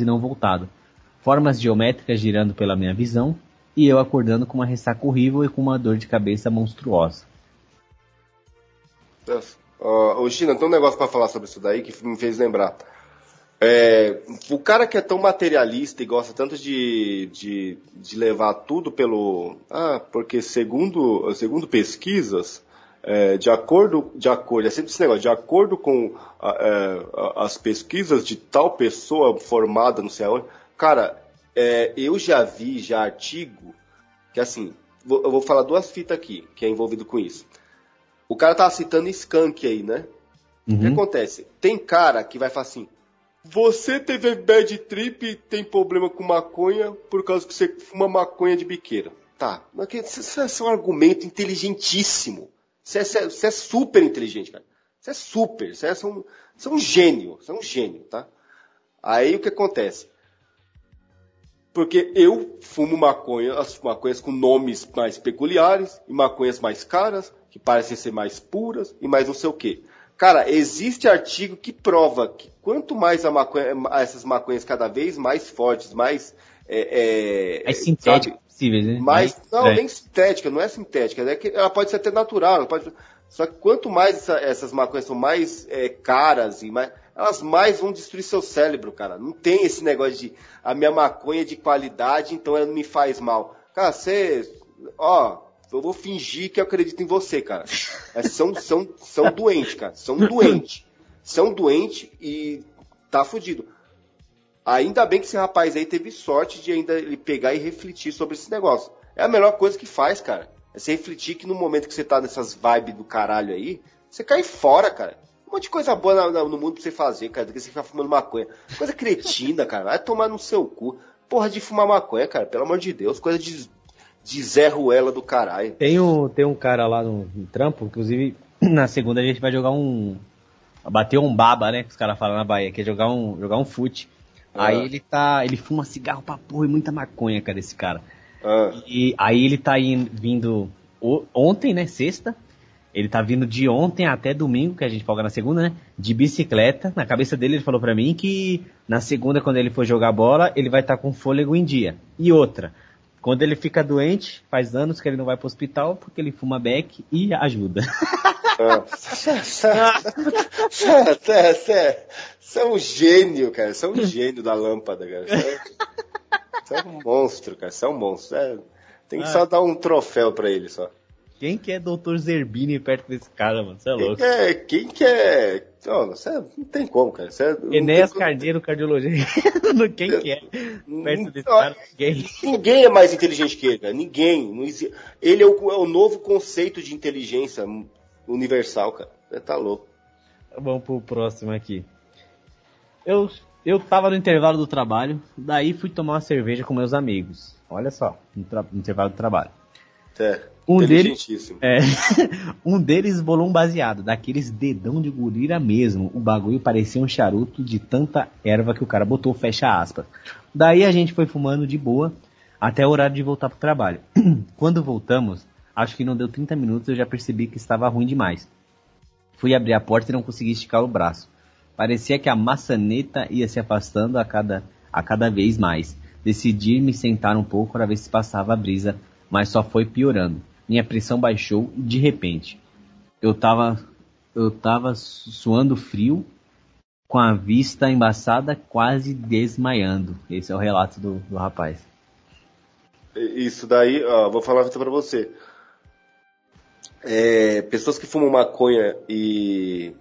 e não voltado. Formas geométricas girando pela minha visão, e eu acordando com uma ressaca horrível e com uma dor de cabeça monstruosa. Ô China, tem um negócio pra falar sobre isso daí que me fez lembrar. O cara que é tão materialista e gosta tanto de levar tudo pelo... porque segundo pesquisas, de acordo, é sempre esse negócio, de acordo com as pesquisas de tal pessoa formada, não sei aonde. Cara, eu já vi artigo que, assim, eu vou falar duas fitas aqui que é envolvido com isso. O cara tá citando skunk aí, né? Uhum. O que acontece? Tem cara que vai falar assim: você teve bad trip e tem problema com maconha por causa que você fuma maconha de biqueira. Tá, mas isso é um argumento inteligentíssimo. Você é super inteligente, cara. Você é um gênio, tá? Aí o que acontece? Porque eu fumo maconha, as maconhas com nomes mais peculiares e maconhas mais caras, que parecem ser mais puras e mais não sei o quê. Cara, existe artigo que prova que quanto mais essas maconhas cada vez mais fortes, mais... mais sintéticas possíveis, né? Nem sintética, não é sintética. Ela pode ser até natural. Só que quanto mais essas maconhas são mais caras, e mais, elas mais vão destruir seu cérebro, cara. Não tem esse negócio de a minha maconha é de qualidade, então ela não me faz mal. Cara, você... Eu vou fingir que eu acredito em você, cara. São doentes, cara. São doentes e tá fudido. Ainda bem que esse rapaz aí teve sorte de ainda ele pegar e refletir sobre esse negócio. É a melhor coisa que faz, cara. É você refletir que no momento que você tá nessas vibes do caralho aí, você cai fora, cara. Um monte de coisa boa no mundo pra você fazer, cara, do que você ficar fumando maconha. Coisa cretina, cara. Vai tomar no seu cu. Porra de fumar maconha, cara. Pelo amor de Deus. Coisa de Zé Ruela do caralho. Tem um cara lá no trampo, inclusive na segunda a gente vai jogar bater um baba, né, que os caras falam na Bahia, que é jogar um fute. Ah. Aí ele fuma cigarro pra porra e muita maconha, cara, esse cara. Ah. E aí ele tá vindo ontem, né, sexta, Ele tá vindo de ontem até domingo, que a gente folga na segunda, né? De bicicleta. Na cabeça dele, ele falou pra mim que na segunda, quando ele for jogar bola, ele vai estar com fôlego em dia. E outra, quando ele fica doente, faz anos que ele não vai pro hospital, porque ele fuma beck e ajuda. Você é um gênio, cara. Você é um gênio da lâmpada, cara. Você é um monstro, cara. Você é um monstro. Tem que só dar um troféu pra ele, só. Quem que é Dr. Zerbini perto desse cara, mano? Você é louco. Quem que é... Não tem como, cara. Enéas Carneiro, cardiologista. Quem que é perto desse cara? Ninguém é mais inteligente que ele, cara. Ninguém. Ele é o novo conceito de inteligência universal, cara. Você tá louco. Vamos pro próximo aqui. Eu tava no intervalo do trabalho, daí fui tomar uma cerveja com meus amigos. Olha só, no intervalo do trabalho. Um deles bolou um baseado, daqueles dedão de gorila mesmo. O bagulho parecia um charuto de tanta erva que o cara botou, fecha aspas. Daí a gente foi fumando de boa até o horário de voltar pro trabalho. Quando voltamos, acho que não deu 30 minutos, eu já percebi que estava ruim demais. Fui abrir a porta e não consegui esticar o braço. Parecia que a maçaneta ia se afastando a cada vez mais. Decidi me sentar um pouco para ver se passava a brisa, mas só foi piorando. Minha pressão baixou e de repente eu tava suando frio, com a vista embaçada, quase desmaiando. Esse é o relato do rapaz. Isso daí, ó, vou falar pra você. Pessoas que fumam maconha e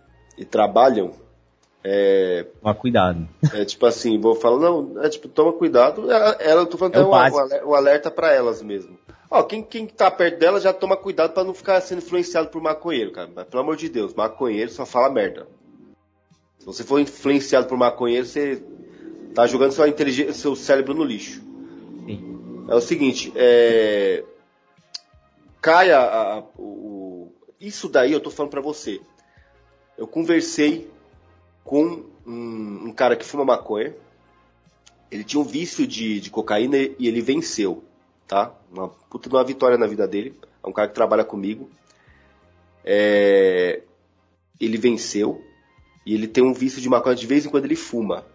trabalham, toma cuidado. Tipo assim, vou falar, toma cuidado. Eu tô falando o alerta pra elas mesmo. Ó, quem tá perto dela já toma cuidado pra não ficar sendo influenciado por maconheiro, cara. Mas, pelo amor de Deus, maconheiro só fala merda. Se você for influenciado por maconheiro, você tá jogando sua inteligência, seu cérebro no lixo. Sim. É o seguinte, caia isso daí eu tô falando pra você. Eu conversei com um cara que fuma maconha. Ele tinha um vício de cocaína e ele venceu, tá? Uma puta de uma vitória na vida dele. É um cara que trabalha comigo. Ele venceu e ele tem um vício de maconha, de vez em quando ele fuma.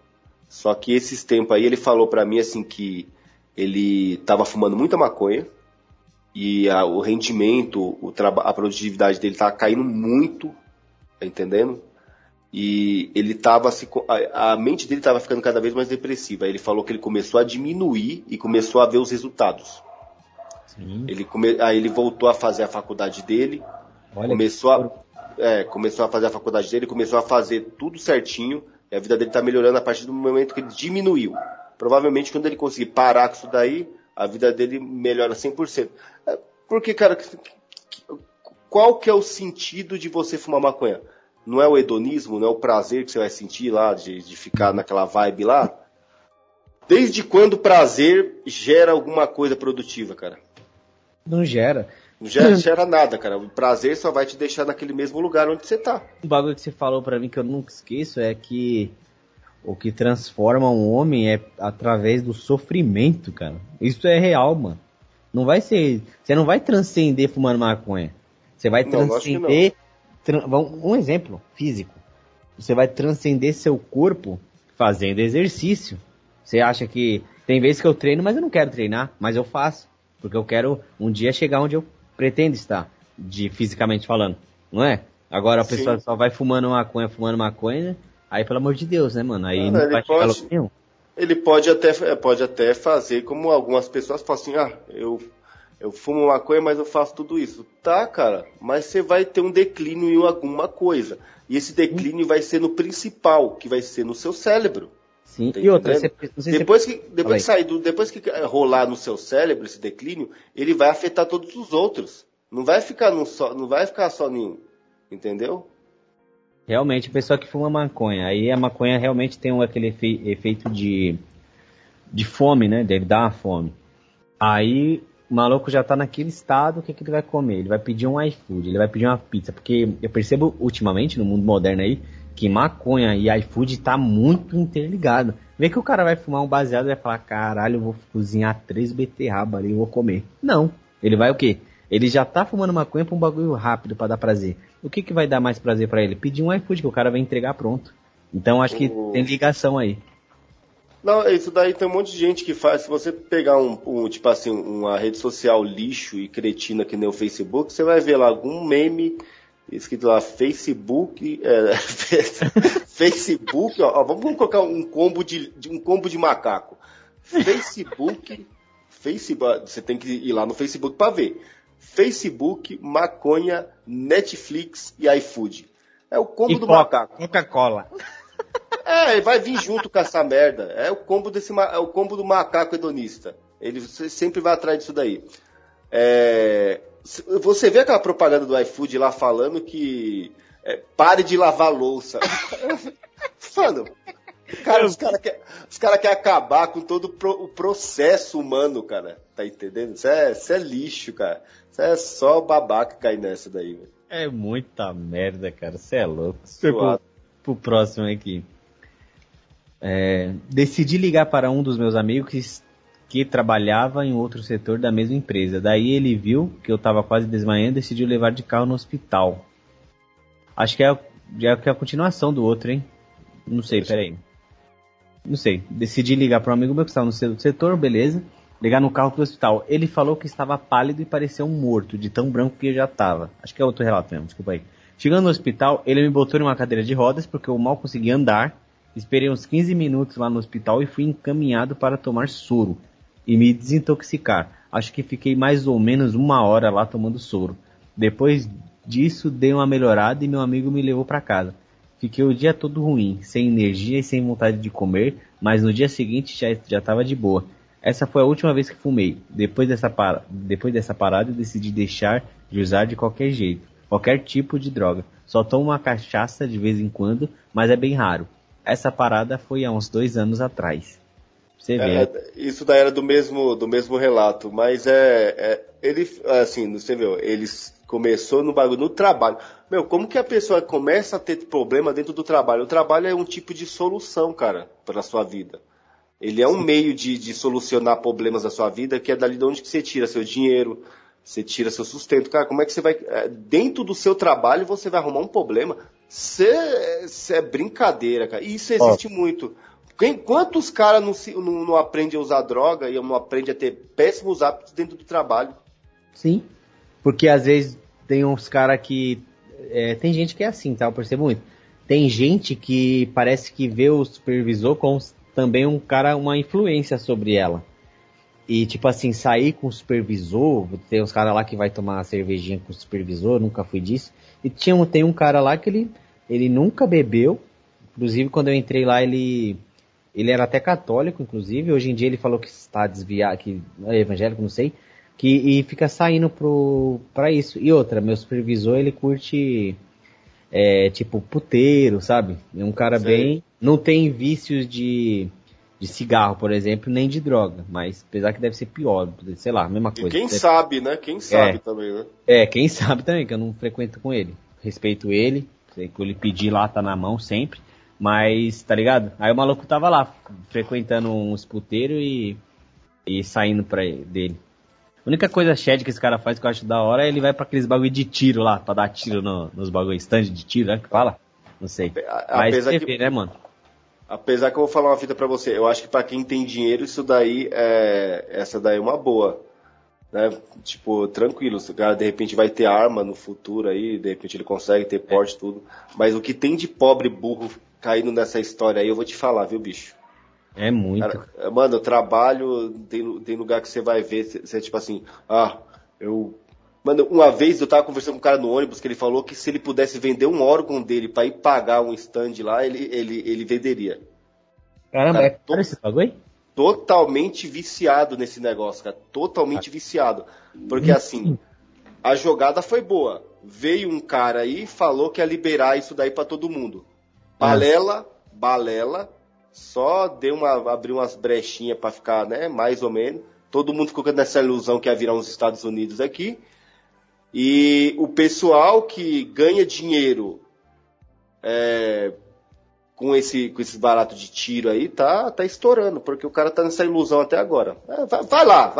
Só que esses tempos aí ele falou pra mim assim que ele tava fumando muita maconha e o rendimento, a produtividade dele tava caindo muito, tá entendendo? E ele tava a mente dele estava ficando cada vez mais depressiva. Ele falou que ele começou a diminuir e começou a ver os resultados. Sim. Aí ele voltou a fazer a faculdade dele. Olha, começou a fazer a faculdade dele, começou a fazer tudo certinho. E a vida dele está melhorando a partir do momento que ele diminuiu. Provavelmente quando ele conseguir parar com isso daí, a vida dele melhora 100%. Porque, cara, qual que é o sentido de você fumar maconha? Não é o hedonismo, não é o prazer que você vai sentir lá, de ficar naquela vibe lá. Desde quando o prazer gera alguma coisa produtiva, cara? Não gera. Não gera nada, cara. O prazer só vai te deixar naquele mesmo lugar onde você tá. O bagulho que você falou pra mim que eu nunca esqueço é que o que transforma um homem é através do sofrimento, cara. Isso é real, mano. Não vai ser... Você não vai transcender fumando maconha. Você vai transcender... Um exemplo físico. Você vai transcender seu corpo fazendo exercício. Você acha que... Tem vezes que eu treino, mas eu não quero treinar. Mas eu faço. Porque eu quero um dia chegar onde eu pretendo estar. Fisicamente falando. Não é? Agora a pessoa só vai fumando maconha. Aí, pelo amor de Deus, né, mano? Aí não vai chegar louco nenhum. Ele pode até fazer como algumas pessoas falam assim... Eu fumo maconha, mas eu faço tudo isso. Tá, cara, mas você vai ter um declínio em alguma coisa. E esse declínio vai ser no principal, que vai ser no seu cérebro. Sim, tá, e outra... Depois que rolar no seu cérebro esse declínio, ele vai afetar todos os outros. Não vai ficar só nenhum. Entendeu? Realmente, a pessoa que fuma maconha, aí a maconha realmente tem aquele efeito de fome, né? Deve dar uma fome. Aí... O maluco já tá naquele estado, o que ele vai comer? Ele vai pedir um iFood, ele vai pedir uma pizza. Porque eu percebo ultimamente, no mundo moderno aí, que maconha e iFood tá muito interligado. Vê que o cara vai fumar um baseado e vai falar, caralho, eu vou cozinhar 3 beterrabas ali e vou comer. Não. Ele vai o quê? Ele já tá fumando maconha pra um bagulho rápido, pra dar prazer. O que que vai dar mais prazer pra ele? Pedir um iFood, que o cara vai entregar pronto. Então acho que tem ligação aí. Não, isso daí tem um monte de gente que faz. Se você pegar tipo assim, uma rede social lixo e cretina que nem o Facebook, você vai ver lá algum meme escrito lá, Facebook. Facebook, ó, vamos colocar um combo de macaco. Facebook, você tem que ir lá no Facebook pra ver. Facebook, maconha, Netflix e iFood. É o combo do macaco. Coca-Cola. É, vai vir junto com essa merda. É o combo do macaco hedonista. Ele sempre vai atrás disso daí. Você vê aquela propaganda do iFood lá falando que pare de lavar louça. Mano, cara, os caras querem acabar com todo o processo humano, cara. Tá entendendo? Isso é lixo, cara. Isso é só babaca cair nessa daí, velho. É muita merda, cara. Você é louco. Pro próximo aqui. Decidi ligar para um dos meus amigos que trabalhava em outro setor da mesma empresa. Daí ele viu que eu estava quase desmaiando e decidiu levar de carro no hospital. Acho que é a continuação do outro, hein? Não sei, peraí. Não sei. Decidi ligar para um amigo meu que estava no setor, beleza. Ligar no carro pro hospital. Ele falou que estava pálido e parecia um morto, de tão branco que eu já estava. Acho que é outro relato mesmo, desculpa aí. Chegando no hospital, ele me botou em uma cadeira de rodas porque eu mal conseguia andar. Esperei uns 15 minutos lá no hospital e fui encaminhado para tomar soro e me desintoxicar. Acho que fiquei mais ou menos 1 hora lá tomando soro. Depois disso, dei uma melhorada e meu amigo me levou para casa. Fiquei o dia todo ruim, sem energia e sem vontade de comer, mas no dia seguinte já estava de boa. Essa foi a última vez que fumei. Depois dessa parada, eu decidi deixar de usar de qualquer jeito, qualquer tipo de droga. Só tomo uma cachaça de vez em quando, mas é bem raro. Essa parada foi há uns 2 anos atrás. Você vê. Isso daí era do mesmo relato, mas ele, assim, você viu, ele começou no bagulho, no trabalho. Meu, como que a pessoa começa a ter problema dentro do trabalho? O trabalho é um tipo de solução, cara, para a sua vida. Ele é um meio de solucionar problemas da sua vida, que é dali de onde que você tira seu dinheiro, você tira seu sustento. Cara, como é que você vai... Dentro do seu trabalho, você vai arrumar um problema. Isso é brincadeira, cara. E isso existe muito. Quantos caras não aprendem a usar droga e não aprendem a ter péssimos hábitos dentro do trabalho? Sim. Porque, às vezes, tem uns caras que... tem gente que é assim, tá? Eu percebo muito. Tem gente que parece que vê o supervisor com também uma influência sobre ela. E, tipo assim, sair com o supervisor, tem uns caras lá que vai tomar uma cervejinha com o supervisor, nunca fui disso. E tem um cara lá que ele nunca bebeu, inclusive quando eu entrei lá ele era até católico, inclusive, hoje em dia ele falou que está desviado, que é evangélico, não sei, e fica saindo pra isso. E outra, meu supervisor, ele curte, tipo, puteiro, sabe? É um cara bem... Não tem vícios de cigarro, por exemplo, nem de droga. Mas, apesar que deve ser pior, sei lá, a mesma coisa. E quem sabe, né? Quem sabe também, né? Quem sabe também, que eu não frequento com ele. Respeito ele, sei que ele pedir lá, tá na mão sempre. Mas, tá ligado? Aí o maluco tava lá, frequentando uns puteiros e saindo pra ele, dele. A única coisa shed que esse cara faz que eu acho da hora é ele vai pra aqueles bagulho de tiro lá, pra dar tiro nos bagulho, stand de tiro, né? Que fala? Não sei. Mas TV, né, mano? Apesar que eu vou falar uma fita pra você, eu acho que pra quem tem dinheiro, isso daí essa daí é uma boa, né? Tipo, tranquilo, o cara de repente vai ter arma no futuro aí, de repente ele consegue ter porte, tudo, mas o que tem de pobre burro caindo nessa história aí, eu vou te falar, viu, bicho? É muito. Cara, mano, eu trabalho, tem lugar que você vai ver, você é tipo assim, Mano, uma vez eu tava conversando com um cara no ônibus que ele falou que se ele pudesse vender um órgão dele pra ir pagar um stand lá, ele venderia. Caramba, cara, esse bagulho? Totalmente viciado nesse negócio, cara. Totalmente viciado. Porque assim, a jogada foi boa. Veio um cara aí e falou que ia liberar isso daí pra todo mundo. Balela, só deu abriu umas brechinhas pra ficar, né, mais ou menos. Todo mundo ficou nessa ilusão que ia virar uns Estados Unidos aqui. E o pessoal que ganha dinheiro com esse barato de tiro aí, tá estourando, porque o cara tá nessa ilusão até agora. Vai lá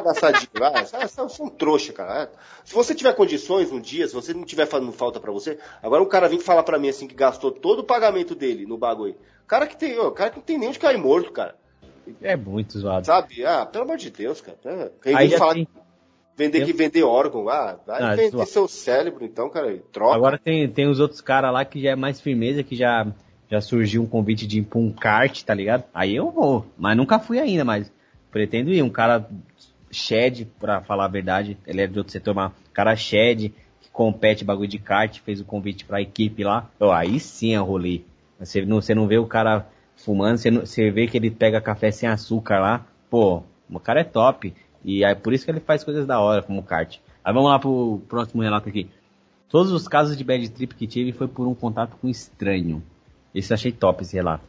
gastar dinheiro. Você é um trouxa, cara. Se você tiver condições um dia, se você não tiver fazendo falta pra você, agora o cara vem falar pra mim assim que gastou todo o pagamento dele no bagulho. Cara que não tem nem onde cair morto, cara. É muito zoado. Sabe? Pelo amor de Deus, cara. Quem vem falar tem... que vender órgão, vai vender seu cérebro então, cara, e troca. Agora tem os outros caras lá que já é mais firmeza, que já surgiu um convite de ir pra um kart, tá ligado? Aí eu vou, mas nunca fui ainda, mas pretendo ir. Um cara shed, pra falar a verdade, ele é de outro setor, mas um cara shed, que compete bagulho de kart, fez o convite pra equipe lá. Ó, aí sim é rolê. Você não vê o cara fumando, você vê que ele pega café sem açúcar lá. Pô, o cara é top. E aí por isso que ele faz coisas da hora, como kart. Aí vamos lá pro próximo relato aqui. Todos os casos de bad trip que tive foi por um contato com estranho. Esse achei top, esse relato.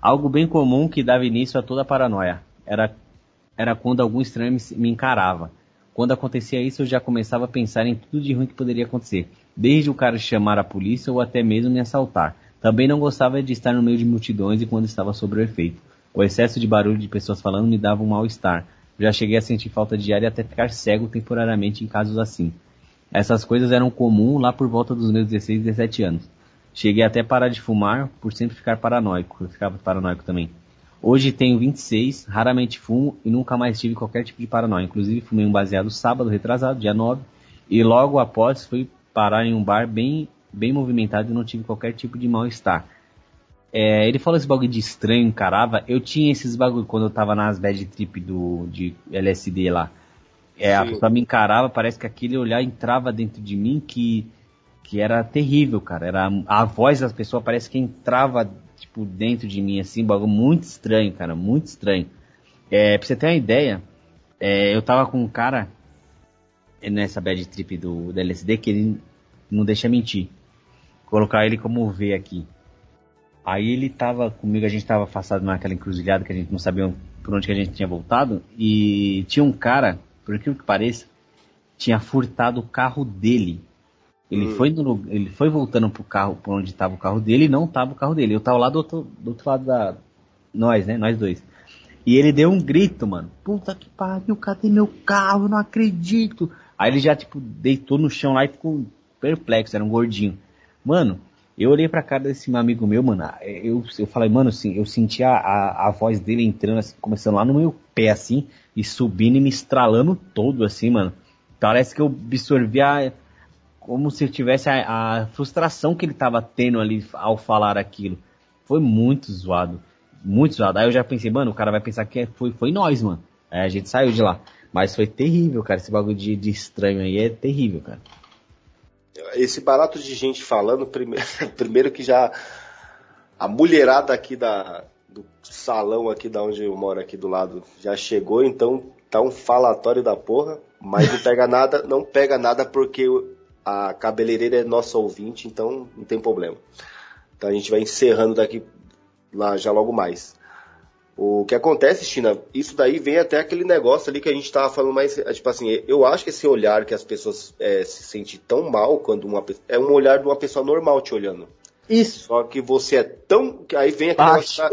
Algo bem comum que dava início a toda a paranoia. Era quando algum estranho me encarava. Quando acontecia isso, eu já começava a pensar em tudo de ruim que poderia acontecer. Desde o cara chamar a polícia ou até mesmo me assaltar. Também não gostava de estar no meio de multidões e quando estava sob o efeito. O excesso de barulho de pessoas falando me dava um mal-estar. Eu já cheguei a sentir falta de ar e até ficar cego temporariamente em casos assim. Essas coisas eram comuns lá por volta dos meus 16, 17 anos. Cheguei até a parar de fumar por sempre ficar paranoico. Eu ficava paranoico também. Hoje tenho 26, raramente fumo e nunca mais tive qualquer tipo de paranoia. Inclusive fumei um baseado sábado, retrasado, dia 9. E logo após fui parar em um bar bem movimentado e não tive qualquer tipo de mal-estar. Ele falou esse bagulho de estranho, encarava. Eu tinha esses bagulho quando eu tava nas bad trip de LSD lá. A pessoa me encarava, parece que aquele olhar entrava dentro de mim que era terrível, cara. Era a voz das pessoas, parece que entrava tipo dentro de mim, assim, um bagulho muito estranho, cara, muito estranho. Pra você ter uma ideia, eu tava com um cara nessa bad trip da LSD que ele não deixa mentir. Vou colocar ele como V aqui. Aí ele tava comigo, a gente tava afastado naquela encruzilhada que a gente não sabia por onde que a gente tinha voltado, e tinha um cara, por aquilo que pareça, tinha furtado o carro dele. Ele foi voltando pro carro, por onde tava o carro dele, e não tava o carro dele. Eu tava lá do outro lado da... Nós, né? Nós dois. E ele deu um grito, mano. Puta que pariu, cadê meu carro? Eu não acredito. Aí ele já, tipo, deitou no chão lá e ficou perplexo, era um gordinho. Mano, eu olhei pra cara desse amigo meu, mano. Eu falei, mano, assim, eu senti a voz dele entrando, assim, começando lá no meu pé, assim, e subindo e me estralando todo, assim, mano. Parece que eu absorvi como se eu tivesse a frustração que ele tava tendo ali ao falar aquilo. Foi muito zoado, muito zoado. Aí eu já pensei, mano, o cara vai pensar que foi nós, mano. Aí a gente saiu de lá. Mas foi terrível, cara, esse bagulho de estranho aí é terrível, cara. Esse barato de gente falando, primeiro que já a mulherada aqui do salão aqui da onde eu moro aqui do lado já chegou, então tá um falatório da porra, mas não pega nada porque... A cabeleireira é nossa ouvinte, então não tem problema. Então a gente vai encerrando daqui lá já logo mais. O que acontece, China, isso daí vem até aquele negócio ali que a gente tava falando mais, tipo assim, eu acho que esse olhar que as pessoas se sentem tão mal quando é um olhar de uma pessoa normal te olhando. Isso. Só que você é tão... Aí vem aquele negócio,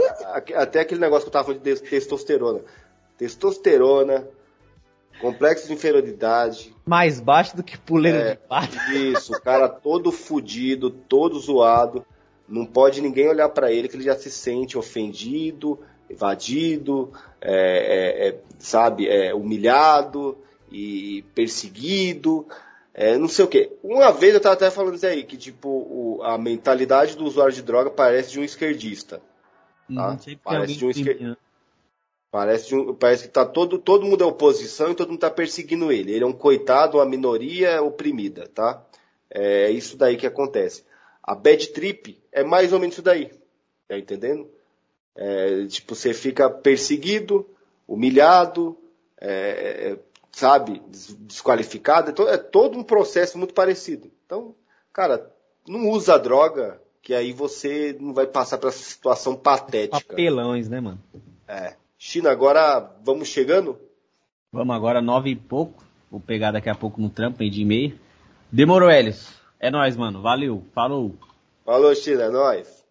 até aquele negócio que eu tava falando de testosterona. Testosterona... Complexo de inferioridade. Mais baixo do que puleiro de pato. Isso, o cara todo fudido, todo zoado. Não pode ninguém olhar pra ele que ele já se sente ofendido, evadido, sabe, humilhado e perseguido, não sei o quê. Uma vez eu tava até falando isso aí, que tipo, a mentalidade do usuário de droga parece de um esquerdista. Tá? Parece de um esquerdista. Parece que tá todo mundo é oposição e todo mundo tá perseguindo ele. Ele é um coitado, uma minoria oprimida, tá? É isso daí que acontece. A bad trip é mais ou menos isso daí, tá entendendo? Tipo, você fica perseguido, humilhado, sabe, desqualificado. É todo um processo muito parecido. Então, cara, não usa a droga, que aí você não vai passar por essa situação patética. Papelões, né, mano? China, agora vamos chegando? Vamos agora, 9 e pouco. Vou pegar daqui a pouco no trampo, meio de e-mail. Demorou, Hélios. É nóis, mano. Valeu. Falou. Falou, China. É nóis.